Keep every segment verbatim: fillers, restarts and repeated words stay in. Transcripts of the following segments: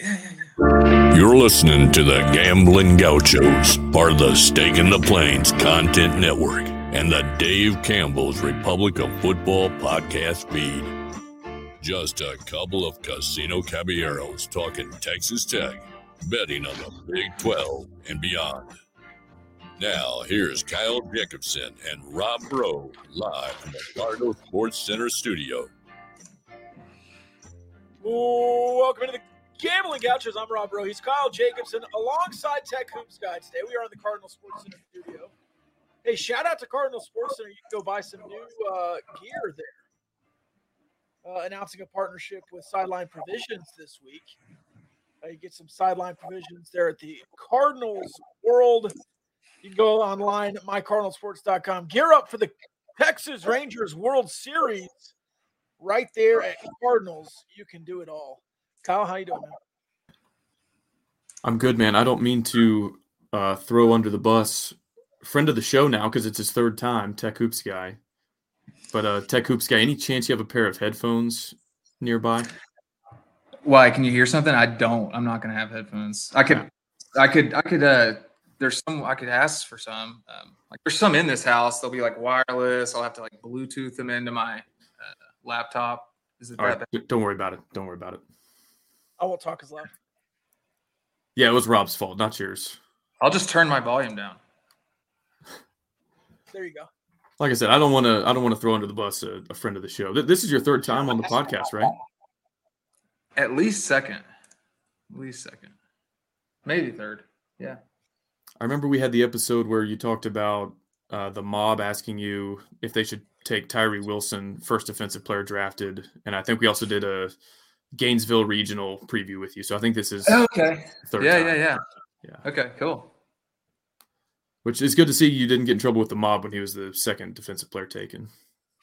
Yeah, yeah, yeah. You're listening to the Gamblin' Gauchos, part of the Stake in the Plains Content Network and the Dave Campbell's Republic of Football podcast feed. Just a couple of casino caballeros talking Texas Tech, betting on the Big twelve and beyond. Now, here's Kyle Jacobson and Rob Bro live from the Cardinal Sports Center studio. Ooh, welcome to the Gambling Gauchos. I'm Rob Bro. He's Kyle Jacobson alongside Tech Hoops Guide today. We are in the Cardinal Sports Center studio. Hey, shout out to Cardinal Sports Center. You can go buy some new uh, gear there. Uh, announcing a partnership with Sideline Provisions this week. Uh, you get some Sideline Provisions there at the Cardinals World. You can go online at my cardinal sports dot com. Gear up for the Texas Rangers World Series right there at Cardinals. You can do it all. Kyle, how you doing, man? I'm good, man. I don't mean to uh, throw under the bus friend of the show now because it's his third time, Tech Hoops Guy. But uh, Tech Hoops Guy, any chance you have a pair of headphones nearby? Why? Can you hear something? I don't. I'm not going to have headphones. I could, yeah. I could, I could. Uh, there's some I could ask for some. Um, like there's some in this house. They'll be like wireless. I'll have to like Bluetooth them into my uh, laptop. Is it All that right. bad? Don't worry about it. Don't worry about it. I won't talk as loud. Yeah, it was Rob's fault, not yours. I'll just turn my volume down. There you go. Like I said, I don't want to. I don't want to throw under the bus a, a friend of the show. This is your third time on the podcast, right? At least second. At least second. Maybe third. Yeah. I remember we had the episode where you talked about uh, the mob asking you if they should take Tyree Wilson, first defensive player drafted, and I think we also did a Gainesville regional preview with you. So I think this is oh, okay. Third yeah, time. yeah, yeah, yeah. Okay, cool. Which is good to see you didn't get in trouble with the mob when he was the second defensive player taken.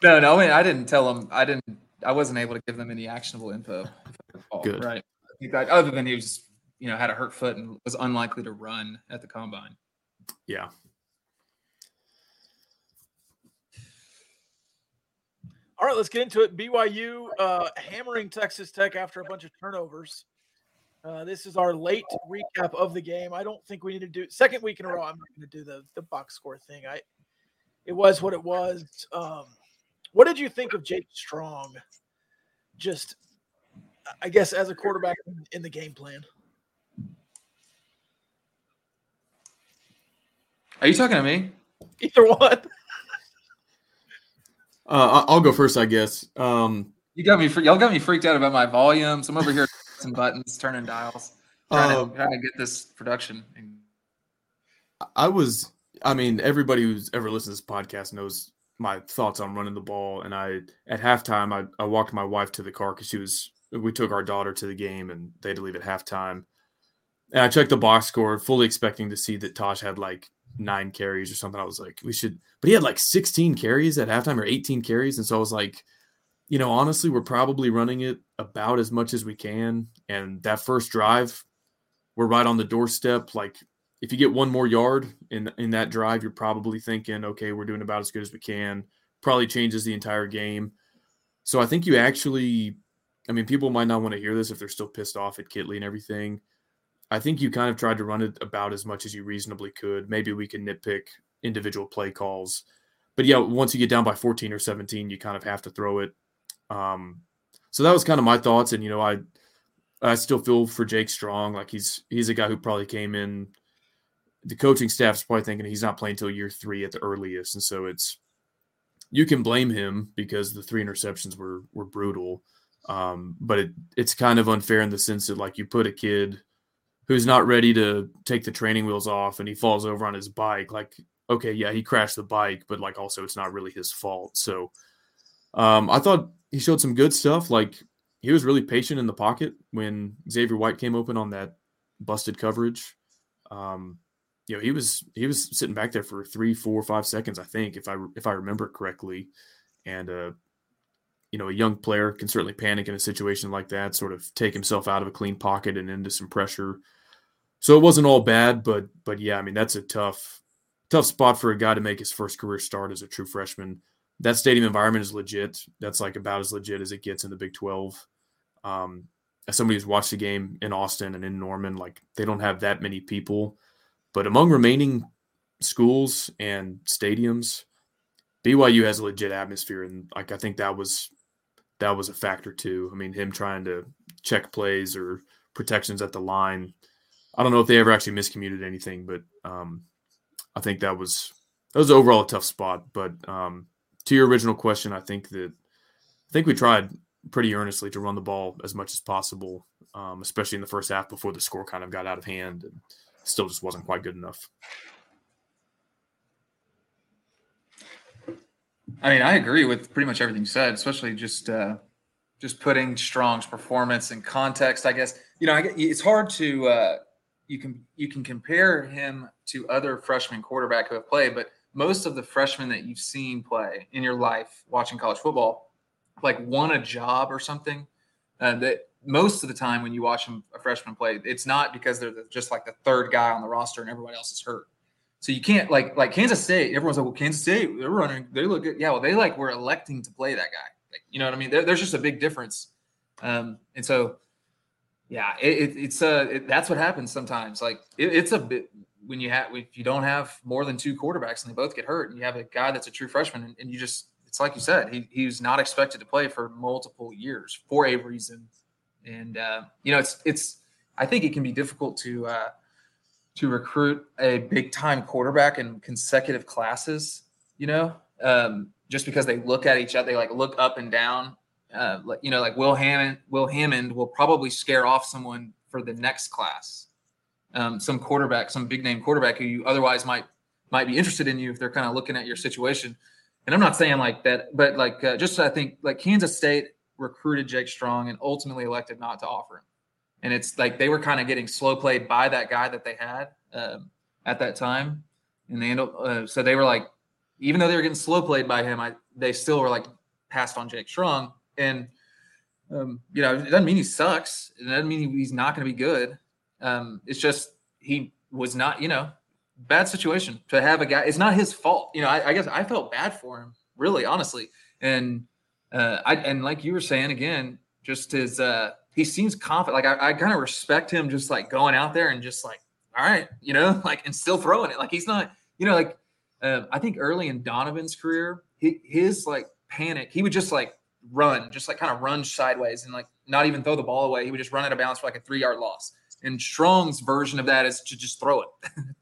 No, no, I, mean, I didn't tell them. I didn't. I wasn't able to give them any actionable info. Good, right? Other than he was, you know, had a hurt foot and was unlikely to run at the combine. Yeah. All right, let's get into it. B Y U uh, hammering Texas Tech after a bunch of turnovers. Uh, this is our late recap of the game. I don't think we need to do second week in a row. I'm not going to do the, the box score thing. I, it was what it was. Um, what did you think of Jake Strong? Just, I guess, as a quarterback in, in the game plan. Are you talking to me? Either one. uh, I'll go first, I guess. Um, you got me. Y'all got me freaked out about my volume. So I'm over here. Some buttons, turning dials, trying, um, to, trying to get this production. I was, I mean, everybody who's ever listened to this podcast knows my thoughts on running the ball. And I, at halftime, I, I walked my wife to the car because she was, we took our daughter to the game and they had to leave at halftime. And I checked the box score, fully expecting to see that Taj had like nine carries or something. I was like, we should, but he had like sixteen carries at halftime or eighteen carries. And so I was like, you know, honestly, we're probably running it about as much as we can. And that first drive, we're right on the doorstep. Like, if you get one more yard in in that drive, you're probably thinking, okay, we're doing about as good as we can. Probably changes the entire game. So I think you actually – I mean, people might not want to hear this if they're still pissed off at Kittley and everything. I think you kind of tried to run it about as much as you reasonably could. Maybe we can nitpick individual play calls. But, yeah, once you get down by fourteen or seventeen, you kind of have to throw it. Um, so that was kind of my thoughts. And, you know, I, I still feel for Jake Strong. Like he's, he's a guy who probably came in, the coaching staff's probably thinking he's not playing till year three at the earliest. And so it's, you can blame him because the three interceptions were, were brutal. Um, but it, it's kind of unfair in the sense that like you put a kid who's not ready to take the training wheels off and he falls over on his bike. Like, okay, yeah, he crashed the bike, but like, also it's not really his fault. So, um, I thought, he showed some good stuff. Like he was really patient in the pocket when Xavier White came open on that busted coverage. Um, you know, he was he was sitting back there for three, four, five seconds, I think, if I if I remember correctly. And uh, you know, a young player can certainly panic in a situation like that, sort of take himself out of a clean pocket and into some pressure. So it wasn't all bad, but but yeah, I mean that's a tough tough spot for a guy to make his first career start as a true freshman. That stadium environment is legit. That's like about as legit as it gets in the Big twelve. Um, as somebody who's watched the game in Austin and in Norman, like they don't have that many people. But among remaining schools and stadiums, B Y U has a legit atmosphere, and like I think that was that was a factor too. I mean, him trying to check plays or protections at the line. I don't know if they ever actually miscommuted anything, but um, I think that was that was overall a tough spot. But um, to your original question, I think that I think we tried pretty earnestly to run the ball as much as possible, um, especially in the first half before the score kind of got out of hand and still just wasn't quite good enough. I mean, I agree with pretty much everything you said, especially just uh, just putting Strong's performance in context, I guess. You know, I, it's hard to uh, you can you can compare him to other freshman quarterback who have played, but most of the freshmen that you've seen play in your life watching college football, like won a job or something. Uh, that most of the time when you watch them, a freshman play, it's not because they're the, just like the third guy on the roster and everybody else is hurt. So you can't like like Kansas State. Everyone's like, well, Kansas State, they're running, they look good. Yeah, well, they like were electing to play that guy. Like, you know what I mean? There, there's just a big difference, um, and so yeah, it, it, it's uh it, that's what happens sometimes. Like it, it's a bit when you have if you don't have more than two quarterbacks and they both get hurt, and you have a guy that's a true freshman, and, and you just it's like you said, he he was not expected to play for multiple years for a reason, and uh, you know it's it's I think it can be difficult to. Uh, to recruit a big-time quarterback in consecutive classes, you know, um, just because they look at each other, they, like, look up and down. Uh, like, you know, like Will Hammond, Will Hammond will probably scare off someone for the next class, um, some quarterback, some big-name quarterback who you otherwise might might be interested in you if they're kind of looking at your situation. And I'm not saying like that, but, like, uh, just I think, like, Kansas State recruited Jake Strong and ultimately elected not to offer him. And it's like they were kind of getting slow played by that guy that they had um, at that time. And they end up, uh, so they were like, even though they were getting slow played by him, I, they still were like passed on Jake Strong. And, um, you know, it doesn't mean he sucks. It doesn't mean he's not going to be good. Um, it's just he was not, you know, bad situation to have a guy. It's not his fault. You know, I, I guess I felt bad for him, really, honestly. And uh, I and like you were saying, again, just his uh, – he seems confident. Like I, I kind of respect him just like going out there and just like, all right, you know, like, and still throwing it. Like he's not, you know, like um, I think early in Donovan's career, he, his like panic, he would just like run, just like kind of run sideways and like not even throw the ball away. He would just run out of bounds for like a three yard loss. And Strong's version of that is to just throw it,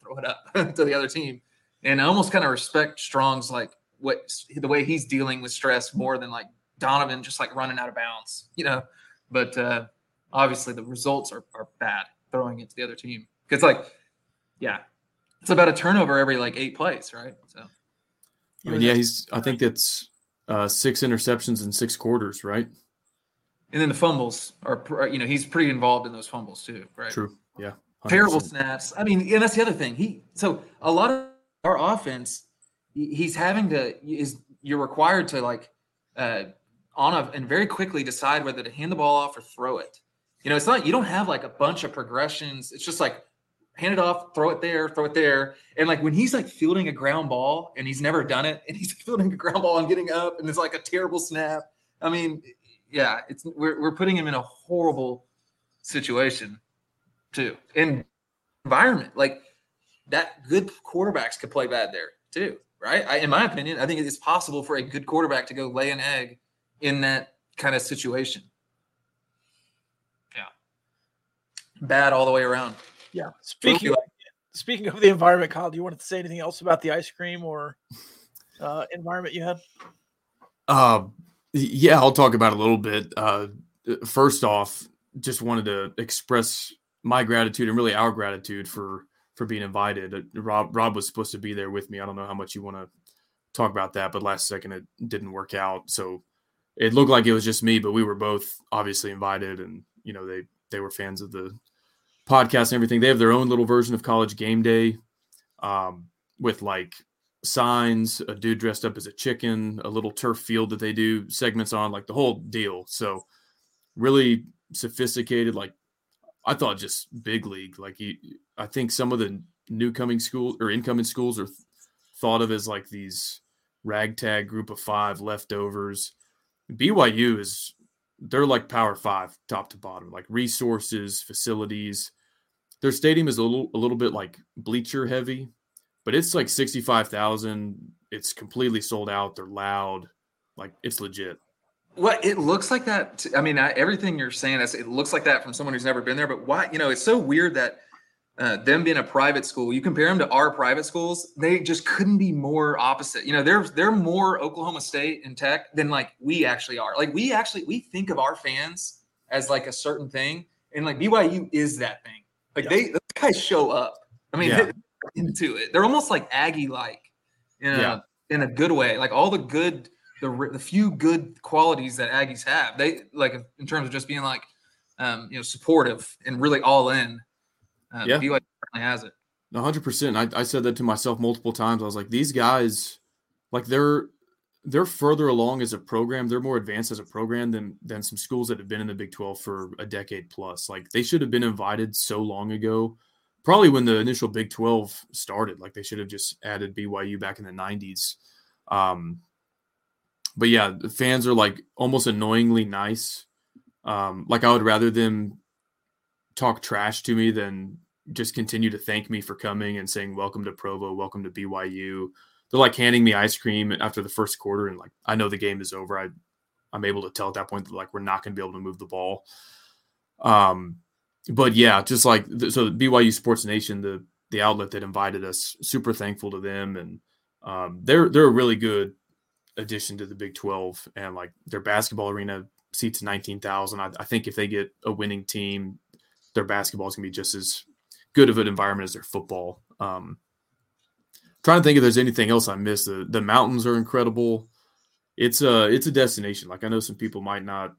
throw it up to the other team. And I almost kind of respect Strong's like what the way he's dealing with stress more than like Donovan just like running out of bounds, you know. But uh, obviously the results are, are bad throwing it to the other team. It's like, yeah, it's about a turnover every like eight plays, right? So, I mean, yeah, he's. I think that's uh, six interceptions in six quarters, right? And then the fumbles are, you know, he's pretty involved in those fumbles too, right? True. Yeah. one hundred percent. Terrible snaps. I mean, and that's the other thing. He so a lot of our offense, he's having to is you're required to like. Uh, on a, and very quickly decide whether to hand the ball off or throw it. You know, it's not, you don't have like a bunch of progressions. It's just like hand it off, throw it there, throw it there. And like when he's like fielding a ground ball and he's never done it and he's fielding a ground ball and getting up and it's like a terrible snap. I mean, yeah, it's, we're, we're putting him in a horrible situation too. And environment like that good quarterbacks could play bad there too. Right. I, in my opinion, I think it's possible for a good quarterback to go lay an egg in that kind of situation. Yeah. Bad all the way around. Yeah. Speaking of, speaking of the environment, Kyle, do you want to say anything else about the ice cream or uh, environment you had? Uh, yeah, I'll talk about it a little bit. Uh, first off, just wanted to express my gratitude and really our gratitude for, for being invited. Uh, Rob, Rob was supposed to be there with me. I don't know how much you want to talk about that, but last second it didn't work out. So, it looked like it was just me, but we were both obviously invited and, you know, they, they were fans of the podcast and everything. They have their own little version of College Game Day um, with like signs, a dude dressed up as a chicken, a little turf field that they do segments on, like the whole deal. So really sophisticated, like I thought just big league. Like you, I think some of the new coming schools or incoming schools are thought of as like these ragtag group of five leftovers. B Y U is they're like power five top to bottom, like resources, facilities. Their stadium is a little, a little bit like bleacher heavy, but it's like sixty-five thousand. It's completely sold out. They're loud. Like, it's legit. Well, it looks like that. I mean, I, everything you're saying, it looks like that from someone who's never been there. But why, you know, it's so weird that uh, them being a private school, you compare them to our private schools, they just couldn't be more opposite. You know, they're, they're more Oklahoma State and Tech than like we actually are. Like, we actually, we think of our fans as like a certain thing. And like B Y U is that thing. Like, yeah. they, those guys show up. I mean, yeah. they're into it. They're almost like Aggie-like, you know, yeah. in a good way. Like, all the good, the the few good qualities that Aggies have, they like in terms of just being like, um, you know, supportive and really all in. Uh, yeah. B Y U certainly has it. one hundred percent. I, I said that to myself multiple times. I was like, these guys, like they're they're further along as a program. They're more advanced as a program than than some schools that have been in the Big twelve for a decade plus. Like, they should have been invited so long ago. Probably when the initial Big twelve started, like they should have just added B Y U back in the nineties. Um, but yeah, the fans are like almost annoyingly nice. Um, like, I would rather them talk trash to me than just continue to thank me for coming and saying, welcome to Provo, welcome to B Y U. They're like handing me ice cream after the first quarter. And like, I know the game is over. I, I'm able to tell at that point that like, we're not going to be able to move the ball. Um, But yeah, just like, so B Y U Sports Nation, the the outlet that invited us, super thankful to them. And um, they're, they're a really good addition to the Big twelve. And like, their basketball arena seats nineteen thousand. I, I think if they get a winning team, their basketball is going to be just as good of an environment as their football. Um, trying to think if there's anything else I missed. The, the mountains are incredible. It's a, it's a destination. Like, I know some people might not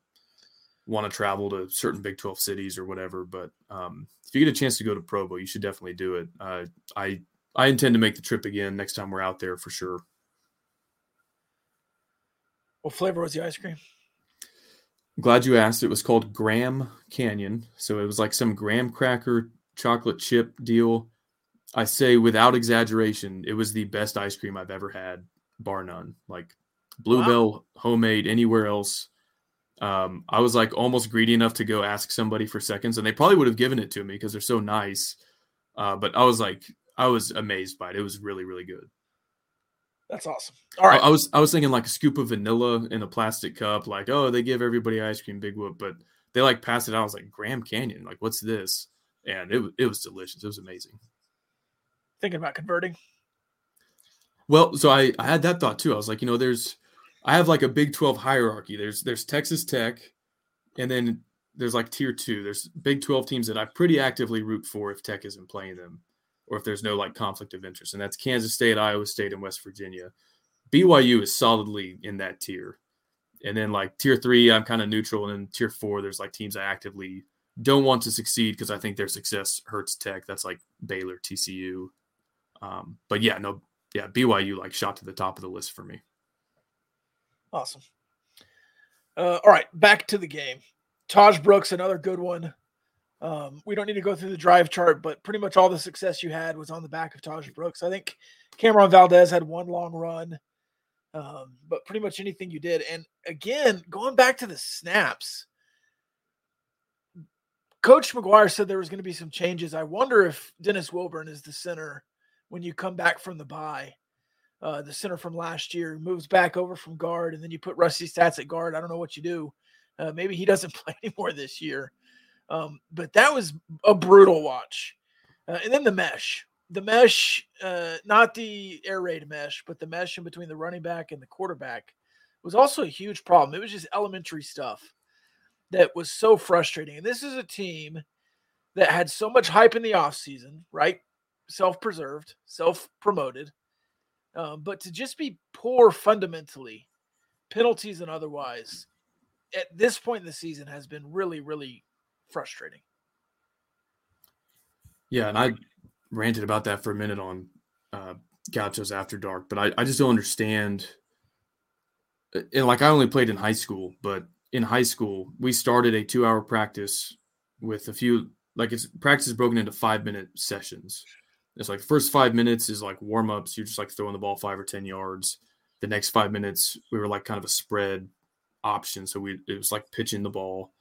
want to travel to certain Big twelve cities or whatever, but um, if you get a chance to go to Provo, you should definitely do it. Uh, I I intend to make the trip again next time we're out there for sure. What flavor was the ice cream? I'm glad you asked. It was called Graham Canyon, so it was like some graham cracker chocolate chip deal. I say without exaggeration, it was the best ice cream I've ever had, bar none. Like, Bluebell, wow. Homemade, anywhere else. Um, I was like almost greedy enough to go ask somebody for seconds, and they probably would have given it to me because they're so nice. Uh, but I was like, I was amazed by it. It was really, really good. That's awesome. All right. I, I was, I was thinking like a scoop of vanilla in a plastic cup, like, oh, they give everybody ice cream, big whoop, but they like passed it out. I was like, Graham Canyon, like, what's this? And it, it was delicious. It was amazing. Thinking about converting. Well, so I, I had that thought too. I was like, you know, there's, I have like a Big twelve hierarchy. There's there's Texas Tech, and then there's like tier two. There's Big twelve teams that I pretty actively root for if Tech isn't playing them or if there's no like conflict of interest. And that's Kansas State, Iowa State, and West Virginia. B Y U is solidly in that tier. And then like tier three, I'm kind of neutral. And then tier four, there's like teams I actively don't want to succeed because I think their success hurts Tech. That's like Baylor, T C U. Um, but yeah, no, yeah, B Y U like shot to the top of the list for me. Awesome. Uh, all right, back to the game. Taj Brooks, another good one. Um, we don't need to go through the drive chart, but pretty much all the success you had was on the back of Taj Brooks. I think Cameron Valdez had one long run, um, but pretty much anything you did. And again, going back to the snaps, Coach McGuire said there was going to be some changes. I wonder if Dennis Wilburn is the center when you come back from the bye. Uh, the center from last year moves back over from guard, and then you put Rusty Stats at guard. I don't know what you do. Uh, maybe he doesn't play anymore this year. Um, but that was a brutal watch. Uh, and then the mesh. The mesh, uh, not the air raid mesh, but the mesh in between the running back and the quarterback was also a huge problem. It was just elementary stuff that was so frustrating. And this is a team that had so much hype in the offseason, right? Self-preserved, self-promoted. Um, but to just be poor fundamentally, penalties and otherwise, at this point in the season has been really, really frustrating. Yeah, and I ranted about that for a minute on uh, Gauchos After Dark, but I, I just don't understand. And like, I only played in high school, but in high school, we started a two-hour practice with a few – like, it's practice is broken into five-minute sessions. It's like the first five minutes is like warm-ups. You're just like throwing the ball five or ten yards. The next five minutes, we were like kind of a spread option. So we it was like pitching the ball.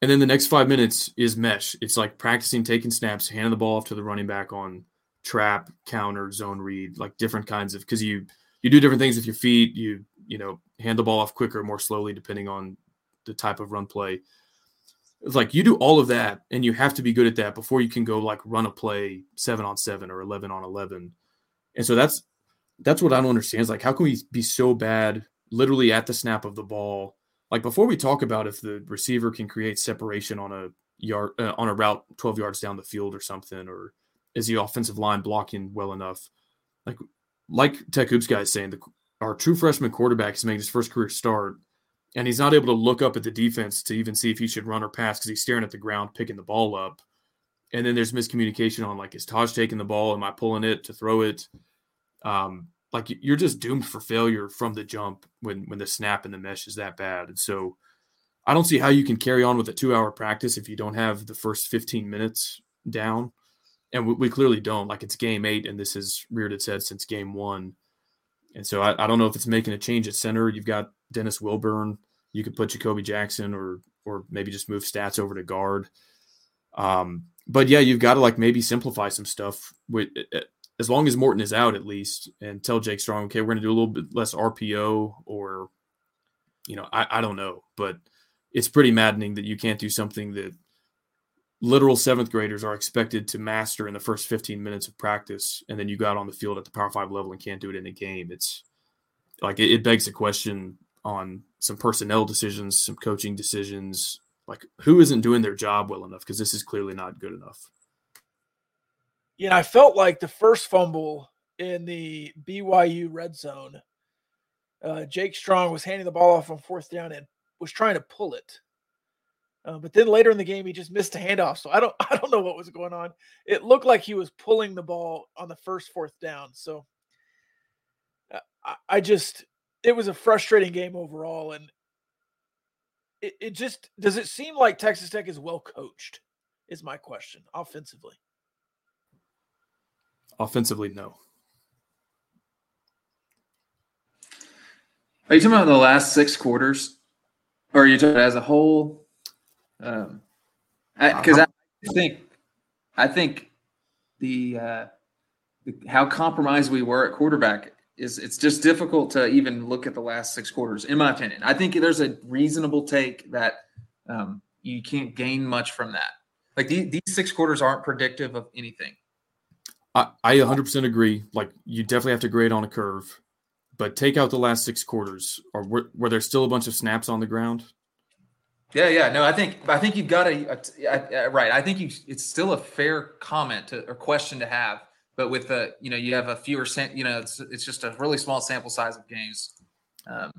And then the next five minutes is mesh. It's like practicing, taking snaps, handing the ball off to the running back on trap, counter, zone read, like different kinds of – because you you do different things with your feet. You, you know, hand the ball off quicker, more slowly, depending on the type of run play. It's like you do all of that, and you have to be good at that before you can go like run a play seven on seven or eleven on eleven. And so that's that's what I don't understand. It's like, how can we be so bad literally at the snap of the ball? Like, before we talk about if the receiver can create separation on a yard uh, on a route twelve yards down the field or something, or is the offensive line blocking well enough? Like, like Tech Hoops guy is saying, the, our true freshman quarterback is making his first career start, and he's not able to look up at the defense to even see if he should run or pass because he's staring at the ground, picking the ball up. And then there's miscommunication on, like, is Taj taking the ball? Am I pulling it to throw it? Um, like, you're just doomed for failure from the jump when, when the snap and the mesh is that bad. And so I don't see how you can carry on with a two-hour practice if you don't have the first fifteen minutes down. And we, we clearly don't. Like, it's game eight, and this has reared its head since game one. And so I, I don't know if it's making a change at center. You've got Dennis Wilburn. You could put Jacoby Jackson or or maybe just move Stats over to guard. Um, but, yeah, you've got to, like, maybe simplify some stuff with – as long as Morton is out, at least, and tell Jake Strong, okay, we're going to do a little bit less R P O, or, you know, I, I don't know. But it's pretty maddening that you can't do something that literal seventh graders are expected to master in the first fifteen minutes of practice, and then you got on the field at the Power Five level and can't do it in a game. It's like it, it begs a question on some personnel decisions, some coaching decisions, like who isn't doing their job well enough, because this is clearly not good enough. You know, I felt like the first fumble in the B Y U red zone, uh, Jake Strong was handing the ball off on fourth down and was trying to pull it. Uh, but then later in the game, he just missed a handoff. So I don't, I don't know what was going on. It looked like he was pulling the ball on the first fourth down. So I, I just, it was a frustrating game overall. And it, it just, does it seem like Texas Tech is well coached is my question offensively? Offensively, no. Are you talking about the last six quarters? Or are you talking about as a whole? Because um, I, I think I think the, uh, the how compromised we were at quarterback is it's just difficult to even look at the last six quarters, in my opinion. I think there's a reasonable take that um, you can't gain much from that. Like the, these six quarters aren't predictive of anything. I one hundred percent agree. Like, you definitely have to grade on a curve, but take out the last six quarters. Or were, were there still a bunch of snaps on the ground? Yeah, yeah. No, I think I think you've got to. Right. I think you. It's still a fair comment to, or question to have, but with the you know you have a fewer you know it's it's just a really small sample size of games um,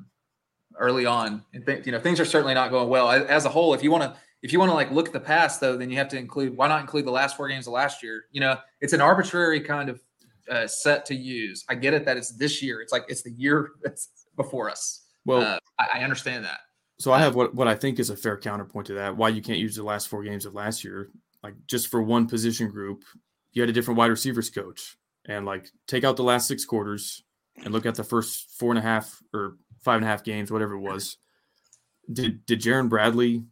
early on, and th- you know things are certainly not going well as a whole. If you want to. If you want to like look at the past though, then you have to include, why not include the last four games of last year? You know, it's an arbitrary kind of uh, set to use. I get it that it's this year. It's like, it's the year that's before us. Well, uh, I, I understand that. So I have what, what I think is a fair counterpoint to that. Why you can't use the last four games of last year. Like just for one position group, you had a different wide receivers coach, and like take out the last six quarters and look at the first four and a half or five and a half games, whatever it was. Did, did Jaron Bradley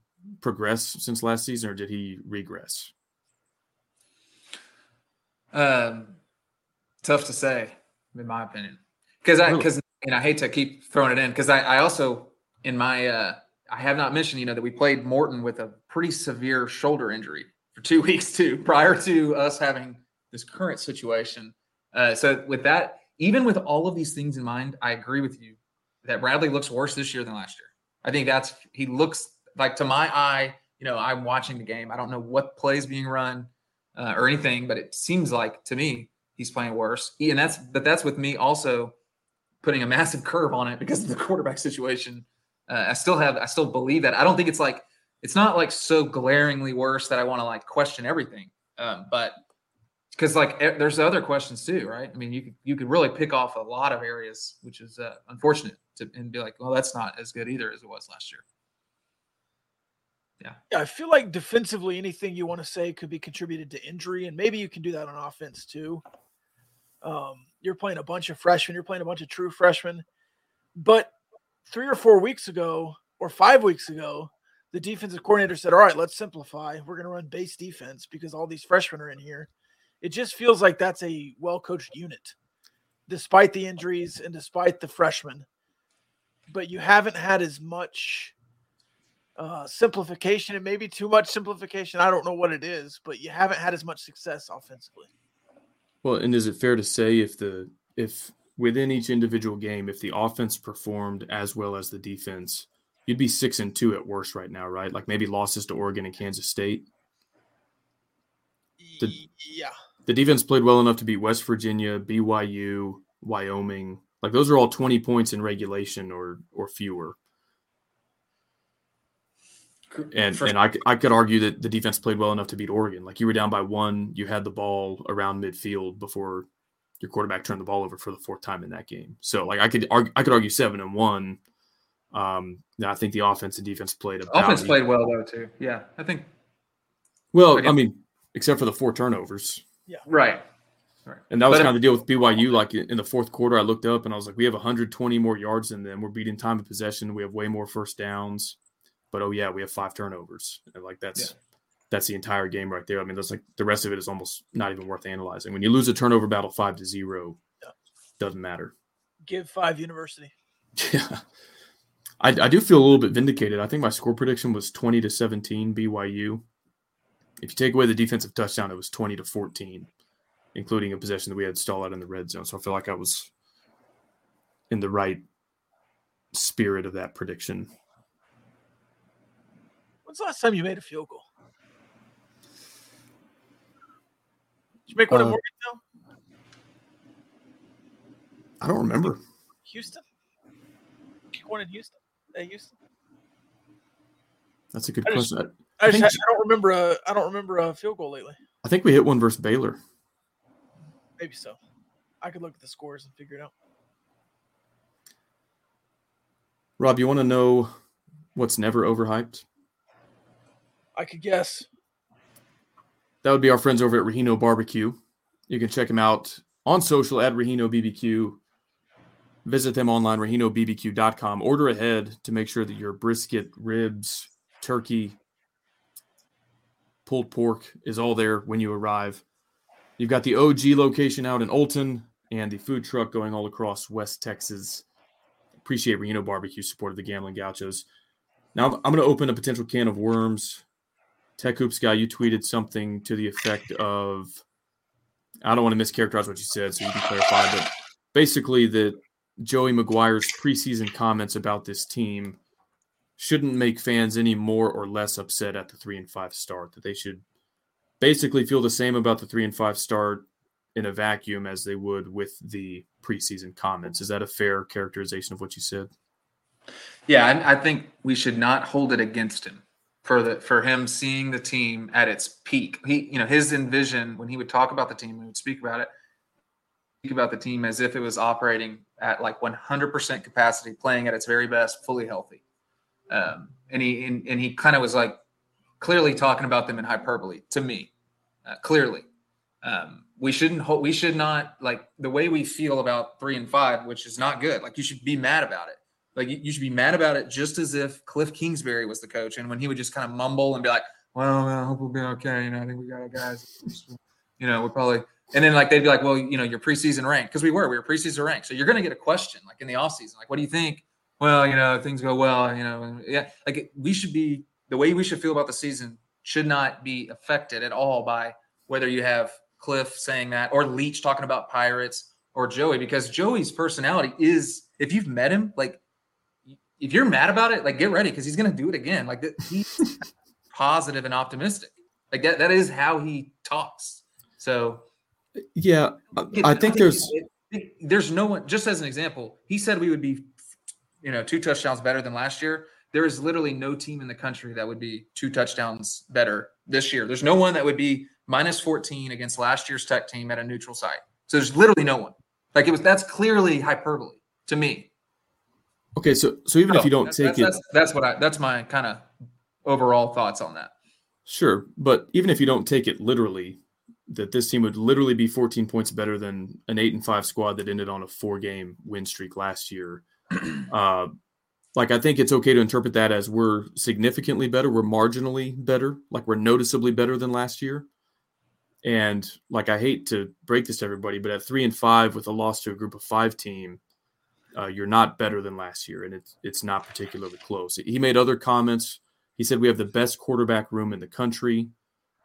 progress since last season, or did he regress? Um, tough to say, in my opinion, because I because really? and I hate to keep throwing it in because I, I also in my uh, I have not mentioned you know that we played Morton with a pretty severe shoulder injury for two weeks too prior to us having this current situation. Uh, so with that, even with all of these things in mind, I agree with you that Bradley looks worse this year than last year. I think that's he looks. Like, to my eye, you know, I'm watching the game. I don't know what plays being run uh, or anything, but it seems like, to me, he's playing worse. He, and that's But that's with me also putting a massive curve on it because of the quarterback situation. Uh, I still have – I still believe that. I don't think it's like – it's not, like, so glaringly worse that I want to, like, question everything. Um, but – because, like, there's other questions too, right? I mean, you could, you could really pick off a lot of areas, which is uh, unfortunate, to, and be like, well, that's not as good either as it was last year. Yeah. yeah, I feel like defensively anything you want to say could be contributed to injury, and maybe you can do that on offense too. Um, you're playing a bunch of freshmen. You're playing a bunch of true freshmen. But three or four weeks ago, or five weeks ago, the defensive coordinator said, all right, let's simplify. We're going to run base defense because all these freshmen are in here. It just feels like that's a well-coached unit, despite the injuries and despite the freshmen. But you haven't had as much uh, simplification, and maybe too much simplification. I don't know what it is, but you haven't had as much success offensively. Well, and is it fair to say if the if within each individual game, if the offense performed as well as the defense, you'd be six and two at worst right now, right? Like maybe losses to Oregon and Kansas State. The, yeah. The defense played well enough to beat West Virginia, B Y U, Wyoming. Like those are all twenty points in regulation or or fewer. And First, and I, I could argue that the defense played well enough to beat Oregon. Like you were down by one, you had the ball around midfield before your quarterback turned the ball over for the fourth time in that game. So like I could argue, I could argue seven and one. Um, I think the offense and defense played. About offense played well though too. Yeah, I think. Well, I, I mean, except for the four turnovers. Yeah. Right. Right. And that was but kind if, of the deal with B Y U. Like in the fourth quarter, I looked up and I was like, we have one hundred twenty more yards than them. We're beating time of possession. We have way more first downs. But, oh, yeah, we have five turnovers. And like that's yeah. that's the entire game right there. I mean, that's like the rest of it is almost not even worth analyzing. When you lose a turnover battle five to zero, yeah. doesn't matter. Give five university. Yeah. I, I do feel a little bit vindicated. I think my score prediction was twenty to seventeen B Y U. If you take away the defensive touchdown, it was twenty to fourteen, including a possession that we had stall out in the red zone. So I feel like I was in the right spirit of that prediction. When's the last time you made a field goal? Did you make one uh, in Morgan now? I don't remember. Houston? One in Houston? At Houston? That's a good I just, question. I, I, just, I don't remember. A, I don't remember a field goal lately. I think we hit one versus Baylor. Maybe so. I could look at the scores and figure it out. Rob, you want to know what's never overhyped? I could guess. That would be our friends over at Rehino B B Q. You can check them out on social at Rehino B B Q. Visit them online, rehino b b q dot com. Order ahead to make sure that your brisket, ribs, turkey, pulled pork is all there when you arrive. You've got the O G location out in Olton and the food truck going all across West Texas. Appreciate Rehino B B Q support of the Gamblin' Gauchos. Now I'm going to open a potential can of worms. Tech Hoops guy, you tweeted something to the effect of, I don't want to mischaracterize what you said, so you can clarify, but basically that Joey McGuire's preseason comments about this team shouldn't make fans any more or less upset at the three and five start, that they should basically feel the same about the three and five start in a vacuum as they would with the preseason comments. Is that a fair characterization of what you said? Yeah, I, I think we should not hold it against him for the for him seeing the team at its peak. He, you know, his envision when he would talk about the team, when he would speak about it, speak about the team as if it was operating at like one hundred percent capacity, playing at its very best, fully healthy. Um, and he and, and he kind of was like clearly talking about them in hyperbole to me. Uh, clearly, um, we shouldn't hold, we should not like the way we feel about three and five, which is not good. Like you should be mad about it. Like, you should be mad about it just as if Cliff Kingsbury was the coach. And when he would just kind of mumble and be like, well, I hope we'll be okay. You know, I think we got our guys. You know, we'll probably – and then, like, they'd be like, well, you know, your preseason rank. Because we were. We were preseason ranked. So you're going to get a question, like, in the offseason. Like, what do you think? Well, you know, things go well, you know. Yeah. Like, we should be – the way we should feel about the season should not be affected at all by whether you have Cliff saying that or Leach talking about Pirates or Joey. Because Joey's personality is – if you've met him, like – if you're mad about it, like get ready because he's going to do it again. Like he's positive and optimistic. Like that, that is how he talks. So yeah, I, I think there's, there's no one, just as an example, he said we would be, you know, two touchdowns better than last year. There is literally no team in the country that would be two touchdowns better this year. There's no one that would be minus fourteen against last year's Tech team at a neutral site. So there's literally no one. Like it was, that's clearly hyperbole to me. Okay, so so even no, if you don't that's, take that's, it, that's, that's what I that's my kind of overall thoughts on that. Sure, but even if you don't take it literally, that this team would literally be fourteen points better than an eight and five squad that ended on a four game win streak last year. Uh, Like, I think it's okay to interpret that as we're significantly better, we're marginally better, like we're noticeably better than last year. And like, I hate to break this to everybody, but at three and five with a loss to a group of five team, uh, you're not better than last year. And it's, it's not particularly close. He made other comments. He said, we have the best quarterback room in the country.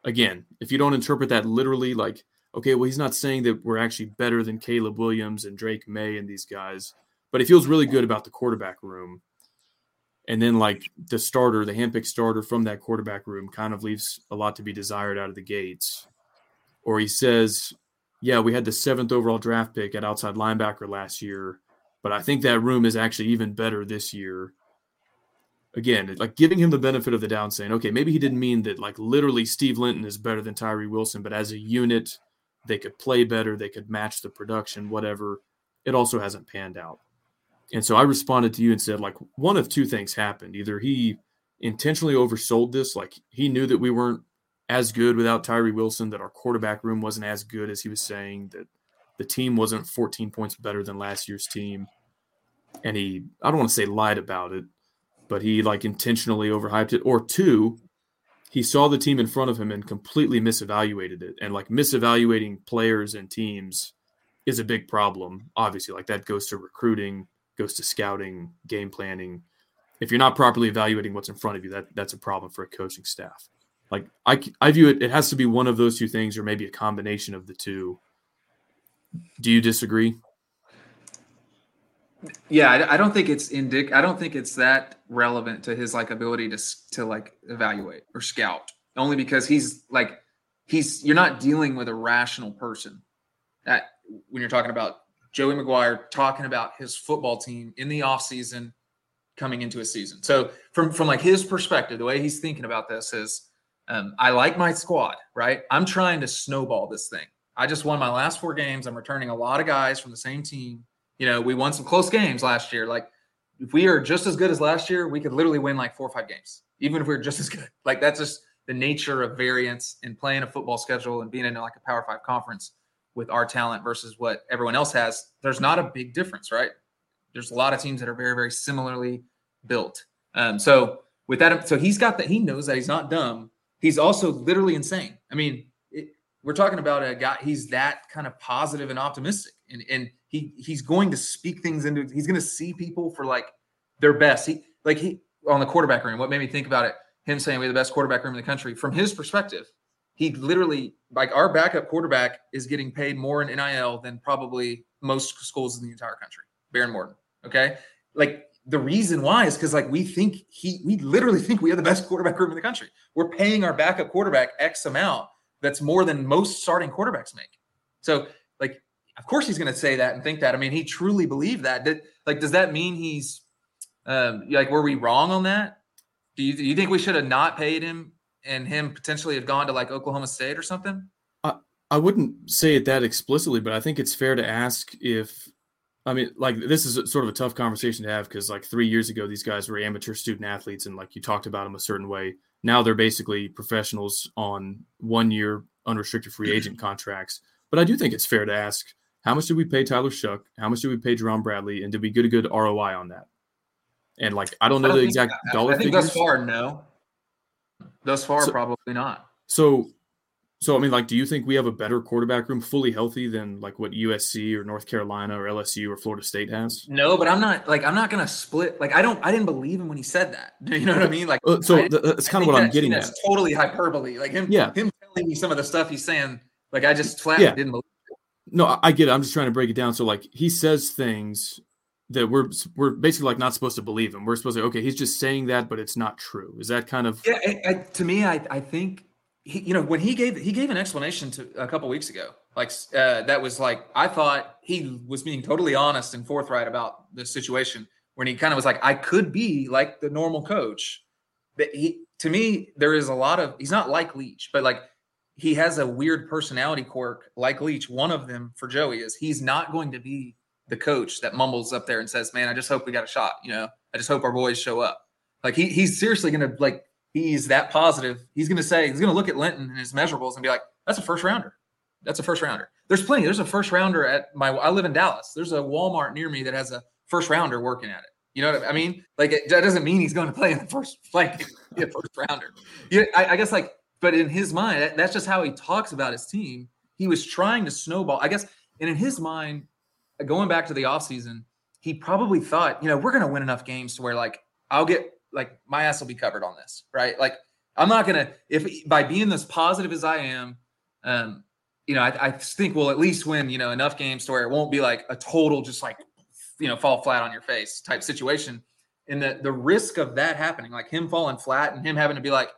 Again, if you don't interpret that literally, like, okay, well, he's not saying that we're actually better than Caleb Williams and Drake May and these guys, but he feels really good about the quarterback room. And then, like, the starter, the handpicked starter from that quarterback room kind of leaves a lot to be desired out of the gates. Or he says, yeah, we had the seventh overall draft pick at outside linebacker last year, but I think that room is actually even better this year. Again, like, giving him the benefit of the doubt, saying, okay, maybe he didn't mean that, like, literally Steve Linton is better than Tyree Wilson, but as a unit, they could play better, they could match the production, whatever. It also hasn't panned out. And so I responded to you and said, like, one of two things happened. Either he intentionally oversold this, like he knew that we weren't as good without Tyree Wilson, that our quarterback room wasn't as good as he was saying, that the team wasn't fourteen points better than last year's team. And he, I don't want to say lied about it, but he like intentionally overhyped it. Or two, he saw the team in front of him and completely misevaluated it. And like misevaluating players and teams is a big problem. Obviously, like that goes to recruiting, goes to scouting, game planning. If you're not properly evaluating what's in front of you, that that's a problem for a coaching staff. Like I, I view it, it has to be one of those two things or maybe a combination of the two. Do you disagree? Yeah, I, I don't think it's indic. I don't think it's that relevant to his like ability to, to like evaluate or scout, only because he's like, he's, you're not dealing with a rational person that when you're talking about Joey McGuire talking about his football team in the offseason coming into a season. So from, from like his perspective, the way he's thinking about this is um, I like my squad, right? I'm trying to snowball this thing. I just won my last four games. I'm returning a lot of guys from the same team. You know, we won some close games last year. Like if we are just as good as last year, we could literally win like four or five games, even if we we're just as good. Like that's just the nature of variance and playing a football schedule and being in like a Power Five conference. With our talent versus what everyone else has, there's not a big difference, right? There's a lot of teams that are very, very similarly built. Um, so with that, so he's got that. He knows that he's not dumb. He's also literally insane. I mean, it, we're talking about a guy. He's that kind of positive and optimistic, and and he he's going to speak things into. He's going to see people for like their best. He like he on the quarterback room. What made me think about it? Him saying we have the best quarterback room in the country from his perspective. He literally, like our backup quarterback is getting paid more in N I L than probably most schools in the entire country, Behren Morton, okay? Like the reason why is because like we think he, we literally think we have the best quarterback room in the country. We're paying our backup quarterback X amount that's more than most starting quarterbacks make. So like, of course he's going to say that and think that. I mean, he truly believed that. Did, like, does that mean he's, um, like, were we wrong on that? Do you, do you think we should have not paid him? And him potentially have gone to like Oklahoma State or something? I, I wouldn't say it that explicitly, but I think it's fair to ask if, I mean, like this is a, sort of a tough conversation to have because like three years ago, these guys were amateur student athletes and like you talked about them a certain way. Now they're basically professionals on one year unrestricted free agent contracts. But I do think it's fair to ask how much did we pay Tyler Shough? How much did we pay Jerome Bradley? And did we get a good R O I on that? And like, I don't know I don't the exact that, dollar I think figures. Thus far, no. Thus far, so, probably not. So, so I mean, like, do you think we have a better quarterback room fully healthy than like what U S C or North Carolina or L S U or Florida State has? No, but I'm not like, I'm not going to split. Like, I don't, I didn't believe him when he said that. You know what I mean? Like, uh, so that's kind of what that, I'm getting that's at. That's totally hyperbole. Like him, yeah. him telling me some of the stuff he's saying, like, I just flat yeah. didn't believe it. No, I get it. I'm just trying to break it down. So like he says things that we're we're basically like not supposed to believe him. We're supposed to, okay, he's just saying that, but it's not true. Is that kind of? Yeah, I, I, to me, I I think, he, you know, when he gave, he gave an explanation to a couple weeks ago, like uh, that was like, I thought he was being totally honest and forthright about the situation when he kind of was like, I could be like the normal coach. But he, to me, there is a lot of, he's not like Leach, but like he has a weird personality quirk like Leach. One of them for Joey is he's not going to be the coach that mumbles up there and says, man, I just hope we got a shot. You know, I just hope our boys show up. Like he, he's seriously going to like, he's that positive. He's going to say, he's going to look at Linton and his measurables and be like, that's a first rounder. That's a first rounder. There's plenty. There's a first rounder at my, I live in Dallas. There's a Walmart near me that has a first rounder working at it. You know what I mean? Like, it, that doesn't mean he's going to play in the first, like, yeah, first rounder. Yeah, I, I guess, like, but in his mind, that, that's just how he talks about his team. He was trying to snowball, I guess. And in his mind, going back to the offseason, he probably thought, you know, we're going to win enough games to where, like, I'll get, like, my ass will be covered on this, right? Like, I'm not going to, if by being this positive as I am, um, you know, I, I think we'll at least win, you know, enough games to where it won't be like a total just like, you know, fall flat on your face type situation. And the, the risk of that happening, like him falling flat and him having to be like,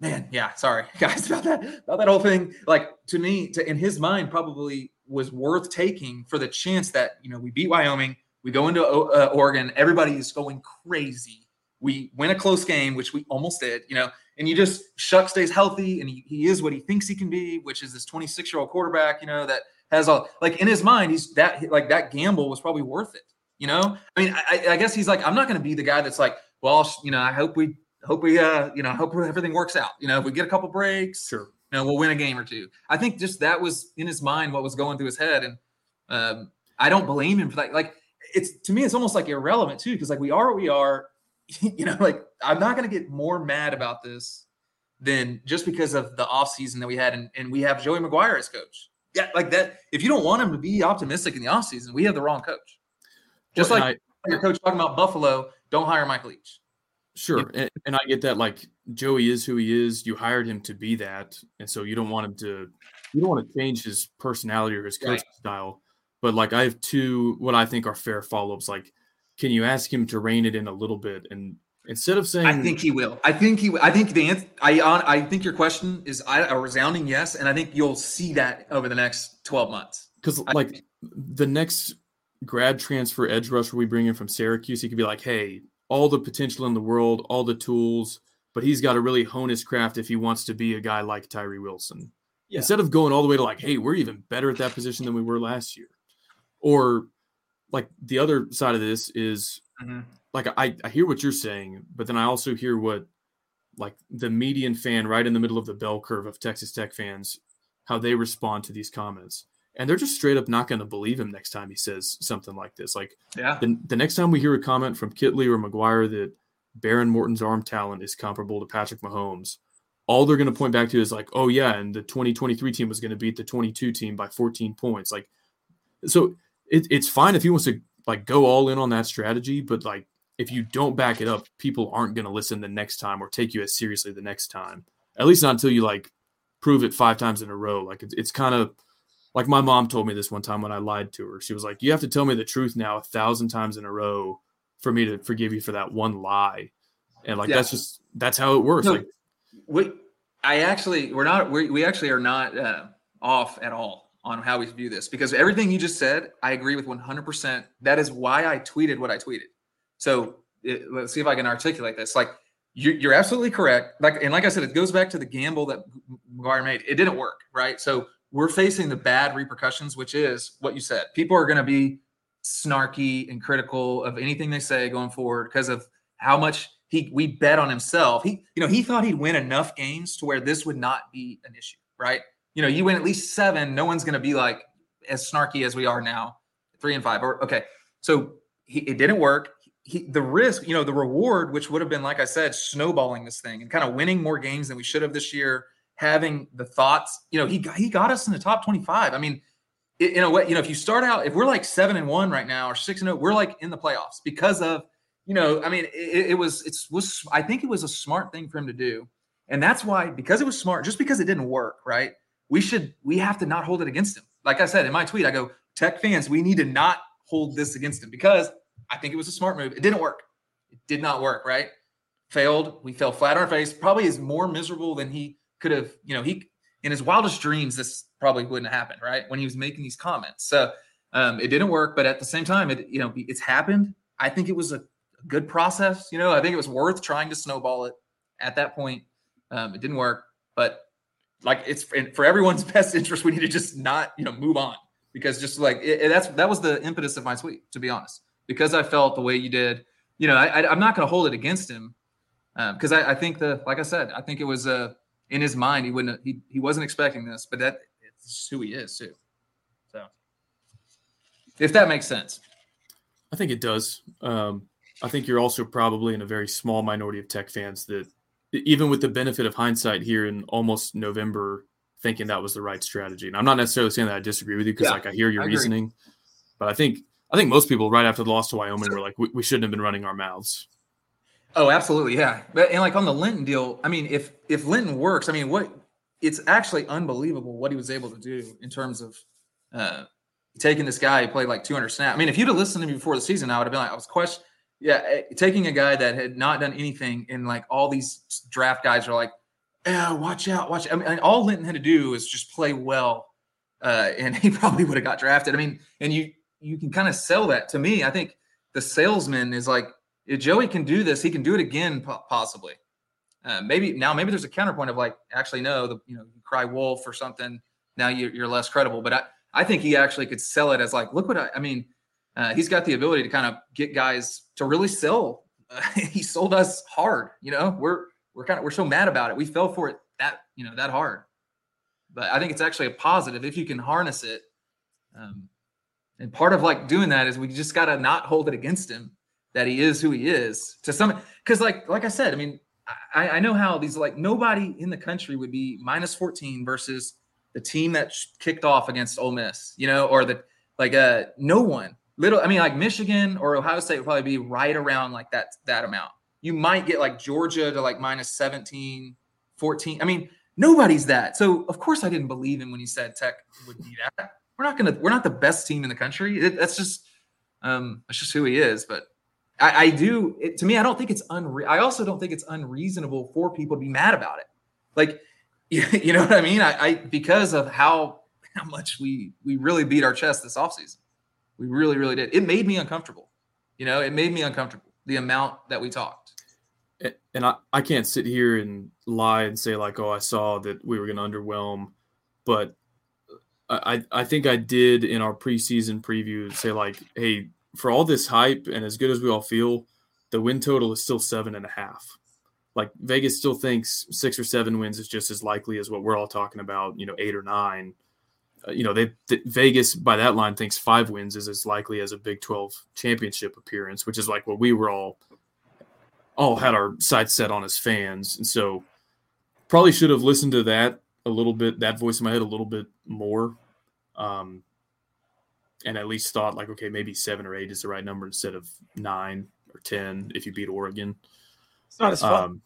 man, yeah, sorry guys about that, about that whole thing. Like, to me, to, in his mind, probably was worth taking for the chance that, you know, we beat Wyoming, we go into uh, Oregon, everybody is going crazy. We win a close game, which we almost did, you know, and you just, Shuck stays healthy and he, he is what he thinks he can be, which is this twenty-six year old quarterback, you know, that has all, like, in his mind, he's that, like, that gamble was probably worth it. You know, I mean, I, I guess he's like, I'm not going to be the guy that's like, well, you know, I hope we, hope we, uh, you know, hope everything works out. You know, if we get a couple breaks, sure, you know, we'll win a game or two. I think just that was in his mind, what was going through his head. And um, I don't blame him for that. Like, it's, to me, it's almost like irrelevant too. Cause like, we are what we are, you know, like, I'm not going to get more mad about this than just because of the offseason that we had. And, and we have Joey McGuire as coach. Yeah. Like that, if you don't want him to be optimistic in the offseason, we have the wrong coach. Just well, like I, your coach talking about Buffalo, don't hire Mike Leach. Sure. And, and I get that. Like, Joey is who he is. You hired him to be that. And so you don't want him to, you don't want to change his personality or his coaching right. style. But like, I have two, what I think are fair follow-ups. Like, can you ask him to rein it in a little bit? And instead of saying, I think he will, I think he, I think the answer, I, I think your question is a resounding yes. And I think you'll see that over the next twelve months. Cause like I, the next grad transfer edge rusher we bring in from Syracuse, he could be like, hey, all the potential in the world, all the tools, but he's got to really hone his craft if he wants to be a guy like Tyree Wilson. Yeah. Instead of going all the way to like, hey, we're even better at that position than we were last year. Or like the other side of this is mm-hmm. like, I, I hear what you're saying, but then I also hear what like the median fan right in the middle of the bell curve of Texas Tech fans, how they respond to these comments. And they're just straight up not going to believe him next time he says something like this. Like yeah. the, the next time we hear a comment from Kittley or McGuire that Behren Morton's arm talent is comparable to Patrick Mahomes, all they're going to point back to is like, oh yeah, and the twenty twenty-three team was going to beat the twenty-two team by fourteen points. Like, so it, it's fine if he wants to like go all in on that strategy, but like if you don't back it up, people aren't going to listen the next time or take you as seriously the next time. At least not until you like prove it five times in a row. Like it, it's kind of. Like my mom told me this one time when I lied to her. She was like, you have to tell me the truth now a thousand times in a row for me to forgive you for that one lie. And like, yeah. that's just, that's how it works. No, like, we, I actually, we're not, we we actually are not uh, off at all on how we view this, because everything you just said, I agree with one hundred percent. That is why I tweeted what I tweeted. So it, let's see if I can articulate this. Like you, you're absolutely correct. Like, and like I said, it goes back to the gamble that McGuire made. It didn't work. Right. So we're facing the bad repercussions, which is what you said. People are going to be snarky and critical of anything they say going forward because of how much he we bet on himself. He, you know, he thought he'd win enough games to where this would not be an issue, right? You know, you win at least seven, no one's going to be like as snarky as we are now, three and five. Or okay, so he, it didn't work. He, the risk, you know, the reward, which would have been, like I said, snowballing this thing and kind of winning more games than we should have this year. Having the thoughts, you know, he got, he got us in the top twenty-five. I mean, it, in a way, you know, if you start out, if we're like seven and one right now or six and oh, we're like in the playoffs because of, you know, I mean, it, it was, it's was, I think it was a smart thing for him to do. And that's why, because it was smart, just because it didn't work, right? We should, we have to not hold it against him. Like I said, in my tweet, I go, Tech fans, we need to not hold this against him because I think it was a smart move. It didn't work. It did not work, right? Failed. We fell flat on our face. Probably is more miserable than he could have, you know, he in his wildest dreams, this probably wouldn't have happened, right? When he was making these comments. So um, it didn't work, but at the same time, it, you know, it's happened. I think it was a good process. You know, I think it was worth trying to snowball it at that point. Um, it didn't work, but like it's for everyone's best interest. We need to just not, you know, move on because just like it, it, that's, that was the impetus of my tweet, to be honest, because I felt the way you did, you know, I, I, I'm not going to hold it against him. Um, Cause I, I think the, like I said, I think it was a, in his mind, he wouldn't. He he wasn't expecting this, but that it's who he is too. So, if that makes sense, I think it does. Um, I think you're also probably in a very small minority of Tech fans that, even with the benefit of hindsight here in almost November, thinking that was the right strategy. And I'm not necessarily saying that I disagree with you because yeah, like I hear your I reasoning, but I think I think most people right after the loss to Wyoming were like, we, we shouldn't have been running our mouths. Oh, absolutely. Yeah. But, and like on the Linton deal, I mean, if, if Linton works, I mean, what it's actually unbelievable what he was able to do in terms of uh, taking this guy who played like two hundred snaps. I mean, if you'd have listened to me before the season, I would have been like, I was questioning. Yeah. Taking a guy that had not done anything. And like all these draft guys are like, yeah, watch out, watch. I mean, all Linton had to do is just play well. Uh, and he probably would have got drafted. I mean, and you, you can kind of sell that to me. I think the salesman is like, if Joey can do this, he can do it again, possibly. Uh, maybe now, maybe there's a counterpoint of like, actually, no, the, you know, you cry wolf or something. Now you're, you're less credible. But I, I think he actually could sell it as like, look what I, I mean, uh, he's got the ability to kind of get guys to really sell. Uh, he sold us hard. You know, we're, we're kind of, we're so mad about it. We fell for it that, you know, that hard. But I think it's actually a positive if you can harness it. Um, and part of like doing that is we just got to not hold it against him, that he is who he is to some, because like, like I said, I mean, I, I know how these, like, nobody in the country would be minus fourteen versus the team that kicked off against Ole Miss, you know, or the, like, uh, no one little, I mean, like Michigan or Ohio State would probably be right around like that, that amount. You might get like Georgia to like minus seventeen, fourteen. I mean, nobody's that. So of course I didn't believe him when he said Tech would be that. We're not going to, we're not the best team in the country. It, that's just, um, that's just who he is. But I, I do it, to me, I don't think it's unre- I also don't think it's unreasonable for people to be mad about it. Like, you, you know what I mean? I, I because of how how much we we really beat our chest this offseason. We really, really did. It made me uncomfortable. You know, it made me uncomfortable, the amount that we talked. And I, I can't sit here and lie and say like, oh, I saw that we were going to underwhelm. But I, I think I did in our preseason preview say like, hey, for all this hype and as good as we all feel, the win total is still seven and a half. Like Vegas still thinks six or seven wins is just as likely as what we're all talking about, you know, eight or nine. Uh, you know, they th- Vegas by that line thinks five wins is as likely as a Big twelve championship appearance, which is like what we were all, all had our sights set on as fans. And so probably should have listened to that a little bit, that voice in my head a little bit more. Um, And at least thought like, okay, maybe seven or eight is the right number instead of nine or ten if you beat Oregon. It's not as fun. Um,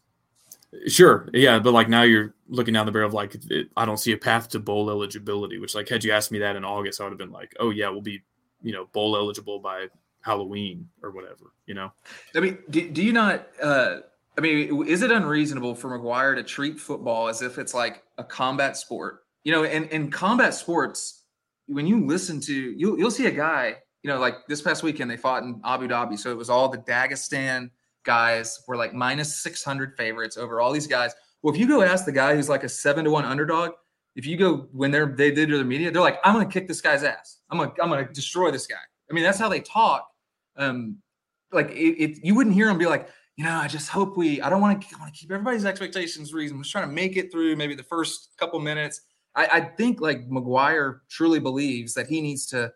sure, yeah, but like now you're looking down the barrel of like, it, I don't see a path to bowl eligibility. Which like, had you asked me that in August, I would have been like, oh yeah, we'll be, you know, bowl eligible by Halloween or whatever. You know. I mean, do, do you not? Uh, I mean, is it unreasonable for McGuire to treat football as if it's like a combat sport? You know, and in combat sports, when you listen to, you'll, you'll see a guy, you know, like this past weekend, they fought in Abu Dhabi. So it was all the Dagestan guys were like minus six hundred favorites over all these guys. Well, if you go ask the guy who's like a seven to one underdog, if you go, when they're, they did their media, they're like, I'm going to kick this guy's ass. I'm going to, I'm going to destroy this guy. I mean, that's how they talk. Um, like it, it, you wouldn't hear them be like, you know, I just hope we, I don't want to, I want to keep everybody's expectations reasonable. I'm just trying to make it through maybe the first couple minutes. I, I think like McGuire truly believes that he needs to,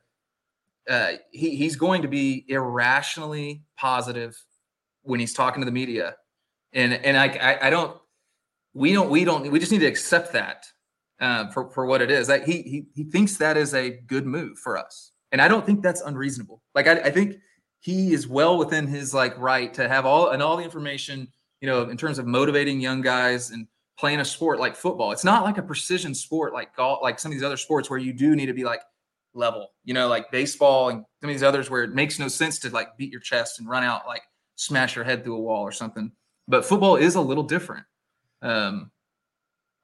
uh, he he's going to be irrationally positive when he's talking to the media. And, and I, I, I don't, we don't, we don't, we just need to accept that, uh, for, for what it is. Like he, he, he thinks that is a good move for us. And I don't think that's unreasonable. Like, I, I think he is well within his like right to have all, and all the information, you know, in terms of motivating young guys and playing a sport like football. It's not like a precision sport like golf, like some of these other sports where you do need to be like level, you know, like baseball and some of these others where it makes no sense to like beat your chest and run out, like smash your head through a wall or something. But football is a little different. Um,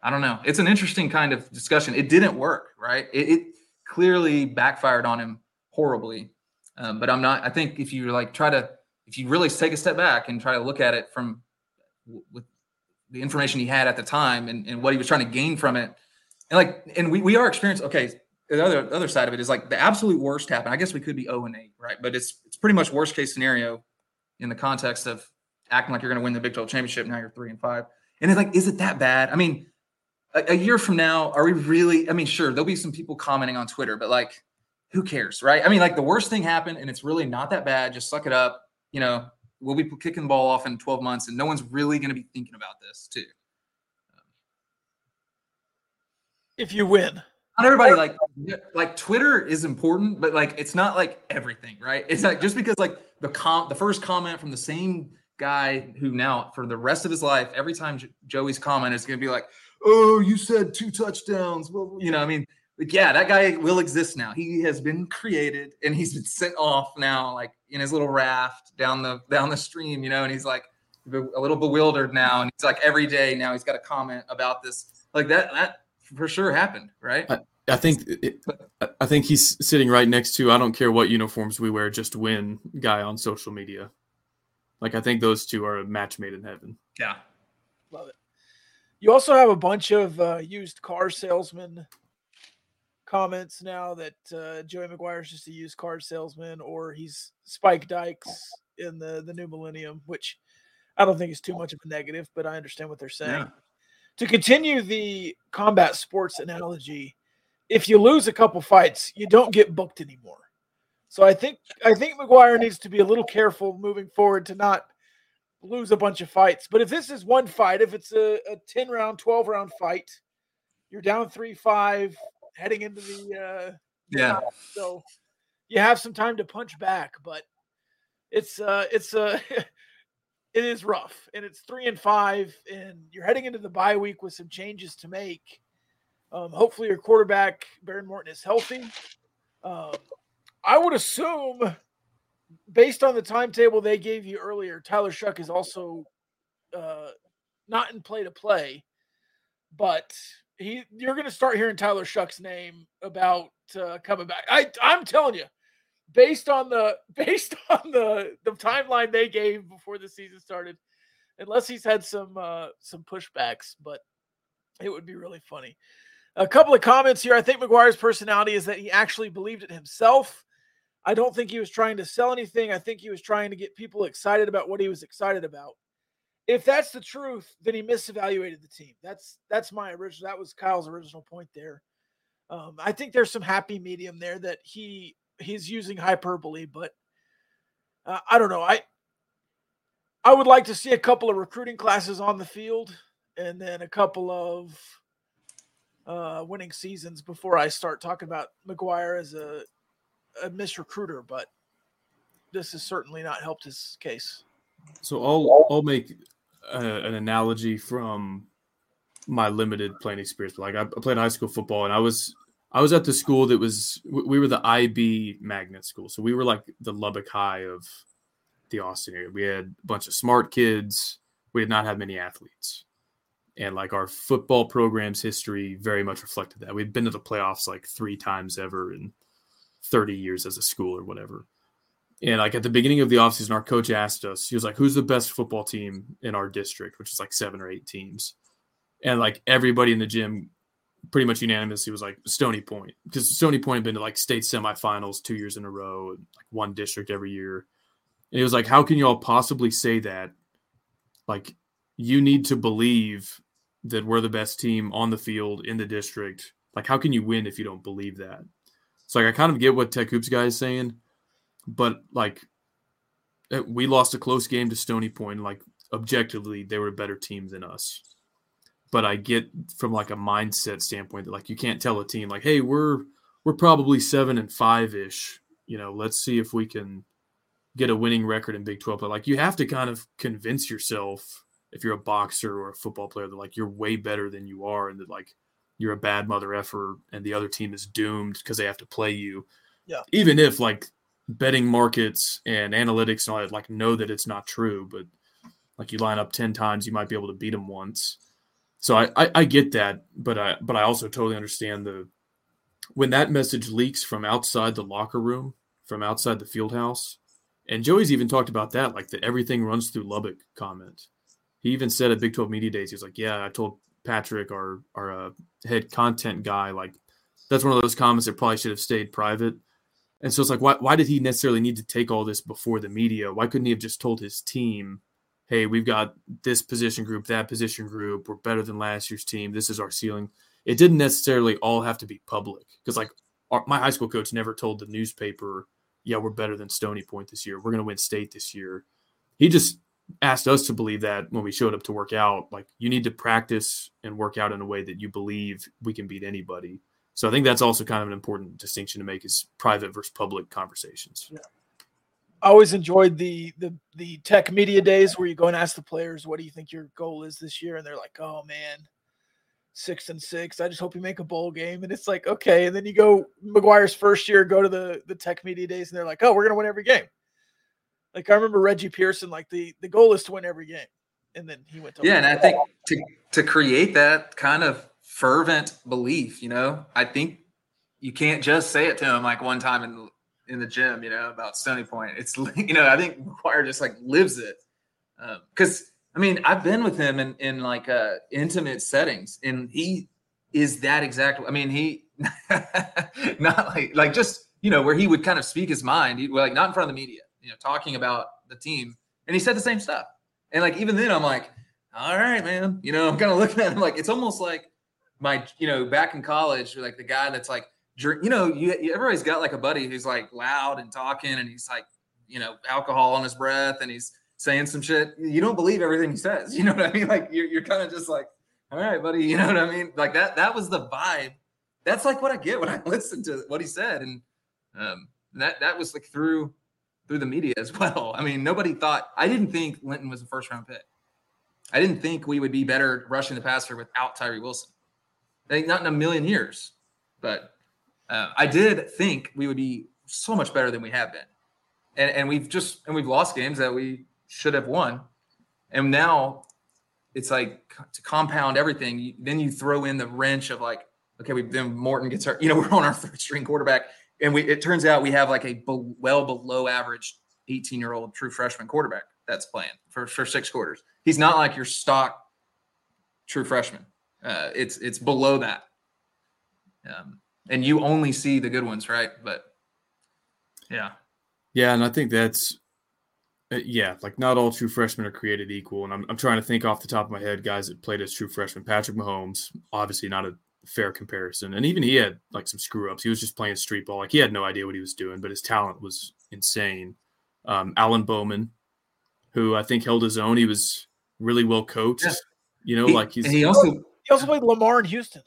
I don't know. It's an interesting kind of discussion. It didn't work, right? It, it clearly backfired on him horribly. Um, but I'm not, I think if you like try to, if you really take a step back and try to look at it from with, the information he had at the time and, and what he was trying to gain from it. And like, and we, we are experienced. Okay. The other, other side of it is like the absolute worst happened. I guess we could be oh and eight, right? But it's, it's pretty much worst case scenario in the context of acting like you're going to win the Big twelve championship. Now you're three and five. And it's like, is it that bad? I mean, a, a year from now, are we really, I mean, sure, there'll be some people commenting on Twitter, but like, who cares? Right. I mean, like the worst thing happened and it's really not that bad. Just suck it up. You know, we'll be kicking the ball off in twelve months, and no one's really going to be thinking about this too. If you win. Not everybody, like, like Twitter is important, but like, it's not like everything, right? It's like, just because like the com the first comment from the same guy who now for the rest of his life, every time J- Joey's comment is going to be like, oh, you said two touchdowns. Well, you know, I mean, like, yeah, that guy will exist now. He has been created and he's been sent off now, like in his little raft down the, down the stream, you know, and he's like a little bewildered now. And he's like every day now he's got a comment about this, like that, that, for sure happened, right? I, I think it, I think he's sitting right next to I don't care what uniforms we wear, just win guy on social media. Like, I think those two are a match made in heaven. Yeah. Love it. You also have a bunch of uh, used car salesman comments now that uh, Joey McGuire is just a used car salesman, or he's Spike Dykes in the, the new millennium, which I don't think is too much of a negative, but I understand what they're saying. Yeah. To continue the combat sports analogy, if you lose a couple fights, you don't get booked anymore. So I think I think McGuire needs to be a little careful moving forward to not lose a bunch of fights. But if this is one fight, if it's a, a ten-round, twelve-round fight, you're down three five heading into the uh, – yeah. Round. So you have some time to punch back, but it's uh, – it's uh, it is rough, and it's three and five, and you're heading into the bye week with some changes to make. Um, hopefully your quarterback, Behren Morton, is healthy. Um, I would assume, based on the timetable they gave you earlier, Tyler Shough is also uh, not in play to play, but he you're going to start hearing Tyler Shough's name about uh, coming back. I, I'm telling you. Based on the based on the, the timeline they gave before the season started, unless he's had some uh, some pushbacks, but it would be really funny. A couple of comments here. I think McGuire's personality is that he actually believed it himself. I don't think he was trying to sell anything. I think he was trying to get people excited about what he was excited about. If that's the truth, then he misevaluated the team. That's that's my original. That was Kyle's original point there. Um, I think there's some happy medium there that he. He's using hyperbole, but uh, I don't know. I I would like to see a couple of recruiting classes on the field and then a couple of uh, winning seasons before I start talking about McGuire as a, a misrecruiter, but this has certainly not helped his case. So I'll, I'll make a, an analogy from my limited playing experience. Like, I played high school football, and I was – I was at the school that was – we were the I B magnet school. So we were like the Lubbock High of the Austin area. We had a bunch of smart kids. We did not have many athletes. And like our football program's history very much reflected that. We'd been to the playoffs like three times ever in thirty years as a school or whatever. And like at the beginning of the offseason, our coach asked us, he was like, who's the best football team in our district, which is like seven or eight teams. And like everybody in the gym – pretty much unanimous. He was like Stony Point, because Stony Point had been to like state semifinals two years in a row, and like one district every year. And he was like, how can y'all possibly say that? Like, you need to believe that we're the best team on the field in the district. Like, how can you win if you don't believe that? So like, I kind of get what Tech Hoops guy is saying, but like, we lost a close game to Stony Point. Like, objectively, they were a better team than us. But I get from like a mindset standpoint that like you can't tell a team like, hey, we're we're probably seven and five ish. You know, let's see if we can get a winning record in Big twelve. But like, you have to kind of convince yourself, if you're a boxer or a football player, that like you're way better than you are, and that like you're a bad mother effer and the other team is doomed because they have to play you. Yeah. Even if like betting markets and analytics and all that like know that it's not true, but like you line up ten times, you might be able to beat them once. So I, I, I get that, but I but I also totally understand the when that message leaks from outside the locker room, from outside the field house, and Joey's even talked about that, like the everything runs through Lubbock comment. He even said at Big twelve Media Days, he was like, yeah, I told Patrick, our, our uh, head content guy, like that's one of those comments that probably should have stayed private. And so it's like, why why did he necessarily need to take all this before the media? Why couldn't he have just told his team, hey, we've got this position group, that position group. We're better than last year's team. This is our ceiling. It didn't necessarily all have to be public, because like our, my high school coach never told the newspaper, yeah, we're better than Stony Point this year. We're going to win state this year. he just asked us to believe that when we showed up to work out, like, you need to practice and work out in a way that you believe we can beat anybody. So I think that's also kind of an important distinction to make, is private versus public conversations. Yeah. I always enjoyed the, the, the tech media days where you go and ask the players, what do you think your goal is this year? And they're like, oh man, six and six. I just hope you make a bowl game. And it's like, okay. And then you go McGuire's first year, go to the, the tech media days. And they're like, oh, we're going to win every game. Like, I remember Reggie Pearson, like the, the goal is to win every game. And then he went to, yeah. And I think to, to create that kind of fervent belief, you know, I think you can't just say it to him like one time in in the gym, you know, about Stony Point. It's, you know, I think McGuire just like lives it. Um, Cause I mean, I've been with him in, in like uh intimate settings, and he is that exact. I mean, he not like, like just, you know, where he would kind of speak his mind, he, like not in front of the media, you know, talking about the team. And he said the same stuff. And like, even then I'm like, all right, man, you know, I'm kind of looking at him like, it's almost like my, you know, back in college, like the guy that's like, you know, you, everybody's got like a buddy who's like loud and talking, and he's like, you know, alcohol on his breath, and he's saying some shit. You don't believe everything he says. You know what I mean? Like you're, you're kind of just like, all right, buddy. You know what I mean? Like that, that was the vibe. That's like what I get when I listen to what he said. And um, that, that was like through, through the media as well. I mean, nobody thought, I didn't think Linton was a first round pick. I didn't think we would be better rushing the passer without Tyree Wilson. I think not in a million years, but Uh, I did think we would be so much better than we have been. And and we've just, and we've lost games that we should have won. And now it's like to compound everything. You, then you throw in the wrench of like, okay, we, then Morton gets hurt. You know, we're on our third string quarterback. And we, it turns out we have like a be, well below average eighteen year old true freshman quarterback that's playing for, for six quarters. He's not like your stock true freshman. Uh, it's, it's below that. Um, And you only see the good ones, right? But yeah. Yeah. And I think that's, uh, yeah, like not all true freshmen are created equal. And I'm, I'm trying to think off the top of my head, guys that played as true freshmen. Patrick Mahomes, obviously not a fair comparison. And even he had like some screw ups. He was just playing street ball. Like he had no idea what he was doing, but his talent was insane. Um, Alan Bowman, who I think held his own. He was really well coached. Yeah. You know, he, like he's, he also, he also played Lamar in Houston.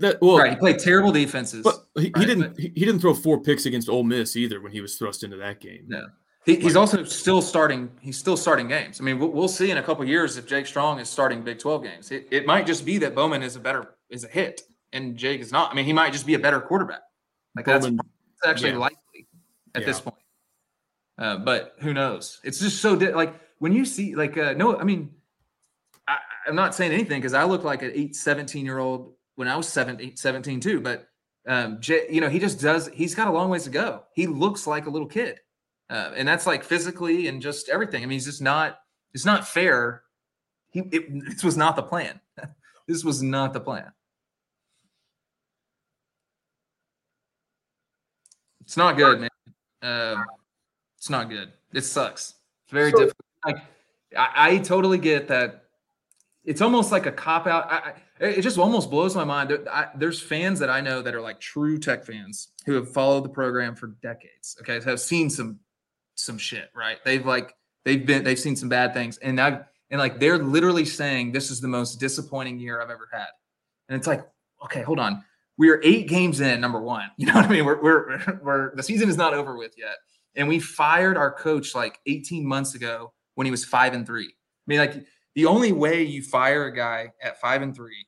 That, well, right, he played terrible defenses. But he, right, he didn't. But, he, he didn't throw four picks against Ole Miss either when he was thrust into that game. No, he, he's like, also still starting. He's still starting games. I mean, we'll, we'll see in a couple of years if Jake Strong is starting Big twelve games. It, it might just be that Bowman is a better is a hit and Jake is not. I mean, he might just be a better quarterback. Like Bowman, that's actually yeah. likely at yeah. this point. Uh, but who knows? It's just so di- like when you see like uh, no. I mean, I, I'm not saying anything because I look like an eight, seventeen year old. When I was seventeen, seventeen too, but um, J, you know, he just does, he's got a long ways to go. He looks like a little kid. Uh, and that's like physically and just everything. I mean, he's just not, it's not fair. He, it, this was not the plan. This was not the plan. It's not good, man. Uh, it's not good. It sucks. It's very so, difficult. Like, I, I totally get that. It's almost like a cop-out. I, I, It just almost blows my mind. I, there's fans that I know that are like true tech fans who have followed the program for decades. Okay, so have seen some some shit, right? They've like they've been they've seen some bad things, and I and like they're literally saying this is the most disappointing year I've ever had. And it's like, okay, hold on, we are eight games in, number one. You know what I mean? We're we're we're the season is not over with yet, and we fired our coach like eighteen months ago when he was five and three. I mean, like. The only way you fire a guy at five and three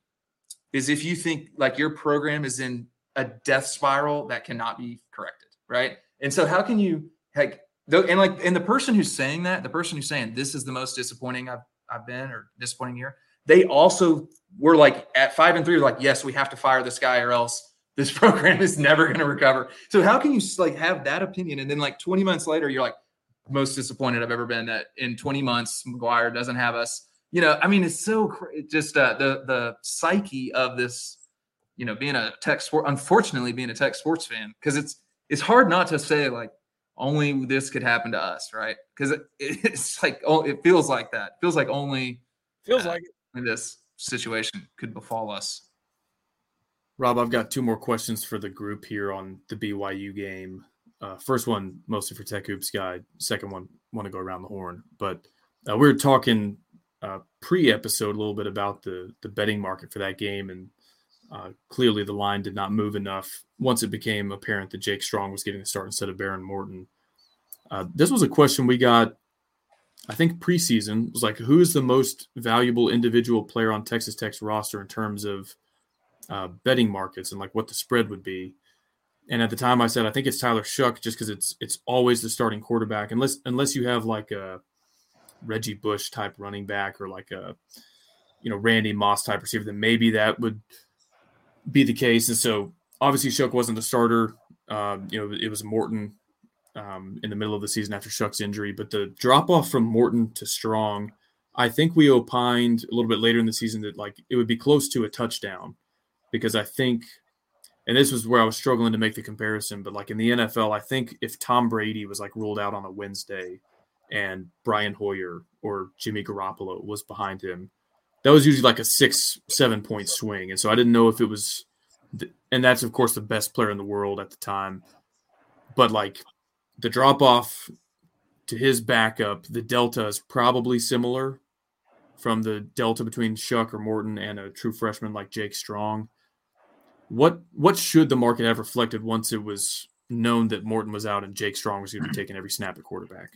is if you think like your program is in a death spiral that cannot be corrected, right? And so how can you like though and like and the person who's saying that, the person who's saying this is the most disappointing I've I've been or disappointing year, they also were like at five and three, like, yes, we have to fire this guy or else this program is never gonna recover. So how can you like have that opinion and then like twenty months later you're like most disappointed I've ever been that in twenty months McGuire doesn't have us. You know, I mean, it's so it just uh, the the psyche of this, you know, being a tech sport, unfortunately being a tech sports fan, because it's it's hard not to say like only this could happen to us. Right. Because it, it's like oh, it feels like that it feels like only feels uh, like it. This situation could befall us. Rob, I've got two more questions for the group here on the B Y U game. Uh, first one, mostly for Tech Hoops Guide. Second one, want to go around the horn, but uh, we were talking uh, pre-episode a little bit about the the betting market for that game, and uh, clearly the line did not move enough once it became apparent that Jake Strong was getting the start instead of Behren Morton. Uh, this was a question we got, I think, preseason. It was like, who is the most valuable individual player on Texas Tech's roster in terms of uh, betting markets and like what the spread would be? And at the time I said, I think it's Tyler Shough, just because it's it's always the starting quarterback, unless unless you have like a Reggie Bush type running back or like a, you know, Randy Moss type receiver, then maybe that would be the case. And so obviously Shough wasn't the starter. Um, you know, it was Morton um, in the middle of the season after Shuck's injury. But the drop off from Morton to Strong, I think we opined a little bit later in the season that like it would be close to a touchdown, because I think – and this was where I was struggling to make the comparison, but like in the N F L, I think if Tom Brady was like ruled out on a Wednesday and Brian Hoyer or Jimmy Garoppolo was behind him, that was usually like a six, seven point swing. And so I didn't know if it was, th- and that's of course the best player in the world at the time, but like the drop off to his backup, the delta is probably similar from the delta between Shough or Morton and a true freshman like Jake Strong. What what should the market have reflected once it was known that Morton was out and Jake Strong was going to be taking every snap at quarterback?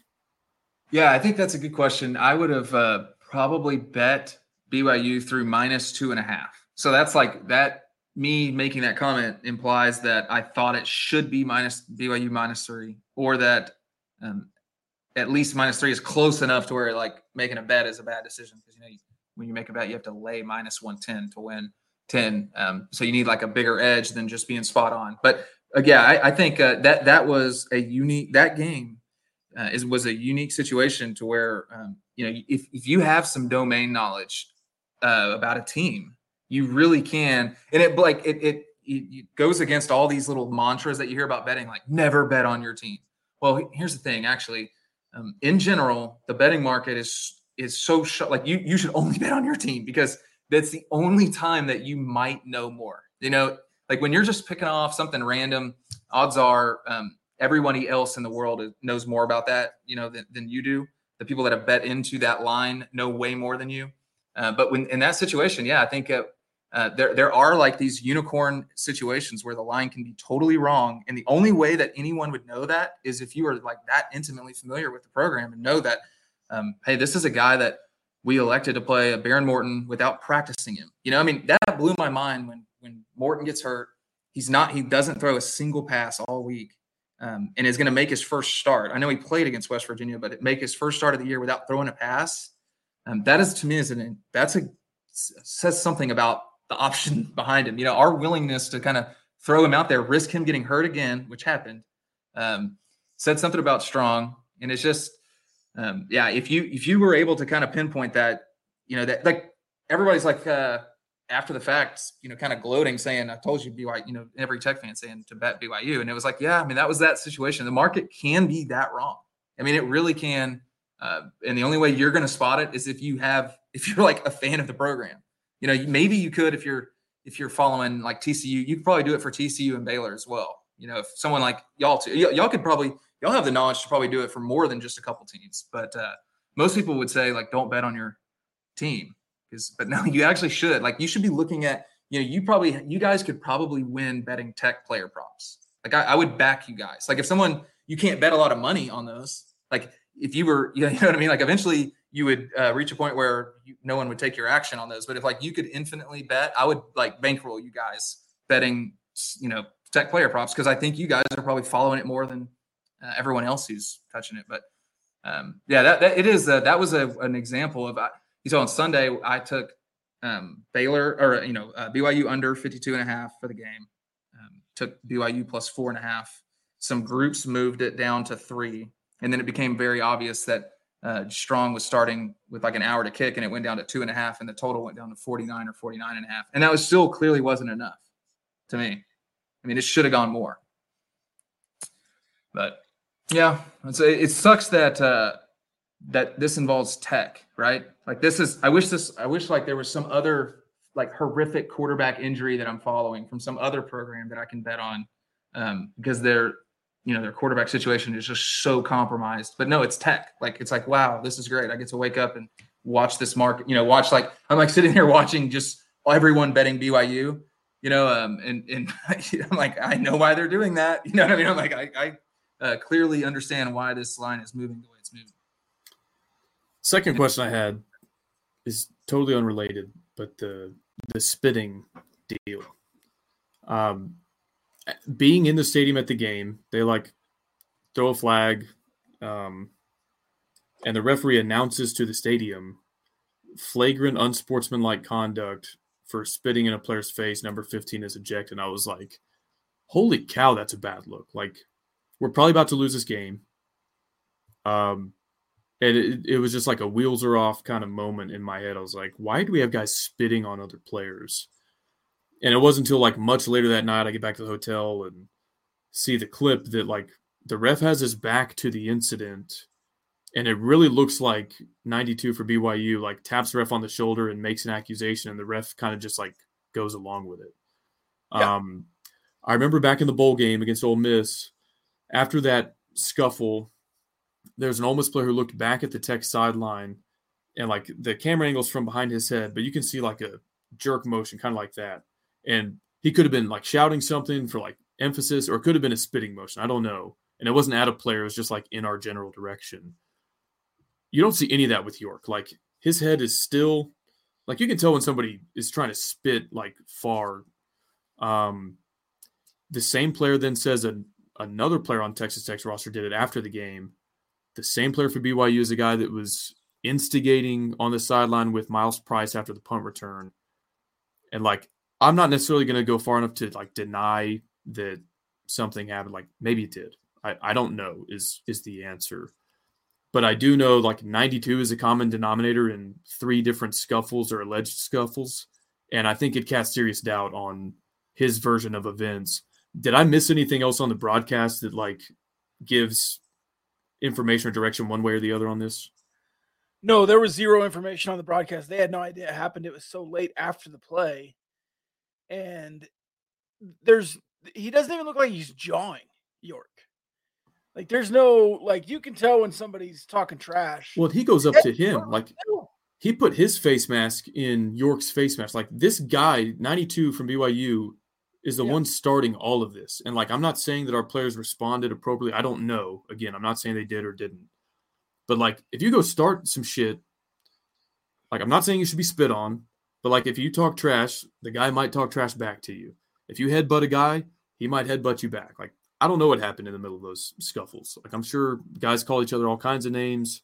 Yeah, I think that's a good question. I would have uh, probably bet B Y U through minus two and a half. So that's like that. Me making that comment implies that I thought it should be minus B Y U minus three, or that um, at least minus three is close enough to where like making a bet is a bad decision, because you know you, when you make a bet you have to lay minus one ten to win ten. Um, so you need like a bigger edge than just being spot on. But uh, yeah, I, I think uh, that that was a unique, that game uh, is was a unique situation to where, um, you know, if, if you have some domain knowledge uh, about a team, you really can. And it like it, it it goes against all these little mantras that you hear about betting, like never bet on your team. Well, here's the thing, actually, um, in general, the betting market is, is so sh- like you, you should only bet on your team, because that's the only time that you might know more. You know, like when you're just picking off something random, odds are um, everybody else in the world knows more about that, you know, than, than you do. The people that have bet into that line know way more than you. Uh, but when in that situation, yeah, I think uh, uh, there there are like these unicorn situations where the line can be totally wrong. And the only way that anyone would know that is if you are like that intimately familiar with the program and know that, um, hey, this is a guy that we elected to play a Behren Morton without practicing him. You know, I mean, that blew my mind when when Morton gets hurt. He's not, he doesn't throw a single pass all week, um, and is going to make his first start. I know he played against West Virginia, but it make his first start of the year without throwing a pass. Um, that is, to me, is an that's a says something about the option behind him. You know, our willingness to kind of throw him out there, risk him getting hurt again, which happened, um, said something about Strong, and it's just. Um, yeah, if you if you were able to kind of pinpoint that, you know, that like everybody's like uh, after the fact, you know, kind of gloating, saying, I told you B Y U, you know, every Tech fan saying to bet B Y U. And it was like, yeah, I mean, that was that situation. The market can be that wrong. I mean, it really can. Uh, and the only way you're going to spot it is if you have if you're like a fan of the program, you know, maybe you could if you're if you're following like T C U, you could probably do it for T C U and Baylor as well. You know, if someone like y'all, too, y- y'all could probably. Y'all have the knowledge to probably do it for more than just a couple teams, but uh, most people would say like, don't bet on your team, because, but no, you actually should, like, you should be looking at, you know, you probably, you guys could probably win betting Tech player props. Like I, I would back you guys. Like if someone, you can't bet a lot of money on those. Like if you were, you know, you know what I mean? Like eventually you would uh, reach a point where you, no one would take your action on those. But if like you could infinitely bet, I would like bankroll you guys betting, you know, Tech player props. Cause I think you guys are probably following it more than, Uh, everyone else who's touching it, but um, yeah, that, that it is. A, that was a, an example of. I, you saw on Sunday, I took um, Baylor or you know uh, B Y U under fifty-two and a half for the game. Um, took B Y U plus four and a half. Some groups moved it down to three, and then it became very obvious that uh, Strong was starting with like an hour to kick, and it went down to two and a half, and the total went down to forty-nine or forty-nine and a half, and that was still clearly wasn't enough to me. I mean, it should have gone more, but. Yeah, it's, it sucks that uh, that this involves Tech, right? Like this is, I wish this, I wish like there was some other like horrific quarterback injury that I'm following from some other program that I can bet on, um, because they're you know, their quarterback situation is just so compromised. But no, it's Tech. Like, it's like, wow, this is great. I get to wake up and watch this market, you know, watch, like, I'm like sitting here watching just everyone betting B Y U, you know, um, and, and I'm like, I know why they're doing that. You know what I mean? I'm like, I, I uh, clearly understand why this line is moving the way it's moving. Second question I had is totally unrelated, but the, the spitting deal, um, being in the stadium at the game, they like throw a flag, um, and the referee announces to the stadium, flagrant unsportsmanlike conduct for spitting in a player's face. Number fifteen is ejected. And I was like, holy cow, that's a bad look. Like, we're probably about to lose this game. Um, and it, it was just like a wheels are off kind of moment in my head. I was like, why do we have guys spitting on other players? And it wasn't until like much later that night I get back to the hotel and see the clip that like the ref has his back to the incident. And it really looks like ninety-two for B Y U, like taps the ref on the shoulder and makes an accusation, and the ref kind of just like goes along with it. Yeah. Um, I remember back in the bowl game against Ole Miss, after that scuffle, there's an Ole Miss player who looked back at the Tech sideline, and like the camera angle's from behind his head, but you can see like a jerk motion, kind of like that. And he could have been like shouting something for like emphasis, or it could have been a spitting motion. I don't know. And it wasn't at a player. It was just like in our general direction. You don't see any of that with York. Like, his head is still – like, you can tell when somebody is trying to spit, like, far. Um, the same player then says a, another player on Texas Tech's roster did it after the game. The same player for B Y U is a guy that was instigating on the sideline with Miles Price after the punt return. And, like, I'm not necessarily going to go far enough to, like, deny that something happened. Like, maybe it did. I, I don't know is is the answer. But I do know, like, ninety-two is a common denominator in three different scuffles or alleged scuffles. And I think it casts serious doubt on his version of events. Did I miss anything else on the broadcast that, like, gives information or direction one way or the other on this? No, there was zero information on the broadcast. They had no idea it happened. It was so late after the play. And there's he doesn't even look like he's jawing, York. Like, there's no, like, you can tell when somebody's talking trash. Well, he goes up to him. Like, he put his face mask in York's face mask. Like, this guy, ninety-two from B Y U, is the yeah. one starting all of this. And, like, I'm not saying that our players responded appropriately. I don't know. Again, I'm not saying they did or didn't. But, like, if you go start some shit, like, I'm not saying you should be spit on. But, like, if you talk trash, the guy might talk trash back to you. If you headbutt a guy, he might headbutt you back. Like, I don't know what happened in the middle of those scuffles. Like, I'm sure guys call each other all kinds of names,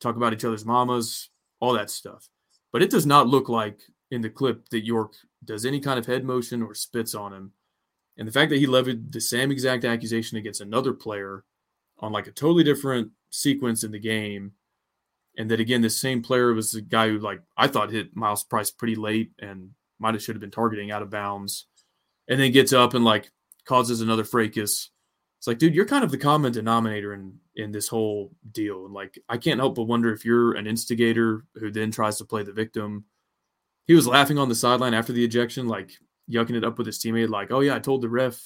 talk about each other's mamas, all that stuff. But it does not look like in the clip that York does any kind of head motion or spits on him. And the fact that he levied the same exact accusation against another player on, like, a totally different sequence in the game. And that, again, this same player was the guy who, like, I thought hit Miles Price pretty late and might have should have been targeting out of bounds. And then gets up and, like, causes another fracas. It's like, dude, you're kind of the common denominator in, in this whole deal. And, like, I can't help but wonder if you're an instigator who then tries to play the victim. He was laughing on the sideline after the ejection, like, yucking it up with his teammate, like, oh, yeah, I told the ref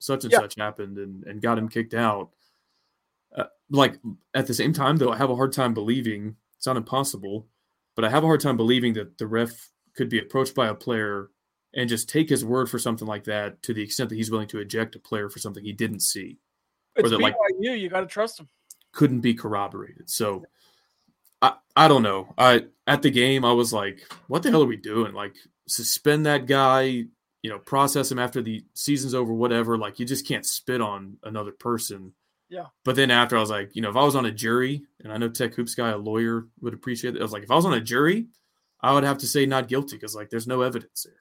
such and yeah. such happened and, and got him kicked out. Uh, like, at the same time, though, I have a hard time believing, it's not impossible, but I have a hard time believing that the ref could be approached by a player and just take his word for something like that to the extent that he's willing to eject a player for something he didn't see. It's or that, B Y U, like, you got to trust him. Couldn't be corroborated. So I, I don't know. I At the game, I was like, what the hell are we doing? Like, suspend that guy, you know, process him after the season's over, whatever. Like, you just can't spit on another person. Yeah. But then after, I was like, you know, if I was on a jury, and I know Tech Hoops guy, a lawyer, would appreciate it. I was like, if I was on a jury, I would have to say not guilty because, like, there's no evidence there.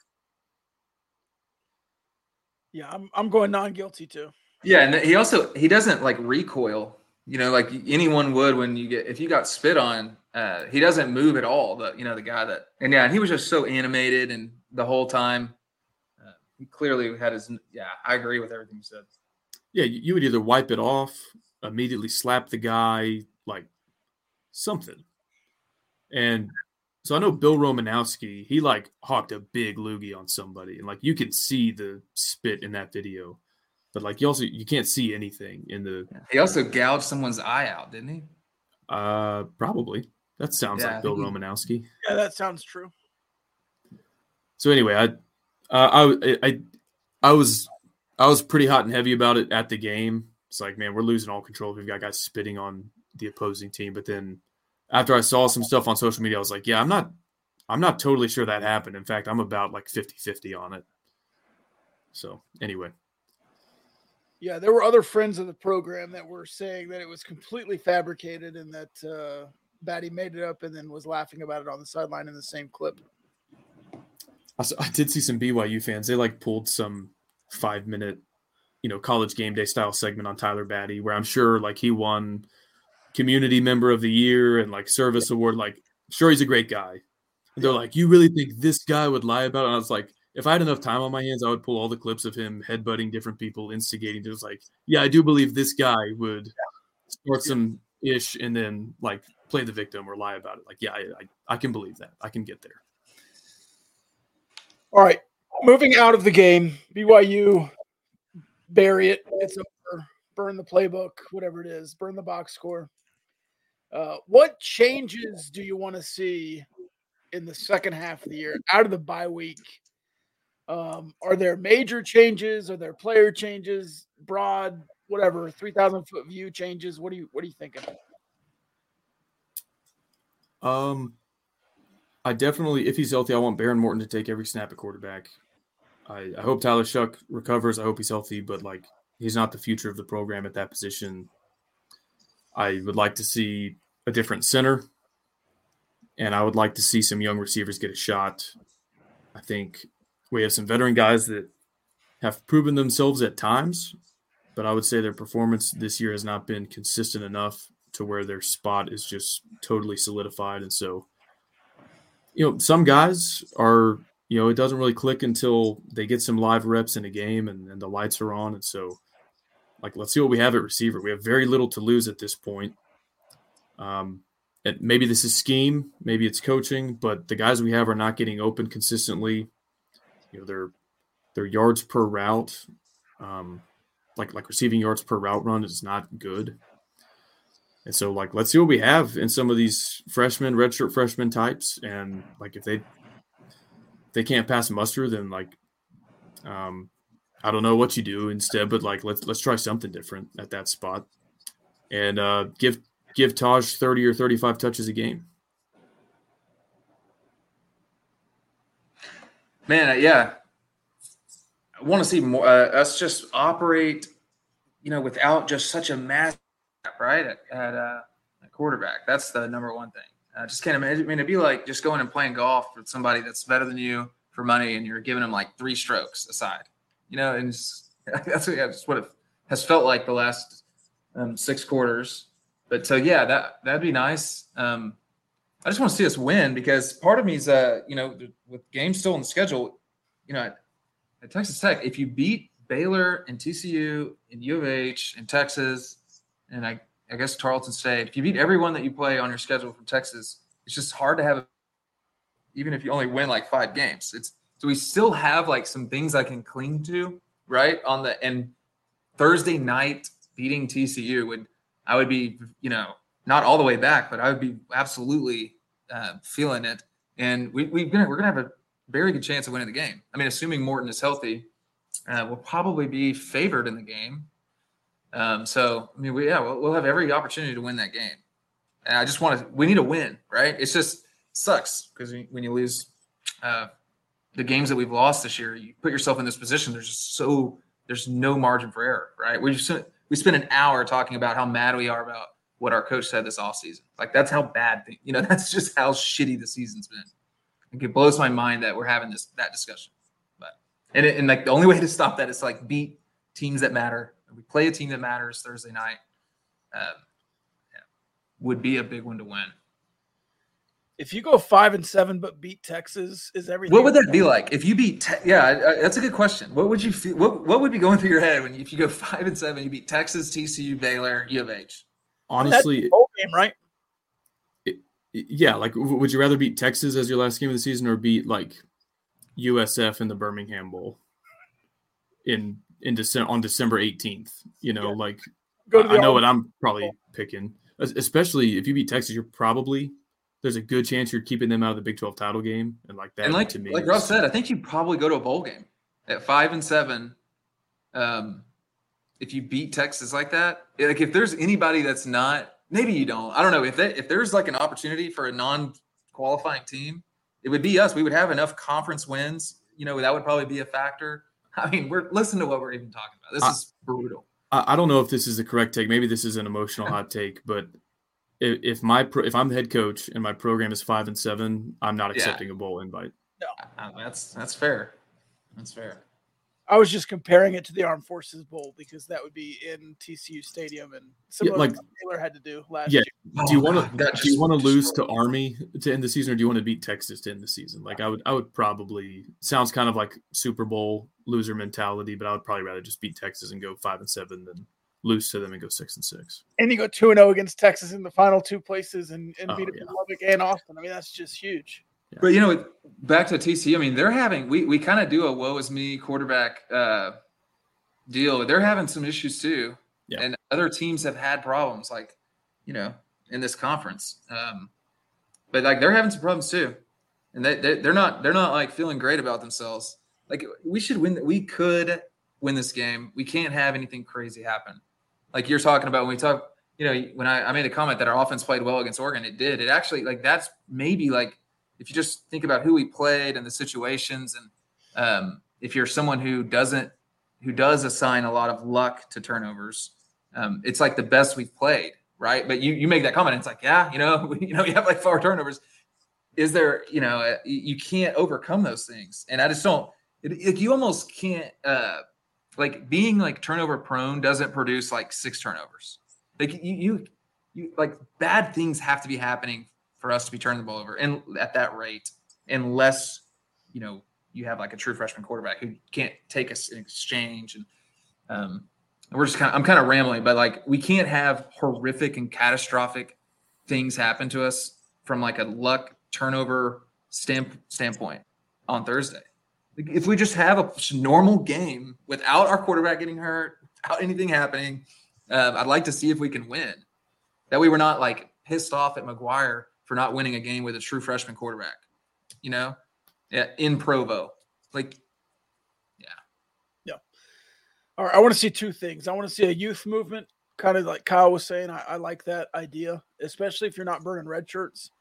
Yeah, I'm I'm going non-guilty too. Yeah, and he also he doesn't like recoil, you know, like anyone would when you get if you got spit on. Uh, he doesn't move at all. The you know the guy that and yeah, he was just so animated and the whole time. Uh, he clearly had his yeah. I agree with everything you said. Yeah, you would either wipe it off, immediately slap the guy, like something. And so I know Bill Romanowski, he like hawked a big loogie on somebody. And like, you can see the spit in that video. But like you also you can't see anything in the. He also gouged someone's eye out, didn't he? Uh, probably. That sounds yeah, like Bill he, Romanowski. Yeah, that sounds true. So anyway, I, uh, I, I, I was, I was pretty hot and heavy about it at the game. It's like, man, we're losing all control. We've got guys spitting on the opposing team. But then, after I saw some stuff on social media, I was like, yeah, I'm not, I'm not totally sure that happened. In fact, I'm about like fifty-fifty on it. So anyway. Yeah, there were other friends of the program that were saying that it was completely fabricated and that uh, Batty made it up and then was laughing about it on the sideline in the same clip. I, saw, I did see some B Y U fans. They like pulled some five-minute, you know, college game day style segment on Tyler Batty, where I'm sure like he won Community Member of the Year and like Service Award. Like, sure, he's a great guy. And they're like, you really think this guy would lie about it? And I was like, if I had enough time on my hands, I would pull all the clips of him headbutting different people, instigating. Just like, yeah, I do believe this guy would start some ish and then like play the victim or lie about it. Like, yeah, I, I, I can believe that. I can get there. All right, moving out of the game, B Y U, bury it. It's over. Burn the playbook, whatever it is. Burn the box score. Uh, what changes do you want to see in the second half of the year, out of the bye week? Um, are there major changes? Are there player changes? Broad, whatever, three thousand foot view changes. What do you What are you thinking? Um, I definitely, if he's healthy, I want Behren Morton to take every snap at quarterback. I, I hope Tyler Shough recovers. I hope he's healthy, but like he's not the future of the program at that position. I would like to see a different center, and I would like to see some young receivers get a shot. I think. We have some veteran guys that have proven themselves at times, but I would say their performance this year has not been consistent enough to where their spot is just totally solidified. And so, you know, some guys are, you know, it doesn't really click until they get some live reps in a game and, and the lights are on. And so, like, let's see what we have at receiver. We have very little to lose at this point. Um, and maybe this is scheme, maybe it's coaching, but the guys we have are not getting open consistently. You know, their their yards per route, um, like like receiving yards per route run is not good. And so, like, let's see what we have in some of these freshmen, redshirt freshmen types. And, like, if they they can't pass muster, then, like, um, I don't know what you do instead. But, like, let's let's try something different at that spot. And uh, give give Taj thirty or thirty-five touches a game. Man, yeah, I want to see more. Uh, us just operate, you know, without just such a mass, right, at, at uh, quarterback. That's the number one thing. I just can't imagine. I mean, it'd be like just going and playing golf with somebody that's better than you for money, and you're giving them like three strokes aside, you know, and just, that's yeah, just what it has felt like the last um, six quarters. But so, yeah, that, that'd be nice. Um I just want to see us win because part of me is, uh, you know, with games still on the schedule, you know, at, at Texas Tech, if you beat Baylor and T C U and U of H and Texas and I, I guess Tarleton State, if you beat everyone that you play on your schedule from Texas, it's just hard to have, a, even if you only win like five games. It's so we still have like some things I can cling to, right? On the and Thursday night beating T C U would I would be, you know. Not all the way back, but I would be absolutely uh, feeling it. And we, we've been, we're going to have a very good chance of winning the game. I mean, assuming Morton is healthy, uh, we'll probably be favored in the game. Um, so, I mean, we, yeah, we'll, we'll have every opportunity to win that game. And I just want to – we need to win, right? It's just sucks because when you lose uh, the games that we've lost this year, you put yourself in this position. There's just so – there's no margin for error, right? We just we spent an hour talking about how mad we are about – what our coach said this offseason. Like, that's how bad – you know, that's just how shitty the season's been. Like, it blows my mind that we're having this that discussion. But and, it, and, like, the only way to stop that is to, like, beat teams that matter. We play a team that matters Thursday night. Um, yeah, would be a big one to win. If you go five and seven but beat Texas, is everything – What would that be like? If you beat te- – yeah, I, I, that's a good question. What would you feel, what, what would be going through your head when you, if you go five and seven, you beat Texas, T C U, Baylor, U of H? Honestly, that's the whole game, right? It, it, yeah, like, w- would you rather beat Texas as your last game of the season or beat, like, U S F in the Birmingham Bowl in in December on December eighteenth. You know, yeah. like I, I know what I'm probably picking. Especially if you beat Texas, you're probably there's a good chance you're keeping them out of the Big twelve title game, and like that. And like to me, like Russ said, I think you probably go to a bowl game at five and seven. Um, if you beat Texas like that, like if there's anybody that's not, maybe you don't. I don't know if that if there's like an opportunity for a non-qualifying team, it would be us. We would have enough conference wins. You know, that would probably be a factor. I mean, we're listen to what we're even talking about. This I, is brutal. I, I don't know if this is the correct take. Maybe this is an emotional hot take, but if, if my pro, if I'm the head coach and my program is five and seven, I'm not accepting yeah. a bowl invite. No, I, that's that's fair. That's fair. I was just comparing it to the Armed Forces Bowl because that would be in T C U Stadium and similar yeah, like to what Baylor had to do last yeah. year. Do you want to do you want to lose to Army to end the season, or do you want to beat Texas to end the season? Like I would, I would probably sounds kind of like Super Bowl loser mentality, but I would probably rather just beat Texas and go five and seven than lose to them and go six and six. And you go two and zero against Texas in the final two places and, and oh, beat yeah. Lubbock and Austin. I mean, that's just huge. Yeah. But, you know, back to T C U, I mean, they're having – we we kind of do a woe-is-me quarterback uh, deal. They're having some issues too, yeah. and other teams have had problems, like, you know, in this conference. Um, but, like, they're having some problems too, and they, they, they're not, they're not like, feeling great about themselves. Like, we should win – we could win this game. We can't have anything crazy happen. Like you're talking about when we talk – you know, when I, I made a comment that our offense played well against Oregon, it did. It actually – like, that's maybe, like – if you just think about who we played and the situations, and um, if you're someone who doesn't, who does assign a lot of luck to turnovers, um, it's like the best we've played, right? But you you make that comment, and it's like, yeah, you know, we, you know, you have like four turnovers. Is there, you know, uh, you can't overcome those things, and I just don't. It, it, you almost can't. Uh, like being like turnover prone doesn't produce like six turnovers. Like you you, you like bad things have to be happening for us to be turning the ball over and at that rate, unless, you know, you have like a true freshman quarterback who can't take us in exchange. And um, we're just kind of, I'm kind of rambling, but like, we can't have horrific and catastrophic things happen to us from like a luck turnover stamp standpoint on Thursday. Like if we just have a normal game without our quarterback getting hurt, without anything happening, uh, I'd like to see if we can win. That way we're not like pissed off at McGuire for not winning a game with a true freshman quarterback, you know, yeah, in Provo. Like, yeah. Yeah. All right. I want to see two things. I want to see a youth movement, kind of like Kyle was saying. I, I like that idea, especially if you're not burning red shirts.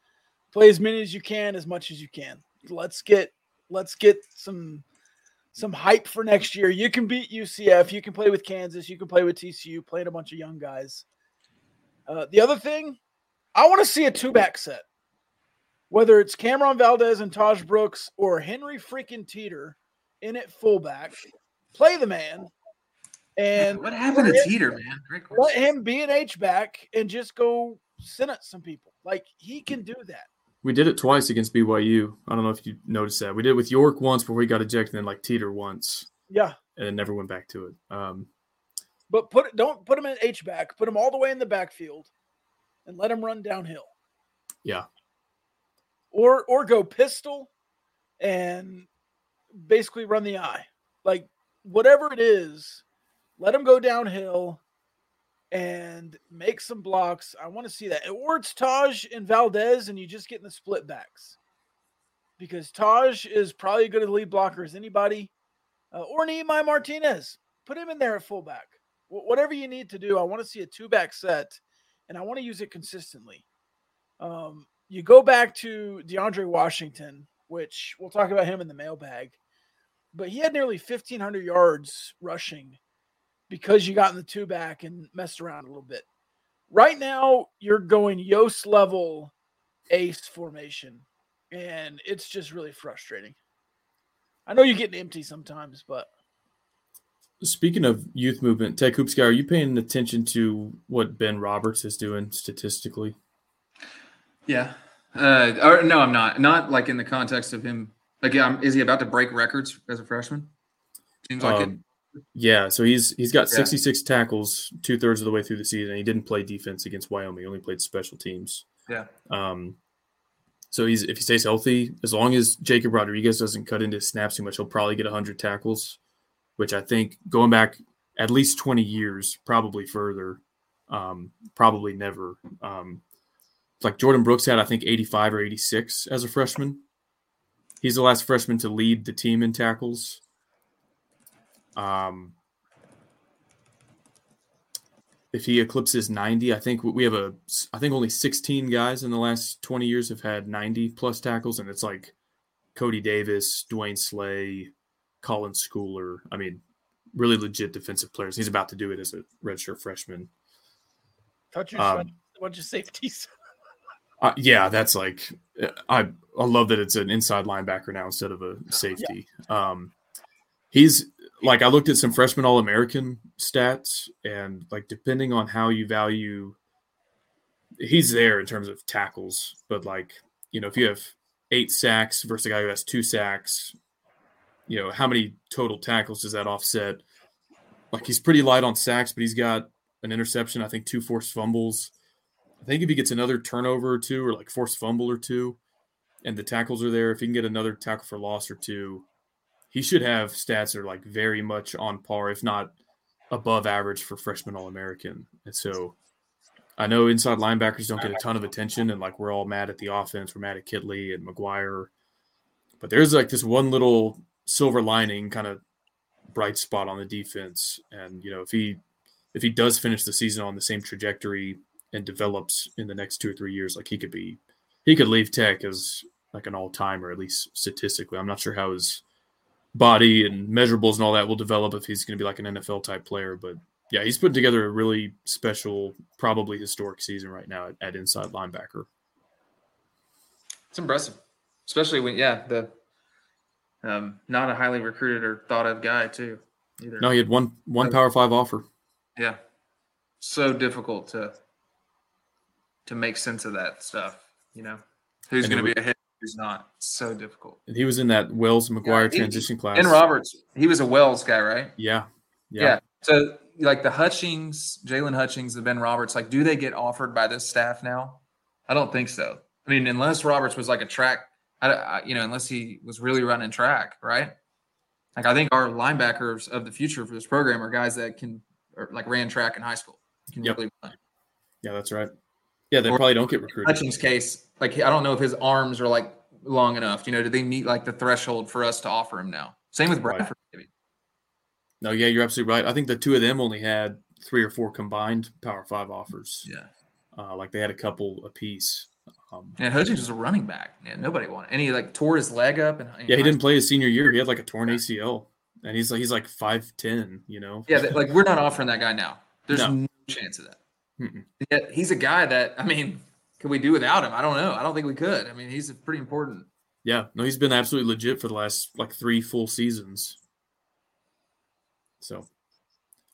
Play as many as you can, as much as you can. Let's get let's get some some hype for next year. You can beat U C F. You can play with Kansas. You can play with T C U, playing a bunch of young guys. Uh, the other thing, I want to see a two-back set, whether it's Cameron Valdez and Taj Brooks or Henry freaking Teeter in at fullback. Play the man. And what happened to Teeter, man? Great question. Let him be an H-back and just go sentence some people. Like, he can do that. We did it twice against B Y U. I don't know if you noticed that. We did it with York once before we got ejected, and then, like, Teeter once. Yeah. And it never went back to it. Um, but put don't put him in H-back. Put him all the way in the backfield. And let him run downhill. Yeah. Or or go pistol and basically run the eye. Like, whatever it is, let him go downhill and make some blocks. I want to see that. Or it's Taj and Valdez, and you just get in the split backs. Because Taj is probably as good a lead blocker as anybody. Uh, or Nehemiah Martinez. Put him in there at fullback. W- whatever you need to do, I want to see a two-back set. And I want to use it consistently. Um, you go back to DeAndre Washington, which we'll talk about him in the mailbag, but he had nearly fifteen hundred yards rushing because you got in the two back and messed around a little bit. Right now, you're going Yost level ace formation, and it's just really frustrating. I know you get empty sometimes, but. Speaking of youth movement, Tech Hoops Guy, are you paying attention to what Ben Roberts is doing statistically? Yeah. Uh, or, no, I'm not. Not like in the context of him. Like, yeah, is he about to break records as a freshman? Seems um, like it. Yeah. So he's he's got yeah. sixty-six tackles two thirds of the way through the season. He didn't play defense against Wyoming. He only played special teams. Yeah. Um. So he's if he stays healthy, as long as Jacob Rodriguez doesn't cut into snaps too much, he'll probably get one hundred tackles. which I think going back at least twenty years, probably further, um, probably never. Um, like Jordan Brooks had, I think, eighty-five or eighty-six as a freshman. He's the last freshman to lead the team in tackles. Um, if he eclipses ninety, I think we have a, I think only sixteen guys in the last twenty years have had ninety plus tackles. And it's like Cody Davis, Dwayne Slay, Colin Schooler. I mean, really legit defensive players. He's about to do it as a redshirt freshman. Touch your um, bunch of safeties. Uh, yeah, that's like I I love that it's an inside linebacker now instead of a safety. Yeah. Um, he's like I looked at some freshman All-American stats, and like depending on how you value, he's there in terms of tackles. But like you know, if you have eight sacks versus a guy who has two sacks, you know how many total tackles does that offset? Like he's pretty light on sacks, but he's got an interception. I think two forced fumbles. I think if he gets another turnover or two or like forced fumble or two and the tackles are there, if he can get another tackle for loss or two, he should have stats that are like very much on par, if not above average for freshman All-American. And so I know inside linebackers don't get a ton of attention and like we're all mad at the offense. We're mad at Kittley and McGuire. But there's like this one little silver lining kind of bright spot on the defense. And, you know, if he if he does finish the season on the same trajectory – and develops in the next two or three years, like he could be, he could leave Tech as like an all-time or at least statistically. I'm not sure how his body and measurables and all that will develop if he's going to be like an N F L type player. But yeah, he's putting together a really special, probably historic season right now at, at inside linebacker. It's impressive, especially when, yeah, the um, not a highly recruited or thought of guy too. Either. No, he had one, one Power Five offer. Yeah. So difficult to, to make sense of that stuff, you know, who's going to be a hit, who's not. It's so difficult. And he was in that Wells McGuire yeah, transition class. And Roberts, he was a Wells guy, right? Yeah. yeah, yeah. So like the Hutchings, Jalen Hutchings, the Ben Roberts, like, do they get offered by this staff now? I don't think so. I mean, unless Roberts was like a track, I, I, you know, unless he was really running track, right? Like, I think our linebackers of the future for this program are guys that can, or like ran track in high school. Can yep. really run. Yeah, that's right. Yeah, they probably don't get recruited. Hutchings' case, like I don't know if his arms are like long enough. You know, do they meet like the threshold for us to offer him now? Same with Bradford. Right. Maybe. No, yeah, you're absolutely right. I think the two of them only had three or four combined Power Five offers. Yeah, uh, like they had a couple apiece. Um, and Hutchings was a running back. Yeah, nobody wanted, and he like tore his leg up. And yeah, he didn't play his senior year. He had like a torn A C L, and he's like he's like five ten. You know. Yeah, like we're not offering that guy now. There's no, no chance of that. Mm-mm. Yet he's a guy that, I mean, could we do without him? I don't know. I don't think we could. I mean, he's pretty important. Yeah. No, he's been absolutely legit for the last, like, three full seasons. So,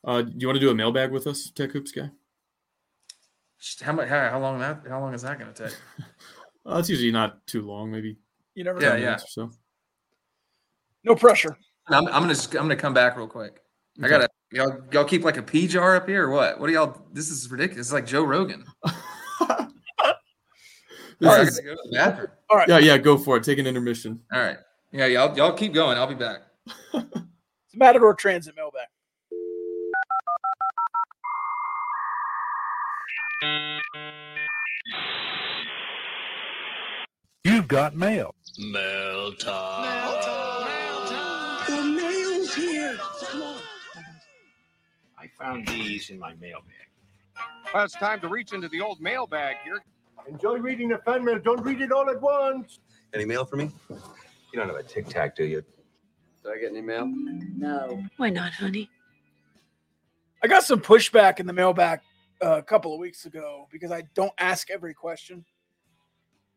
uh, do you want to do a mailbag with us, Tech Hoops guy? How much? How, how long that? How long is that going to take? Well, it's usually not too long, maybe. You never know. Yeah, yeah. So. No pressure. I'm, I'm going to I'm gonna come back real quick. Okay. I got to. Y'all, y'all keep like a pee jar up here or what? What do y'all – this is ridiculous. It's like Joe Rogan. All right, is, go to the bathroom. All right. Yeah, yeah, go for it. Take an intermission. All right. Yeah, y'all y'all keep going. I'll be back. It's Matador Transit mailbag. You've got mail. Mail time. Mail time. Mail time. The mail's here. Come on. I found these in my mailbag. Well, it's time to reach into the old mailbag here. Enjoy reading the fan mail. Don't read it all at once. Any mail for me? You don't have a Tic Tac, do you? Did I get any mail? No. Why not, honey? I got some pushback in the mailbag uh, a couple of weeks ago because I don't ask every question.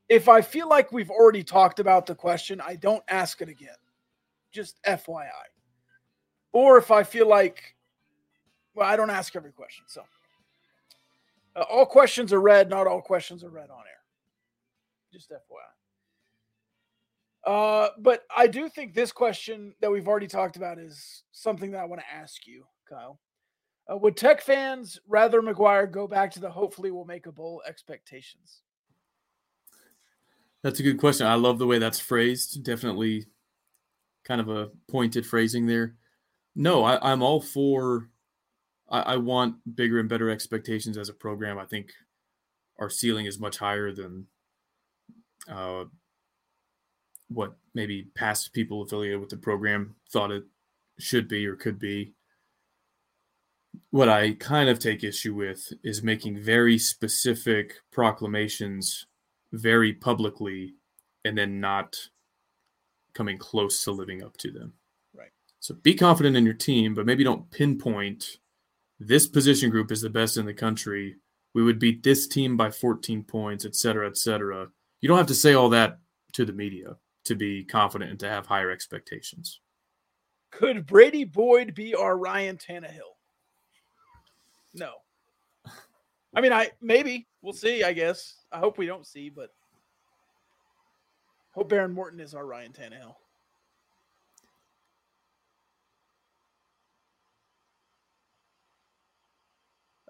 If I feel like we've already talked about the question, I don't ask it again. Just F Y I. Or if I feel like Well, I don't ask every question, so uh, all questions are read. Not all questions are read on air. Just F Y I. Uh, but I do think this question that we've already talked about is something that I want to ask you, Kyle. Uh, would Tech fans rather McGuire go back to the hopefully we'll make a bowl expectations? That's a good question. I love the way that's phrased. Definitely kind of a pointed phrasing there. No, I, I'm all for I, I want bigger and better expectations as a program. I think our ceiling is much higher than uh, what maybe past people affiliated with the program thought it should be or could be. What I kind of take issue with is making very specific proclamations very publicly and then not coming close to living up to them. Right. So be confident in your team, but maybe don't pinpoint this position group is the best in the country. We would beat this team by fourteen points, et cetera, et cetera. You don't have to say all that to the media to be confident and to have higher expectations. Could Brady Boyd be our Ryan Tannehill? No. I mean, I maybe. We'll see, I guess. I hope we don't see, but hope Behren Morton is our Ryan Tannehill.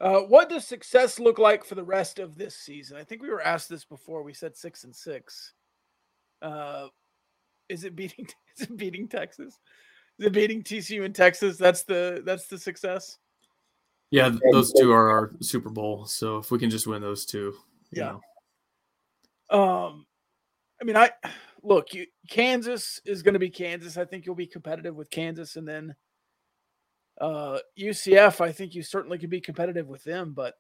Uh, what does success look like for the rest of this season? I think we were asked this before. We said six and six. Uh, is it beating? Is it beating Texas? Is it beating T C U and Texas? That's the that's the success. Yeah, those two are our Super Bowl. So if we can just win those two, you yeah. know. Um, I mean, I look. You, Kansas is going to be Kansas. I think you'll be competitive with Kansas, and then. Uh, U C F, I think you certainly could be competitive with them, but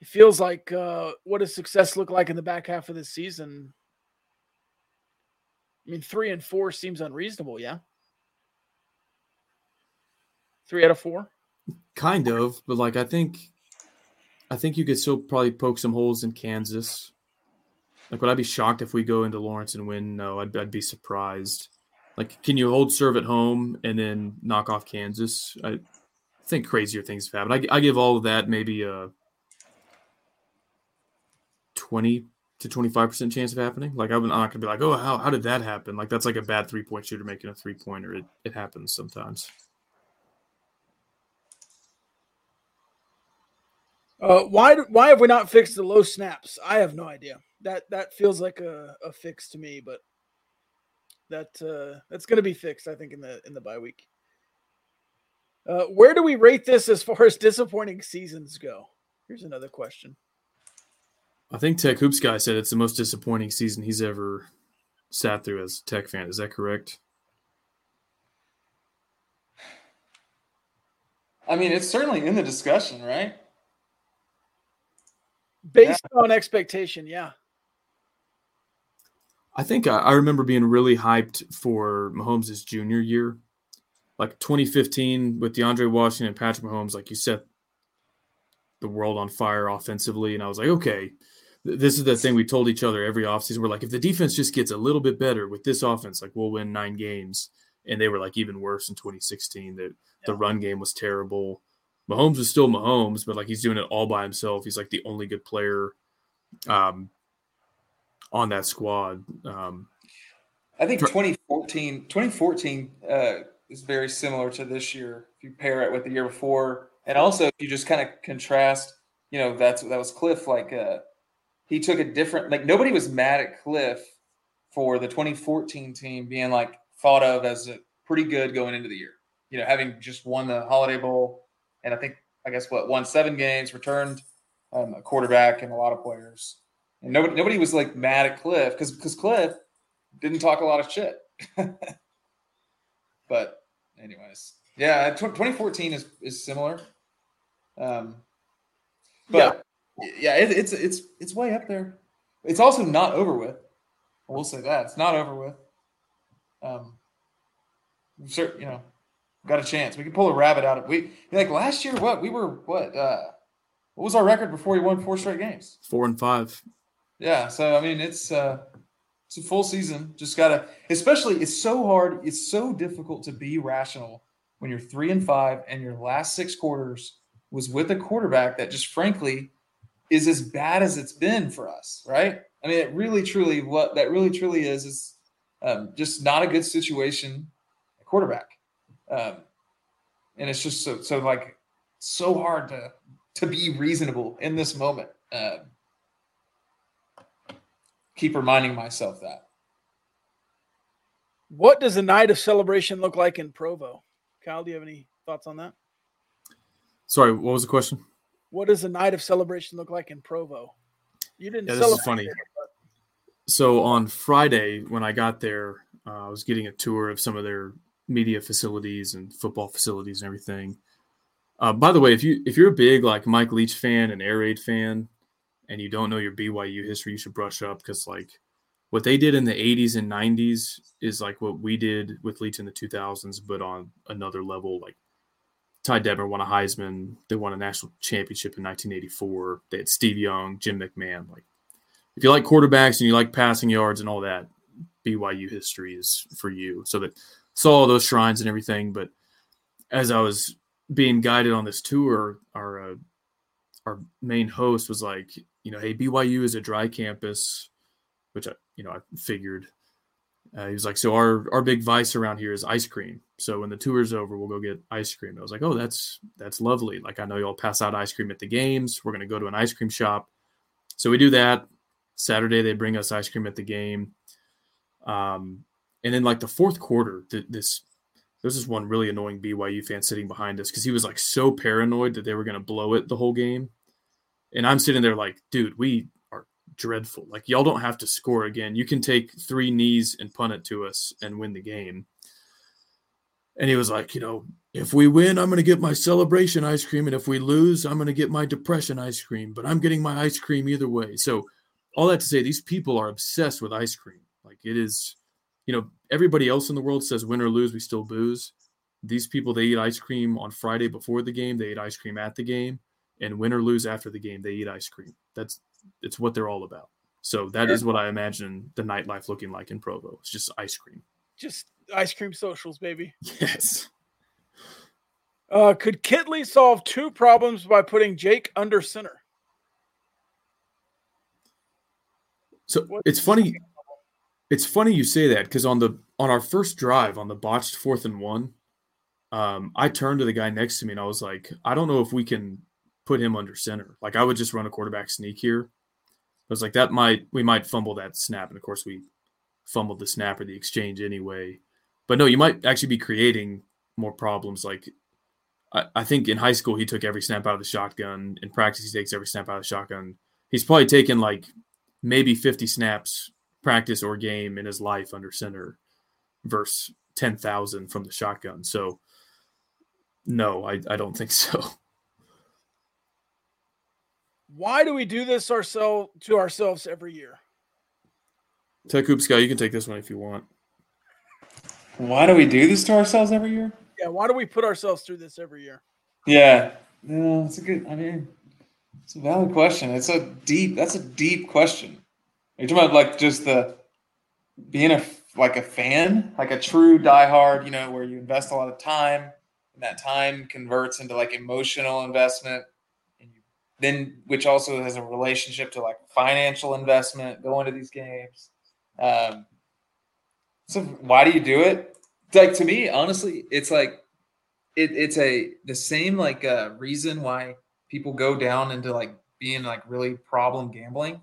it feels like uh, what does success look like in the back half of this season? I mean, three and four seems unreasonable, yeah? Three out of four? Kind of, but like I think I think you could still probably poke some holes in Kansas. Like, would I be shocked if we go into Lawrence and win? No, I'd, I'd be surprised. Like, can you hold serve at home and then knock off Kansas? I think crazier things have happened. I, I give all of that maybe a twenty to twenty-five percent chance of happening. Like, I'm not going to be like, oh, how how did that happen? Like, that's like a bad three-point shooter making a three-pointer. It, it happens sometimes. Uh, why why have we not fixed the low snaps? I have no idea. That that feels like a, a fix to me, but. That uh, that's going to be fixed, I think, in the in the bye week. Uh, where do we rate this as far as disappointing seasons go? Here's another question. I think Tech Hoops Guy said it's the most disappointing season he's ever sat through as a Tech fan. Is that correct? I mean, it's certainly in the discussion, right? Based yeah. on expectation, yeah. I think I, I remember being really hyped for Mahomes' junior year, like twenty fifteen with DeAndre Washington and Patrick Mahomes. Like, you set the world on fire offensively, and I was like, okay, th- this is the thing we told each other every offseason. We're like, if the defense just gets a little bit better with this offense, like, we'll win nine games. And they were like even worse in twenty sixteen. The, yeah. the run game was terrible. Mahomes was still Mahomes, but like he's doing it all by himself. He's like the only good player. Um, on that squad. Um, I think twenty fourteen uh, is very similar to this year. If you pair it with the year before, and also if you just kind of contrast, you know, that's that was Cliff. Like uh, he took a different, like nobody was mad at Cliff for the twenty fourteen team being like thought of as a pretty good going into the year, you know, having just won the Holiday Bowl. And I think, I guess what, won seven games, returned um, a quarterback and a lot of players. And nobody, nobody was like mad at Cliff because because Cliff didn't talk a lot of shit. But anyways, yeah, twenty fourteen is is similar. Um, but yeah, yeah it, it's it's it's way up there. It's also not over with. I will say that it's not over with. Um, you know, got a chance. We can pull a rabbit out of we like last year. What we were what uh, what was our record before we won four straight games? Four and five. Yeah, so I mean, it's uh, it's a full season. Just gotta, especially it's so hard. It's so difficult to be rational when you're three and five, and your last six quarters was with a quarterback that just frankly is as bad as it's been for us, right? I mean, it really, truly, what that really, truly is is um, just not a good situation at quarterback, um, and it's just so so like so hard to to be reasonable in this moment. Um, Keep reminding myself that. What does a night of celebration look like in Provo? Kyle, do you have any thoughts on that? Sorry, what was the question? What does a night of celebration look like in Provo? You didn't. Yeah, this is funny. There, but... So on Friday when I got there, uh, I was getting a tour of some of their media facilities and football facilities and everything. Uh, by the way, if you if you're a big like Mike Leach fan and Air Raid fan, and you don't know your B Y U history, you should brush up, because like what they did in the eighties and nineties is like what we did with Leach in the two thousands, but on another level. Like Ty Detmer won a Heisman, they won a national championship in nineteen eighty-four. They had Steve Young, Jim McMahon. Like if you like quarterbacks and you like passing yards and all that, B Y U history is for you. So that saw all those shrines and everything, but as I was being guided on this tour, our uh, our main host was like, you know, hey, B Y U is a dry campus, which I, you know, I figured. Uh, he was like, so our our big vice around here is ice cream. So when the tour's over, we'll go get ice cream. I was like, oh, that's that's lovely. Like I know y'all pass out ice cream at the games. We're gonna go to an ice cream shop. So we do that. Saturday they bring us ice cream at the game, um, and then like the fourth quarter, th- this. There's this one really annoying B Y U fan sitting behind us because he was like so paranoid that they were going to blow it the whole game. And I'm sitting there like, dude, we are dreadful. Like, y'all don't have to score again. You can take three knees and punt it to us and win the game. And he was like, you know, if we win, I'm going to get my celebration ice cream. And if we lose, I'm going to get my depression ice cream. But I'm getting my ice cream either way. So all that to say, these people are obsessed with ice cream. Like, it is, you know, everybody else in the world says win or lose, we still booze. These people, they eat ice cream on Friday before the game. They eat ice cream at the game. And win or lose after the game, they eat ice cream. That's it's what they're all about. So that yeah. is what I imagine the nightlife looking like in Provo. It's just ice cream. Just ice cream socials, baby. Yes. Uh, could Kittley solve two problems by putting Jake under center? So What's it's funny – It's funny you say that, because on the on our first drive, on the botched fourth and one, um, I turned to the guy next to me and I was like, I don't know if we can put him under center. Like, I would just run a quarterback sneak here. I was like, that might we might fumble that snap. And of course, we fumbled the snap or the exchange anyway. But no, you might actually be creating more problems. Like, I, I think in high school, he took every snap out of the shotgun. In practice, he takes every snap out of the shotgun. He's probably taken like maybe fifty snaps practice or game in his life under center versus ten thousand from the shotgun. So no, I, I don't think so. Why do we do this ourselves to ourselves every year? Tech Hoops Guy, you can take this one if you want. Why do we do this to ourselves every year? Yeah. Why do we put ourselves through this every year? Yeah. No, it's a good, I mean, it's a valid question. It's a deep, that's a deep question. Are you talking about like just the being a like a fan, like a true diehard, you know, where you invest a lot of time and that time converts into like emotional investment, and you, then which also has a relationship to like financial investment going to these games. Um, so why do you do it? It's like, to me, honestly, it's like it, it's a the same like uh, reason why people go down into like being like really problem gambling.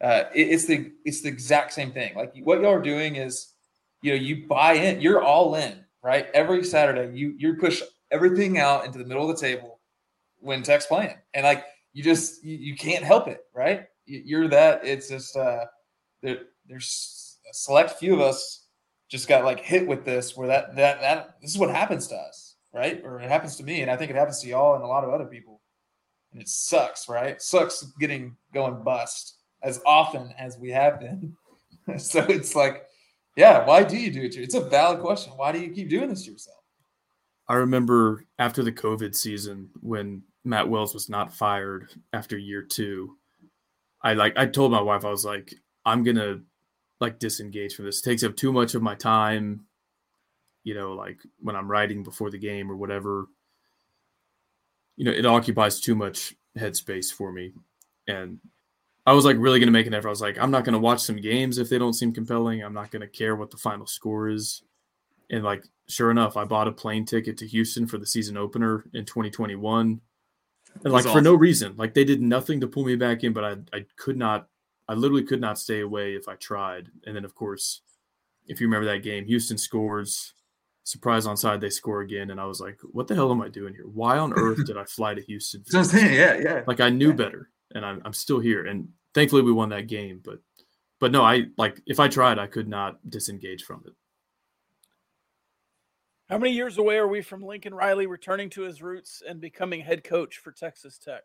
Uh, it, it's the it's the exact same thing. Like what y'all are doing is, you know, you buy in, you're all in, right? Every Saturday, you you push everything out into the middle of the table when Tech's playing, and like you just you, you can't help it, right? You, you're that. It's just uh, there, there's a select few of us just got like hit with this, where that that that this is what happens to us, right? Or it happens to me, and I think it happens to y'all and a lot of other people, and it sucks, right? It sucks getting going bust as often as we have been. So it's like, yeah, why do you do it to It's a valid question. Why do you keep doing this to yourself? I remember after the COVID season when Matt Wells was not fired after year two, I like, I told my wife, I was like, I'm going to like disengage from this. It takes up too much of my time, you know, like when I'm writing before the game or whatever, you know, it occupies too much headspace for me. And I was like really going to make an effort. I was like, I'm not going to watch some games if they don't seem compelling. I'm not going to care what the final score is. And like, sure enough, I bought a plane ticket to Houston for the season opener in twenty twenty-one. And like, for no reason, like they did nothing to pull me back in, but I, I could not, I literally could not stay away if I tried. And then of course if you remember that game, Houston scores, surprise onside, they score again. And I was like, what the hell am I doing here? Why on earth did I fly to Houston? So yeah, yeah. Like I knew yeah. better, and I'm, I'm still here. And thankfully we won that game. But, but no, I like if I tried, I could not disengage from it. How many years away are we from Lincoln Riley returning to his roots and becoming head coach for Texas Tech?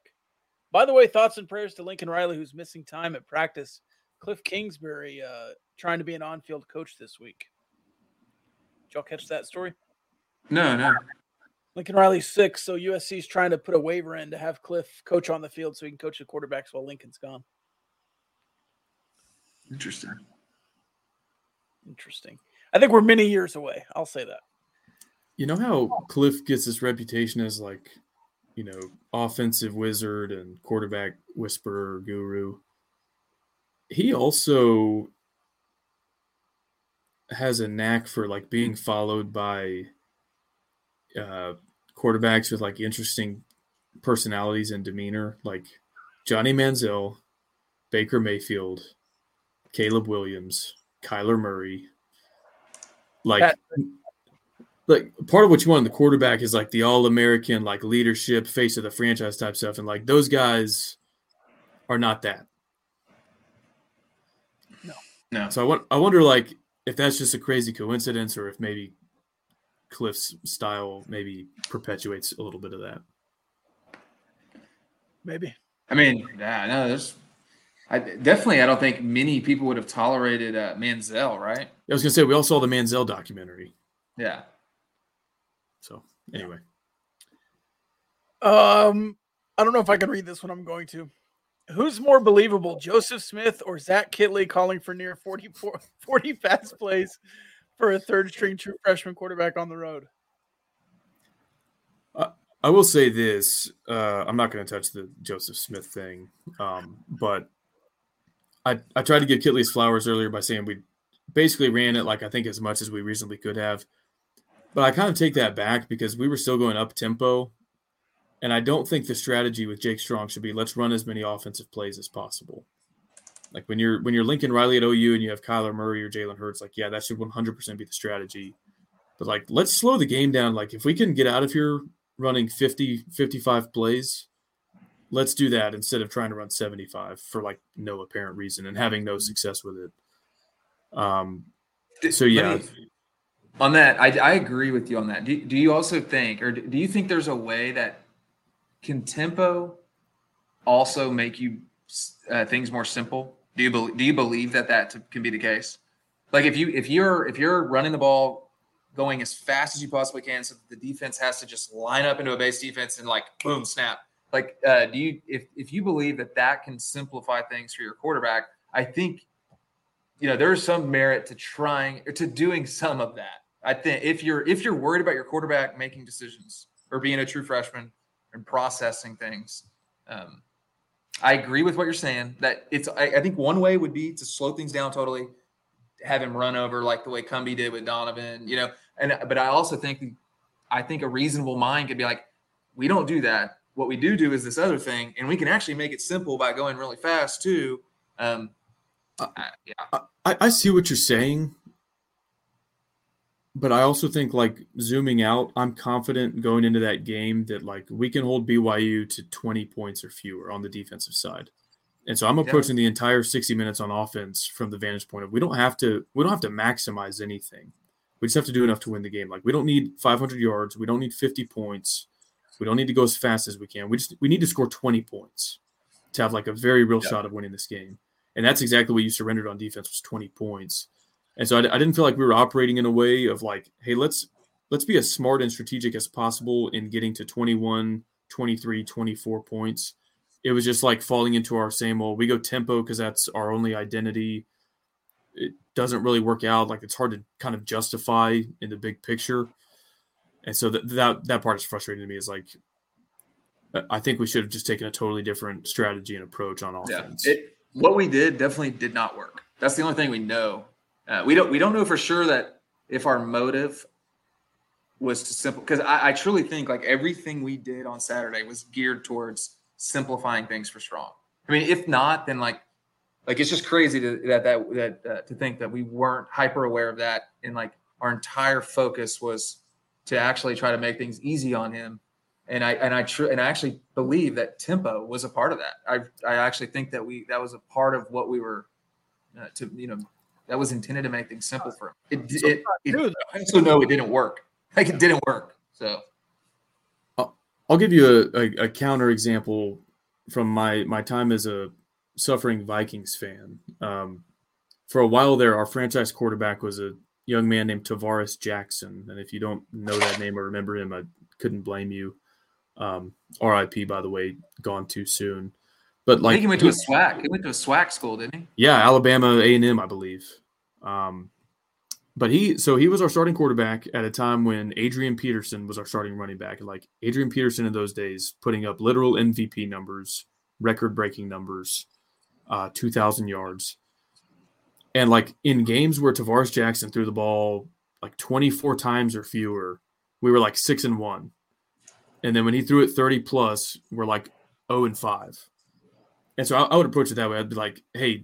By the way, thoughts and prayers to Lincoln Riley, who's missing time at practice. Cliff Kingsbury uh, trying to be an on-field coach this week. Did y'all catch that story? No, no. Lincoln Riley's sick, so U S C's trying to put a waiver in to have Cliff coach on the field so he can coach the quarterbacks while Lincoln's gone. Interesting. Interesting. I think we're many years away. I'll say that. You know how Cliff gets this reputation as like, you know, offensive wizard and quarterback whisperer guru? He also has a knack for like being followed by uh, quarterbacks with like interesting personalities and demeanor, like Johnny Manziel, Baker Mayfield, Caleb Williams, Kyler Murray. Like that- Like part of what you want in the quarterback is like the all-American, like leadership, face of the franchise type stuff. And like those guys are not that. No. No. So I, want, I wonder like if that's just a crazy coincidence or if maybe Cliff's style maybe perpetuates a little bit of that. Maybe. I mean, yeah, no, there's I, definitely I don't think many people would have tolerated uh, Manziel, right? I was going to say, we all saw the Manziel documentary. Yeah. So anyway, um, I don't know if I can read this one. I'm going to. Who's more believable, Joseph Smith or Zach Kittley calling for near forty, forty pass plays for a third-string true freshman quarterback on the road? I, I will say this: uh, I'm not going to touch the Joseph Smith thing, um, but I I tried to give Kittley's flowers earlier by saying we basically ran it like I think as much as we reasonably could have. But I kind of take that back because we were still going up tempo. And I don't think the strategy with Jake Strong should be let's run as many offensive plays as possible. Like when you're when you're Lincoln Riley at O U and you have Kyler Murray or Jalen Hurts, like, yeah, that should one hundred percent be the strategy. But like, let's slow the game down. Like if we can get out of here running fifty, fifty-five plays, let's do that instead of trying to run seventy-five for like no apparent reason and having no success with it. Um, so, yeah. On that, I, I agree with you on that. Do, do you also think, or do, do you think there's a way that can tempo also make you uh, things more simple? Do you believe, do you believe that that t- can be the case? Like if you, if you're, if you're running the ball going as fast as you possibly can, so that the defense has to just line up into a base defense and like, boom, snap. Like, uh, do you, if, if you believe that that can simplify things for your quarterback, I think, you know, there is some merit to trying or to doing some of that. I think if you're if you're worried about your quarterback making decisions or being a true freshman and processing things, um, I agree with what you're saying. That it's I, I think one way would be to slow things down totally, have him run over like the way Cumbie did with Donovan, you know. And but I also think I think a reasonable mind could be like, we don't do that. What we do do is this other thing, and we can actually make it simple by going really fast too. Um, I, yeah, I, I see what you're saying. But I also think, like, zooming out, I'm confident going into that game that, like, we can hold B Y U to twenty points or fewer on the defensive side. And so I'm approaching yeah. the entire sixty minutes on offense from the vantage point of we don't have to we don't have to maximize anything. We just have to do enough to win the game. Like, we don't need five hundred yards. We don't need fifty points. We don't need to go as fast as we can. We just we need to score twenty points to have, like, a very real yeah. shot of winning this game. And that's exactly what you surrendered on defense was twenty points. And so I, I didn't feel like we were operating in a way of like, hey, let's let's be as smart and strategic as possible in getting to twenty-one, twenty-three, twenty-four points. It was just like falling into our same old, we go tempo because that's our only identity. It doesn't really work out. Like it's hard to kind of justify in the big picture. And so that that, that part is frustrating to me is like, I think we should have just taken a totally different strategy and approach on offense. Yeah, it, what we did definitely did not work. That's the only thing we know. Uh, we don't we don't know for sure that if our motive was to simple, because I, I truly think like everything we did on Saturday was geared towards simplifying things for Strong. I mean, if not, then like Like, it's just crazy to, that that that uh, to think that we weren't hyper aware of that, and like our entire focus was to actually try to make things easy on him. And I and I tr- and I actually believe that tempo was a part of that. I I actually think that we that was a part of what we were uh, to you know that was intended to make things simple for him. It, it, it, it I also know it didn't work. Like it didn't work. So I'll give you a, a, a counter example from my my time as a suffering Vikings fan. Um, for a while there, our franchise quarterback was a young man named Tavares Jackson, and if you don't know that name or remember him, I couldn't blame you. Um, R I P, by the way, gone too soon. But like, I think he went to a SWAC. He went to a SWAC school, didn't he? Yeah, Alabama A and M, I believe. Um, but he, so he was our starting quarterback at a time when Adrian Peterson was our starting running back. And like Adrian Peterson in those days, putting up literal M V P numbers, record-breaking numbers, uh, two thousand yards, and like in games where Tavares Jackson threw the ball like twenty-four times or fewer, we were like six and one. And then when he threw it thirty plus, we're like oh and five. And so I, I would approach it that way. I'd be like, hey,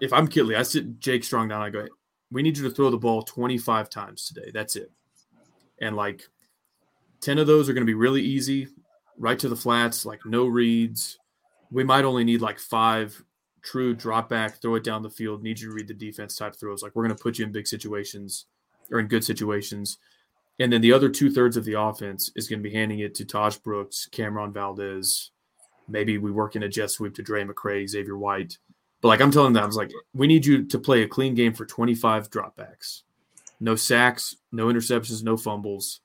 if I'm Kittley, I sit Jake Strong down. I go, hey, we need you to throw the ball twenty-five times today. That's it. And like ten of those are going to be really easy, right to the flats, like no reads. We might only need like five true drop back, throw it down the field, need you to read the defense type throws. Like we're going to put you in big situations or in good situations. And then the other two-thirds of the offense is going to be handing it to Taj Brooks, Cameron Valdez. Maybe we work in a jet sweep to Dre McCray, Xavier White. But, like, I'm telling them, I was like, we need you to play a clean game for twenty-five dropbacks. No sacks, no interceptions, no fumbles.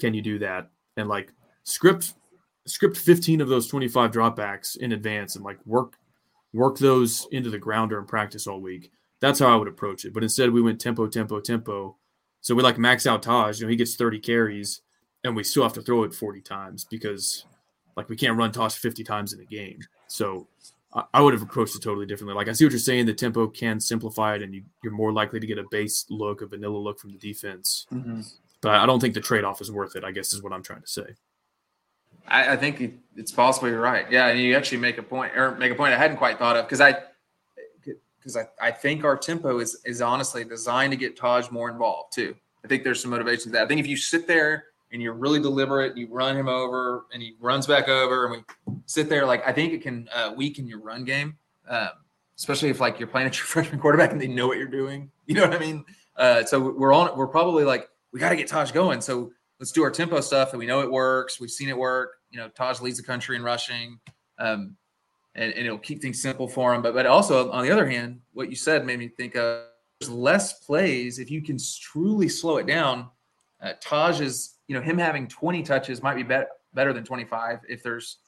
Can you do that? And, like, script script fifteen of those twenty-five dropbacks in advance and, like, work work those into the grounder and practice all week. That's how I would approach it. But instead we went tempo, tempo, tempo. So we like max out Taj, you know, he gets thirty carries and we still have to throw it forty times because like we can't run Taj fifty times in a game. So I, I would have approached it totally differently. Like I see what you're saying. The tempo can simplify it and you, you're more likely to get a base look, a vanilla look from the defense. Mm-hmm. But I don't think the trade-off is worth it, I guess is what I'm trying to say. I, I think it's possible you're right. Yeah. And you actually make a point or make a point I hadn't quite thought of. Cause I, because I, I think our tempo is is honestly designed to get Taj more involved too. I think there's some motivation to that. I think if you sit there and you're really deliberate, you run him over and he runs back over and we sit there, like I think it can uh, weaken your run game, um, especially if like you're playing at your freshman quarterback and they know what you're doing. You know what I mean? Uh, so we're on. We're probably like, we got to get Taj going. So let's do our tempo stuff and we know it works. We've seen it work. You know, Taj leads the country in rushing. Um, And, and it'll keep things simple for him. But but also, on the other hand, what you said made me think of there's less plays. If you can truly slow it down, uh, Taj's, you know, him having twenty touches might be, be better than twenty-five if there's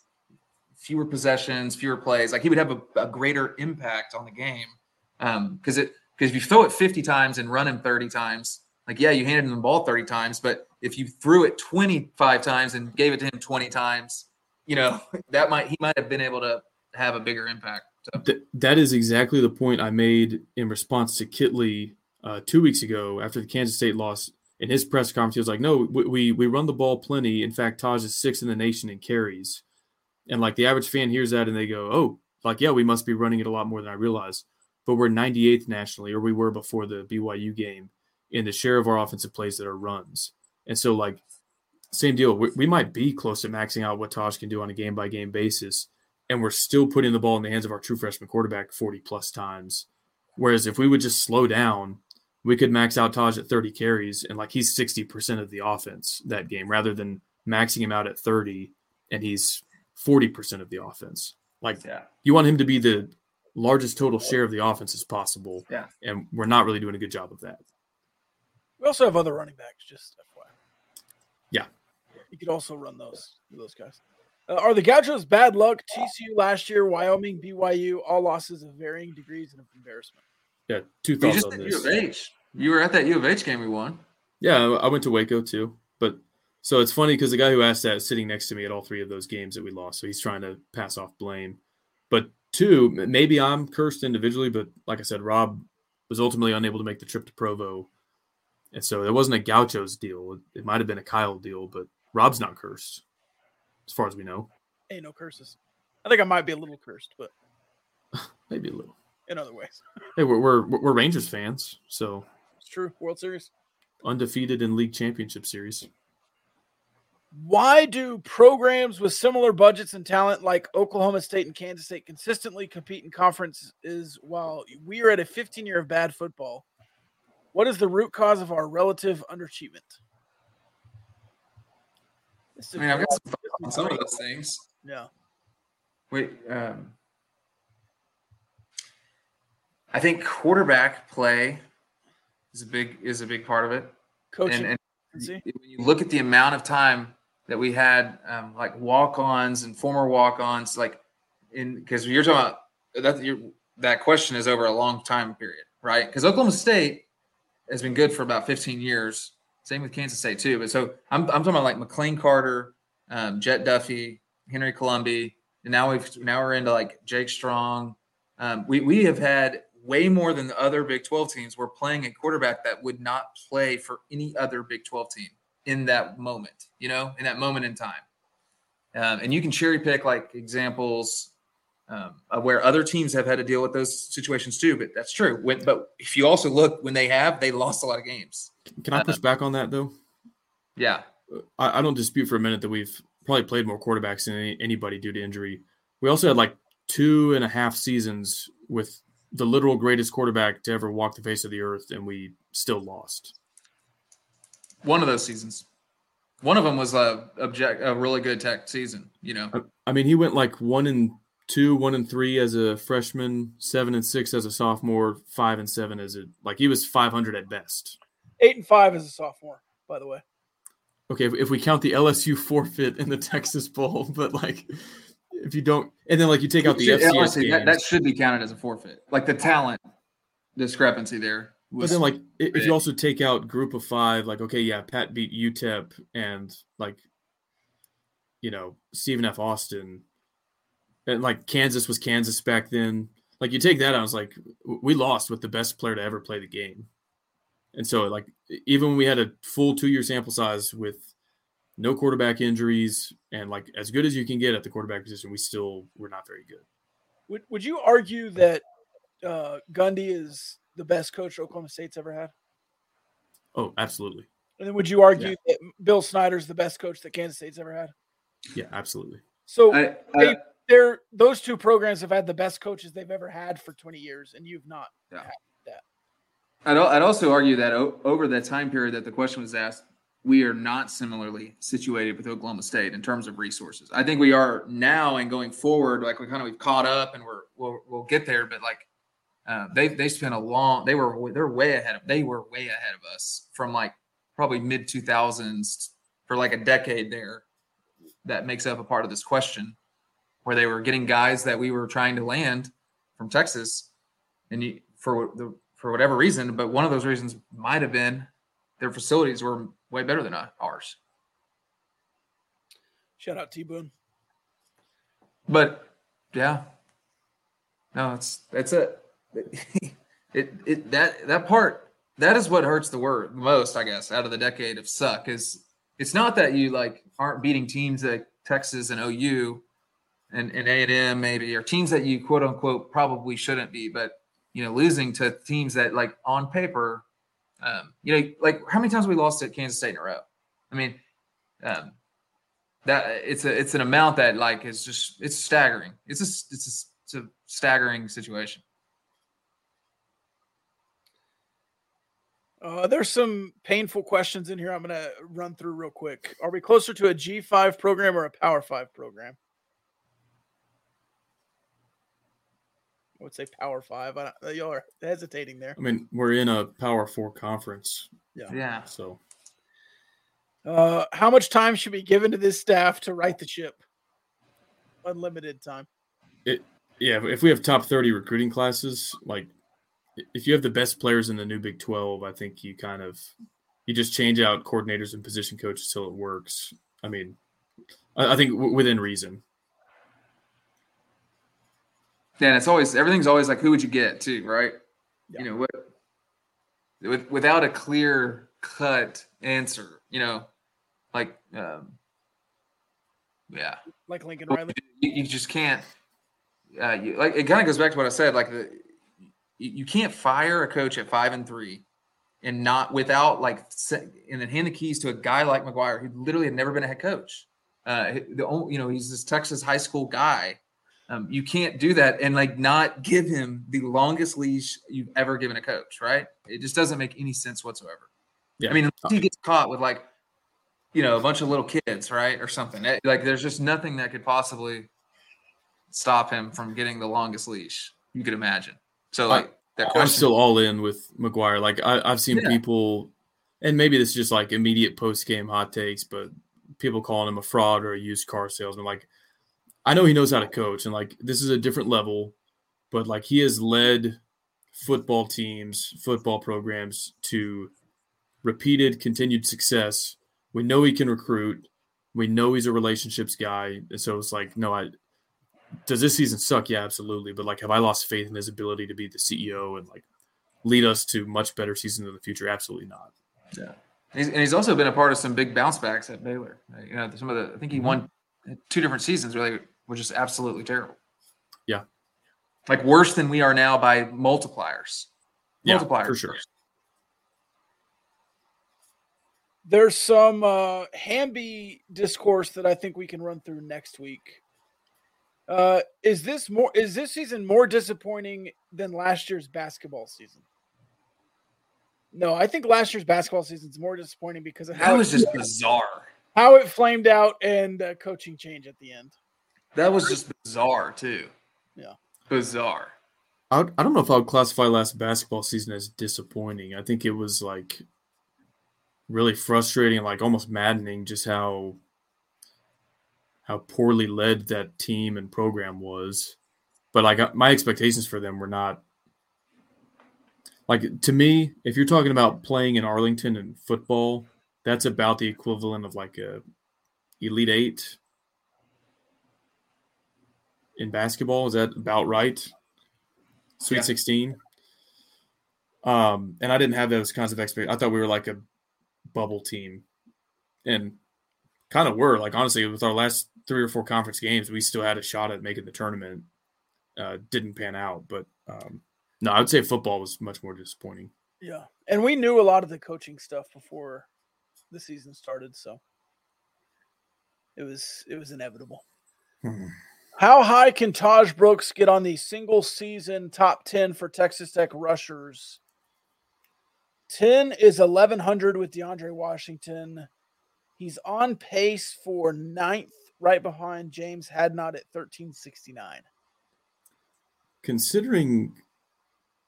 fewer possessions, fewer plays. Like he would have a, a greater impact on the game. Um, because it because if you throw it fifty times and run him thirty times, like, yeah, you handed him the ball thirty times. But if you threw it twenty-five times and gave it to him twenty times, you know, that might he might have been able to have a bigger impact. So. Th- that is exactly the point I made in response to Kittley uh, two weeks ago after the Kansas State loss. In his press conference, he was like, no, we, we we run the ball plenty. In fact, Taj is sixth in the nation in carries. And like the average fan hears that and they go, oh, like, yeah, we must be running it a lot more than I realize. But we're ninety-eighth nationally, or we were before the B Y U game, in the share of our offensive plays that are runs. And so like same deal. We, we might be close to maxing out what Taj can do on a game by game basis. And we're still putting the ball in the hands of our true freshman quarterback forty plus times. Whereas if we would just slow down, we could max out Taj at thirty carries. And like he's sixty percent of the offense that game, rather than maxing him out at thirty and he's forty percent of the offense. Like yeah. You want him to be the largest total share of the offense as possible. Yeah. And we're not really doing a good job of that. We also have other running backs, just F Y I. Yeah. You could also run those, those guys. Uh, are the Gauchos bad luck? T C U last year, Wyoming, B Y U, all losses of varying degrees of embarrassment. Yeah, two thoughts on this. You just at U of H. You were at that U of H game we won. Yeah, I went to Waco too. But so it's funny because the guy who asked that is sitting next to me at all three of those games that we lost. So he's trying to pass off blame. But two, maybe I'm cursed individually, but like I said, Rob was ultimately unable to make the trip to Provo. And so it wasn't a Gauchos deal. It might have been a Kyle deal, but Rob's not cursed. As far as we know. Ain't no curses. I think I might be a little cursed, but. Maybe a little. in other ways. Hey, we're we're, we're Rangers fans, so it's true. World Series, undefeated in league championship series. Why do programs with similar budgets and talent like Oklahoma State and Kansas State consistently compete in conferences while we are at a fifteen-year of bad football? What is the root cause of our relative underachievement? I mean, I've got some thoughts on some of those things. Yeah. Wait. Um, I think quarterback play is a big is a big part of it. Coaching. And, and when you look at the amount of time that we had, um, like walk-ons and former walk-ons, like in because you're talking about that. You're, that question is over a long time period, right? Because Oklahoma State has been good for about fifteen years. Same with Kansas State too. But so I'm I'm talking about like McLean Carter, um, Jet Duffy, Henry Columbia, and now we've now we're into like Jake Strong. Um, we we have had way more than the other Big twelve teams. We're playing a quarterback that would not play for any other Big twelve team in that moment, you know, in that moment in time. Um, and you can cherry pick like examples um, of where other teams have had to deal with those situations too. But that's true. When, but if you also look when they have, they lost a lot of games. Can I push back on that though? Yeah. I, I don't dispute for a minute that we've probably played more quarterbacks than any, anybody due to injury. We also had like two and a half seasons with the literal greatest quarterback to ever walk the face of the earth, and we still lost. One of those seasons. One of them was a, object, a really good Tech season, you know. I, I mean, he went like one and two, one and three as a freshman, seven and six as a sophomore, five and seven as a – like he was five hundred at best. Eight and five as a sophomore, by the way. Okay, if, if we count the L S U forfeit in the Texas Bowl, but like – if you don't, and then like you take out the F C S honestly, that, that should be counted as a forfeit. Like the talent discrepancy there. But then like big. If you also take out group of five, like okay, yeah, Pat beat U T E P and like you know Stephen F. Austin, and like Kansas was Kansas back then. Like you take that out, I was like we lost with the best player to ever play the game, and so like even when we had a full two year sample size with no quarterback injuries, and like as good as you can get at the quarterback position, we still we're not very good. Would Would you argue that uh, Gundy is the best coach Oklahoma State's ever had? Oh, absolutely. And then would you argue yeah. that Bill Snyder's the best coach that Kansas State's ever had? Yeah, absolutely. So I, I, they, those two programs have had the best coaches they've ever had for twenty years, and you've not yeah. had that. I'd, I'd also argue that over that time period that the question was asked, we are not similarly situated with Oklahoma State in terms of resources. I think we are now and going forward, like we kind of we've caught up and we're we'll, we'll get there. But like uh, they they spent a long they were they're way ahead of they were way ahead of us from like probably mid two thousands for like a decade there. That makes up a part of this question where they were getting guys that we were trying to land from Texas, and you, for the, for whatever reason. But one of those reasons might have been their facilities were way better than ours. Shout out T-Boone. But yeah, no, it's that's it. it it that that part that is what hurts the word most, I guess, out of the decade of suck is it's not that you like aren't beating teams like Texas and O U and and A and M maybe or teams that you quote unquote probably shouldn't be, but you know losing to teams that like on paper. Um, you know, like how many times we lost at Kansas State in a row? I mean, um, that it's a it's an amount that like is just it's staggering. It's a it's a, it's a staggering situation. Uh, there's some painful questions in here. I'm gonna run through real quick. Are we closer to a G five program or a Power Five program? I would say Power Five. I don't, y'all are hesitating there. I mean, we're in a Power Four conference. Yeah. Yeah. So, uh, how much time should be given to this staff to right the ship? Unlimited time. It. Yeah. If we have top thirty recruiting classes, like if you have the best players in the new Big twelve, I think you kind of you just change out coordinators and position coaches till it works. I mean, I, I think w- within reason. Yeah, it's always everything's always like who would you get too, right? Yeah. You know, what, with without a clear cut answer, you know, like um, yeah, like Lincoln Riley, you, you just can't. Uh, you, like it kind of goes back to what I said. Like the, you can't fire a coach at five and three and not without like and then hand the keys to a guy like McGuire, who literally had never been a head coach. Uh, the only, you know, he's this Texas high school guy. Um, you can't do that and like not give him the longest leash you've ever given a coach, right? It just doesn't make any sense whatsoever. Yeah. I mean, unless he gets caught with like, you know, a bunch of little kids, right, or something. It, like, there's just nothing that could possibly stop him from getting the longest leash you could imagine. So, like, that question, I'm still all in with McGuire. Like, I, I've seen yeah. people, and maybe this is just like immediate post game hot takes, but people calling him a fraud or a used car salesman. Like, I know he knows how to coach, and like this is a different level, but like he has led football teams, football programs to repeated, continued success. We know he can recruit. We know he's a relationships guy. And so it's like, no, I does this season suck? Yeah, absolutely. But like, have I lost faith in his ability to be the C E O and like lead us to much better seasons in the future? Absolutely not. Yeah. And he's, and he's also been a part of some big bounce backs at Baylor. You know, some of the, I think he won two different seasons where they were just absolutely terrible. Yeah. Like worse than we are now by multipliers. Yeah, multipliers. For sure. There's some uh, Hamby discourse that I think we can run through next week. Uh, is this more? Is this season more disappointing than last year's basketball season? No, I think last year's basketball season is more disappointing because of how that was just out, bizarre. How it flamed out and uh, coaching change at the end. That was just bizarre too. Yeah, bizarre. I I don't know if I would classify last basketball season as disappointing. I think it was like really frustrating, like almost maddening, just how how poorly led that team and program was. But like my expectations for them were not like, to me, if you're talking about playing in Arlington and football, that's about the equivalent of like a Elite Eight in basketball. Is that about right? Sweet yeah. sixteen. Um, and I didn't have those kinds of expectations. I thought we were like a bubble team, and kind of were. Like, honestly, with our last three or four conference games, we still had a shot at making the tournament. Uh, didn't pan out, but um, no, I would say football was much more disappointing. Yeah, and we knew a lot of the coaching stuff before the season started, so it was it was inevitable. Hmm. How high can Taj Brooks get on the single season top ten for Texas Tech rushers? ten is eleven hundred with DeAndre Washington. He's on pace for ninth, right behind James Hadnot at thirteen sixty-nine. Considering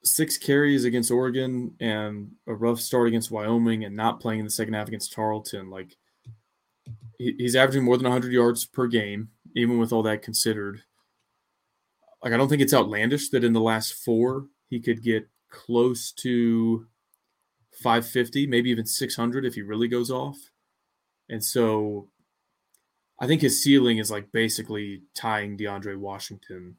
six carries against Oregon and a rough start against Wyoming and not playing in the second half against Tarleton, like he's averaging more than one hundred yards per game, even with all that considered. Like, I don't think it's outlandish that in the last four he could get close to five fifty, maybe even six hundred if he really goes off. And so I think his ceiling is like basically tying DeAndre Washington.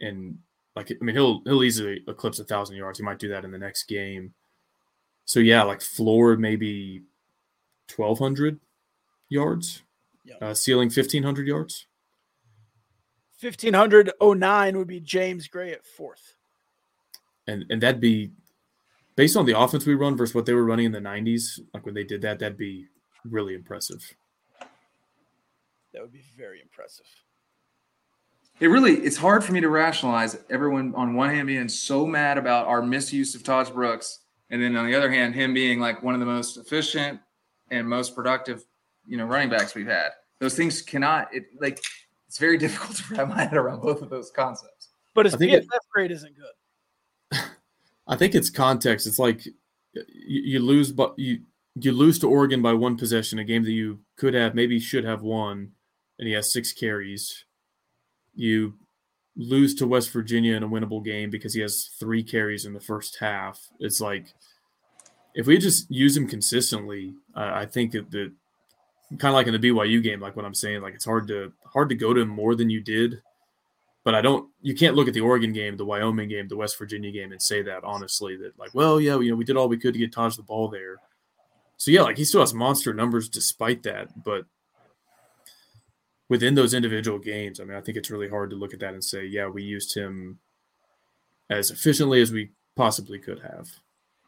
And like, I mean, he'll, he'll easily eclipse a thousand yards. He might do that in the next game. So yeah, like floor, maybe twelve hundred yards, yep. uh, ceiling fifteen hundred yards. fifteen oh nine would be James Gray at fourth. And, and that'd be, based on the offense we run versus what they were running in the nineties, like when they did that, that'd be really impressive. That would be very impressive. It really, it's hard for me to rationalize everyone on one hand being so mad about our misuse of Taj Brooks, and then on the other hand, him being like one of the most efficient and most productive, you know, running backs we've had. Those things cannot, it like, it's very difficult to wrap my head around both of those concepts. But his P F F grade isn't good. I think it's context. It's like you, you lose, but you you lose to Oregon by one possession, a game that you could have, maybe should have won, and he has six carries. You lose to West Virginia in a winnable game because he has three carries in the first half. It's like if we just use him consistently, uh, I think that the kind of like in the B Y U game, like what I'm saying, like it's hard to hard to go to him more than you did. But I don't – you can't look at the Oregon game, the Wyoming game, the West Virginia game and say that honestly that, like, well, yeah, you know, we did all we could to get Taj the ball there. So, yeah, like he still has monster numbers despite that. But within those individual games, I mean, I think it's really hard to look at that and say, yeah, we used him as efficiently as we possibly could have,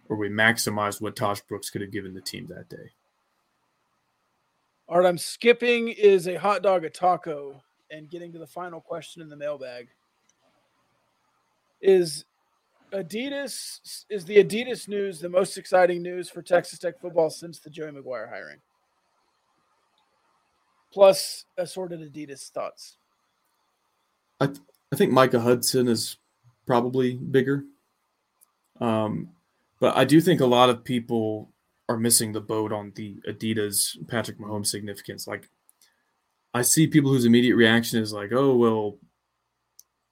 or we maximized what Taj Brooks could have given the team that day. All right, I'm skipping is a hot dog, a taco, and getting to the final question in the mailbag. Is Adidas is the Adidas news the most exciting news for Texas Tech football since the Joey McGuire hiring? Plus assorted Adidas thoughts. I th- I think Micah Hudson is probably bigger. Um, but I do think a lot of people are missing the boat on the Adidas Patrick Mahomes significance. Like, I see people whose immediate reaction is like, oh, well,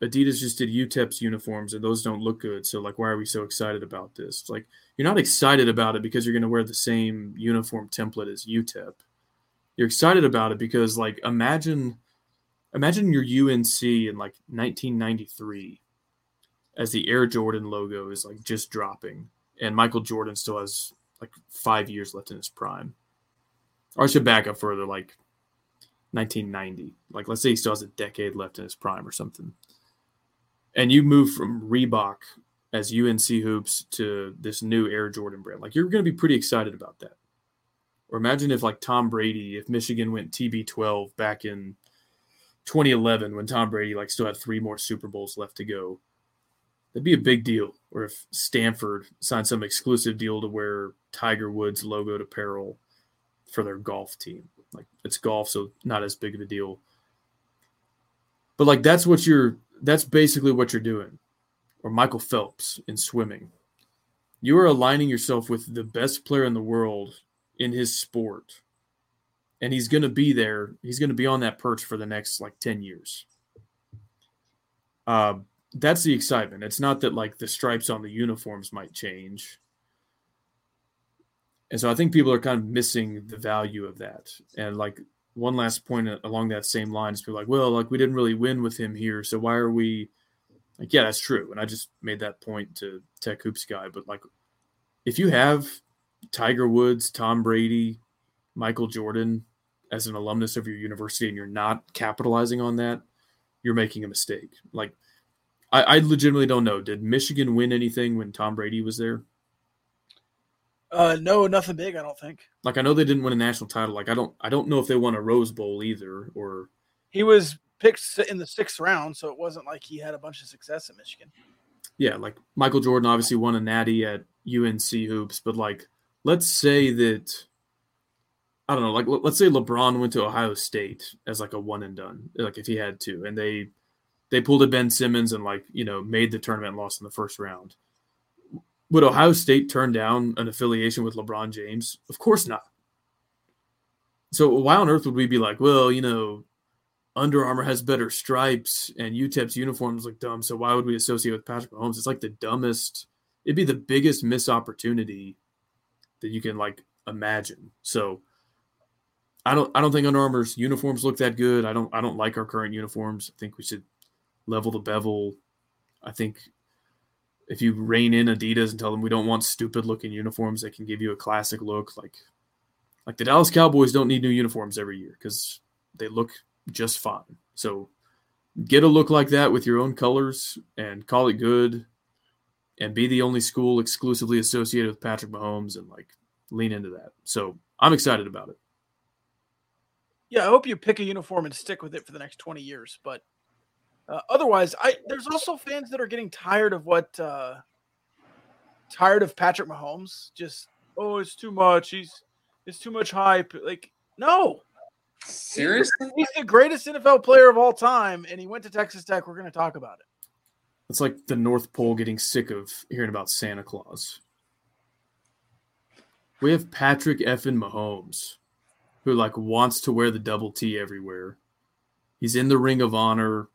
Adidas just did U T E P's uniforms and those don't look good. So, like, why are we so excited about this? It's like, you're not excited about it because you're going to wear the same uniform template as U T E P. You're excited about it because, like, imagine imagine your U N C in, like, nineteen ninety-three as the Air Jordan logo is, like, just dropping. And Michael Jordan still has, like, five years left in his prime. Or I should back up further, like, nineteen ninety. Like, let's say he still has a decade left in his prime or something. And you move from Reebok as U N C Hoops to this new Air Jordan brand. Like, you're going to be pretty excited about that. Or imagine if, like, Tom Brady, if Michigan went T B twelve back in twenty eleven when Tom Brady, like, still had three more Super Bowls left to go. That'd be a big deal. Or if Stanford signed some exclusive deal to wear Tiger Woods logoed apparel for their golf team. Like, it's golf, so not as big of a deal. But, like, that's what you're – that's basically what you're doing. Or Michael Phelps in swimming. You are aligning yourself with the best player in the world in his sport. And he's going to be there. He's going to be on that perch for the next, like, ten years. Uh, that's the excitement. It's not that, like, the stripes on the uniforms might change. And so I think people are kind of missing the value of that. And, like, one last point along that same line is people like, well, like, we didn't really win with him here, so why are we – like, yeah, that's true. And I just made that point to Tech Hoops Guy. But, like, if you have Tiger Woods, Tom Brady, Michael Jordan as an alumnus of your university and you're not capitalizing on that, you're making a mistake. Like, I, I legitimately don't know. Did Michigan win anything when Tom Brady was there? Uh, no, nothing big, I don't think. Like, I know they didn't win a national title. Like, I don't I don't know if they won a Rose Bowl either. Or he was picked in the sixth round, so it wasn't like he had a bunch of success at Michigan. Yeah, like, Michael Jordan obviously won a natty at U N C Hoops, but, like, let's say that, I don't know, like, let's say LeBron went to Ohio State as, like, a one and done, like, if he had to, and they they pulled a Ben Simmons and, like, you know, made the tournament and lost in the first round. Would Ohio State turn down an affiliation with LeBron James? Of course not. So why on earth would we be like, well, you know, Under Armour has better stripes and U T E P's uniforms look dumb, so why would we associate with Patrick Mahomes? It's like the dumbest – it'd be the biggest missed opportunity that you can, like, imagine. So I don't I don't think Under Armour's uniforms look that good. I don't I don't like our current uniforms. I think we should level the bevel. I think – if you rein in Adidas and tell them we don't want stupid-looking uniforms that can give you a classic look, like like the Dallas Cowboys don't need new uniforms every year because they look just fine. So get a look like that with your own colors and call it good and be the only school exclusively associated with Patrick Mahomes and, like, lean into that. So I'm excited about it. Yeah, I hope you pick a uniform and stick with it for the next twenty years, but – Uh, otherwise, I there's also fans that are getting tired of what uh, tired of Patrick Mahomes. Just, oh, it's too much. He's it's too much hype. Like, no, seriously, he's the greatest N F L player of all time, and he went to Texas Tech. We're going to talk about it. It's like the North Pole getting sick of hearing about Santa Claus. We have Patrick effing Mahomes, who, like, wants to wear the double T everywhere. He's in the Ring of Honor.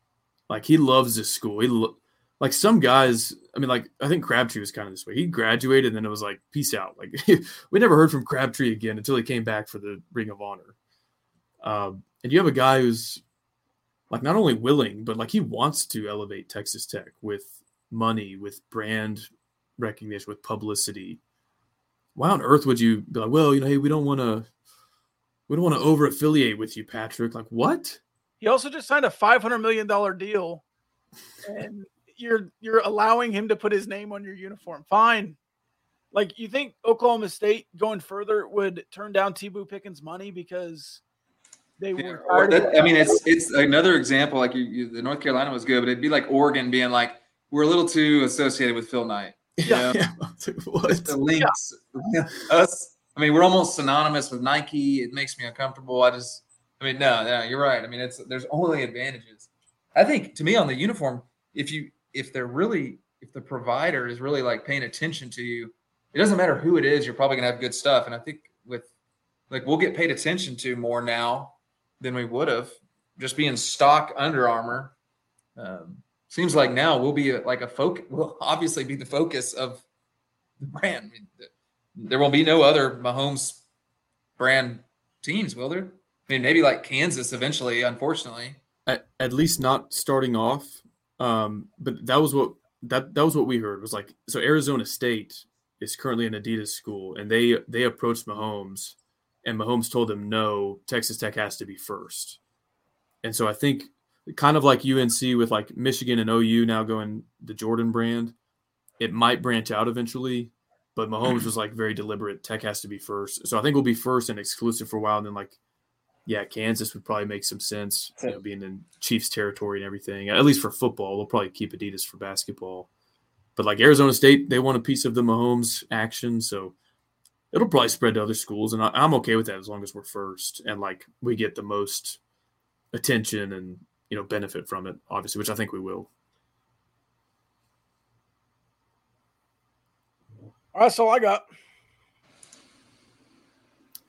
Like, he loves this school. He lo- like, some guys, I mean, like, I think Crabtree was kind of this way. He graduated, and then it was like, peace out. Like, we never heard from Crabtree again until he came back for the Ring of Honor. Um, and you have a guy who's, like, not only willing, but, like, he wants to elevate Texas Tech with money, with brand recognition, with publicity. Why on earth would you be like, well, you know, hey, we don't want to we don't want to over-affiliate with you, Patrick. Like, what? He also just signed a five hundred million dollars deal, and you're you're allowing him to put his name on your uniform. Fine. Like, you think Oklahoma State going further would turn down Tebow Pickens' money because they yeah, were? That, I mean, it's it's another example. Like, you, you, the North Carolina was good, but it'd be like Oregon being like, we're a little too associated with Phil Knight. You know? Yeah, what? The links. Yeah. Us. I mean, we're almost synonymous with Nike. It makes me uncomfortable. I just, I mean, no, no, you're right. I mean, it's there's only advantages. I think to me on the uniform, if you if they're really if the provider is really like paying attention to you, it doesn't matter who it is. You're probably gonna have good stuff. And I think with like we'll get paid attention to more now than we would have just being stock Under Armour. Um, seems like now we'll be a, like a focus. We'll obviously be the focus of the brand. I mean, there will be no other Mahomes brand teams, will there? I mean, maybe like Kansas eventually, unfortunately. At, at least not starting off. Um, but that was what that that was what we heard was like. So Arizona State is currently an Adidas school, and they they approached Mahomes, and Mahomes told them no, Texas Tech has to be first. And so I think kind of like U N C with like Michigan and O U now going the Jordan brand, it might branch out eventually. But Mahomes was like very deliberate. Tech has to be first. So I think we'll be first and exclusive for a while. And then like, yeah, Kansas would probably make some sense, you know, being in Chiefs territory and everything, at least for football. We'll probably keep Adidas for basketball. But like Arizona State, they want a piece of the Mahomes action. So it'll probably spread to other schools. And I, I'm okay with that as long as we're first and like we get the most attention and, you know, benefit from it, obviously, which I think we will. That's all I got.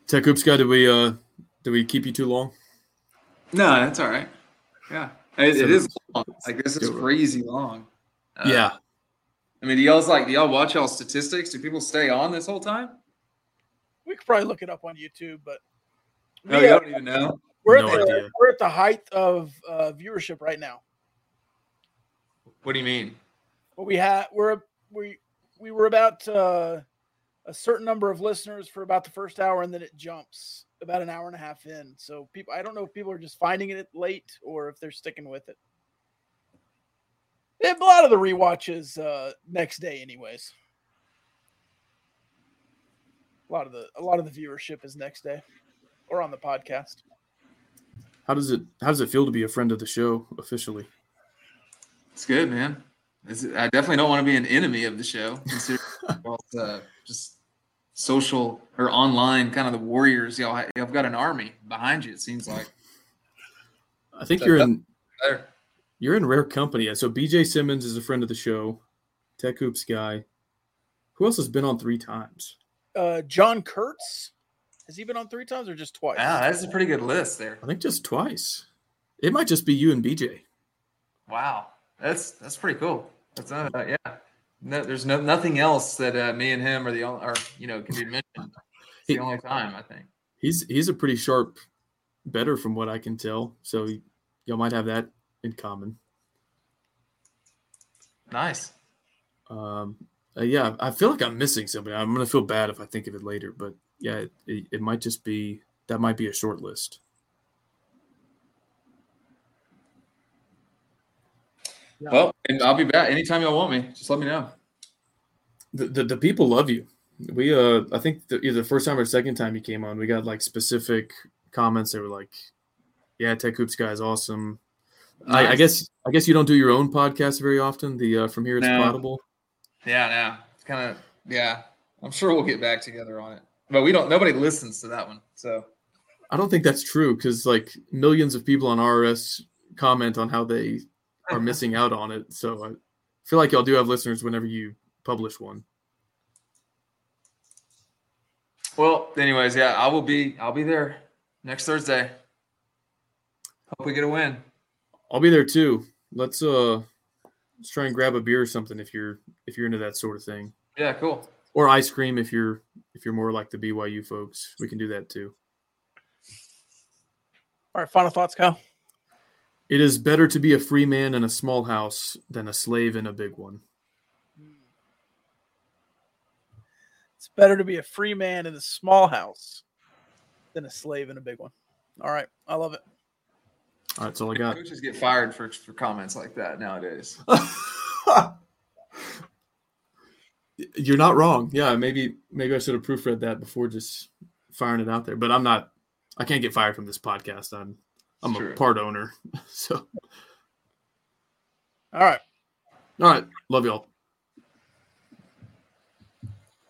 Tech Hoops guy, did we uh, did we keep you too long? No, that's all right. Yeah, it, so it is long. Like this is crazy long. Uh, yeah, I mean, do y'all's like do y'all watch y'all statistics? Do people stay on this whole time? We could probably look it up on YouTube, but no, yeah, y'all don't even know. We're no at the, idea. We're at the height of uh, viewership right now. What do you mean? Well, we have we're we. We were about uh, a certain number of listeners for about the first hour, and then it jumps about an hour and a half in. So people, I don't know if people are just finding it late or if they're sticking with it. They have a lot of the rewatches uh, next day, anyways. A lot of the a lot of the viewership is next day, or on the podcast. How does it How does it feel to be a friend of the show officially? It's good, man. I definitely don't want to be an enemy of the show. uh, just social or online, kind of the warriors. Y'all, y'all got an army behind you. It seems like. I think so you're in. Better. You're in rare company. So B J Simmons is a friend of the show. Tech Hoops guy. Who else has been on three times? Uh, John Kurtz. Has he been on three times or just twice? Wow, that's a pretty good list there. I think just twice. It might just be you and B J. Wow. That's that's pretty cool. That's not uh, yeah. No, there's no nothing else that uh, me and him are the only, or you know, can be mentioned. It's he, the only time I think he's he's a pretty sharp bettor from what I can tell. So y'all might have that in common. Nice. Um. Uh, yeah, I feel like I'm missing somebody. I'm gonna feel bad if I think of it later. But yeah, it, it, it might just be that might be a short list. Yeah. Well, and I'll be back anytime y'all want me. Just let me know. The the, the people love you. We uh, I think the, either the first time or second time you came on, we got like specific comments. They were like, "Yeah, Tech Hoops guy is awesome." Nice. I, I guess I guess you don't do your own podcast very often. The uh, From Here It's no. Potable. Yeah, no, it's kind of yeah. I'm sure we'll get back together on it, but we don't. Nobody listens to that one, so I don't think that's true because like millions of people on R S comment on how they are missing out on it. So I feel like y'all do have listeners whenever you publish one. Well, anyways, yeah, I will be, I'll be there next Thursday. Hope we get a win. I'll be there too. Let's, uh, let's try and grab a beer or something. If you're, if you're into that sort of thing. Yeah, cool. Or ice cream. If you're, if you're more like the B Y U folks, we can do that too. All right. Final thoughts, Kyle. It is better to be a free man in a small house than a slave in a big one. It's better to be a free man in a small house than a slave in a big one. All right. I love it. All right. That's all I got. Coaches get fired for, for comments like that nowadays. You're not wrong. Yeah, maybe maybe I should have proofread that before just firing it out there. But I'm not. I can't get fired from this podcast. I'm I'm sure. a part owner. So. All right. All right. Love y'all.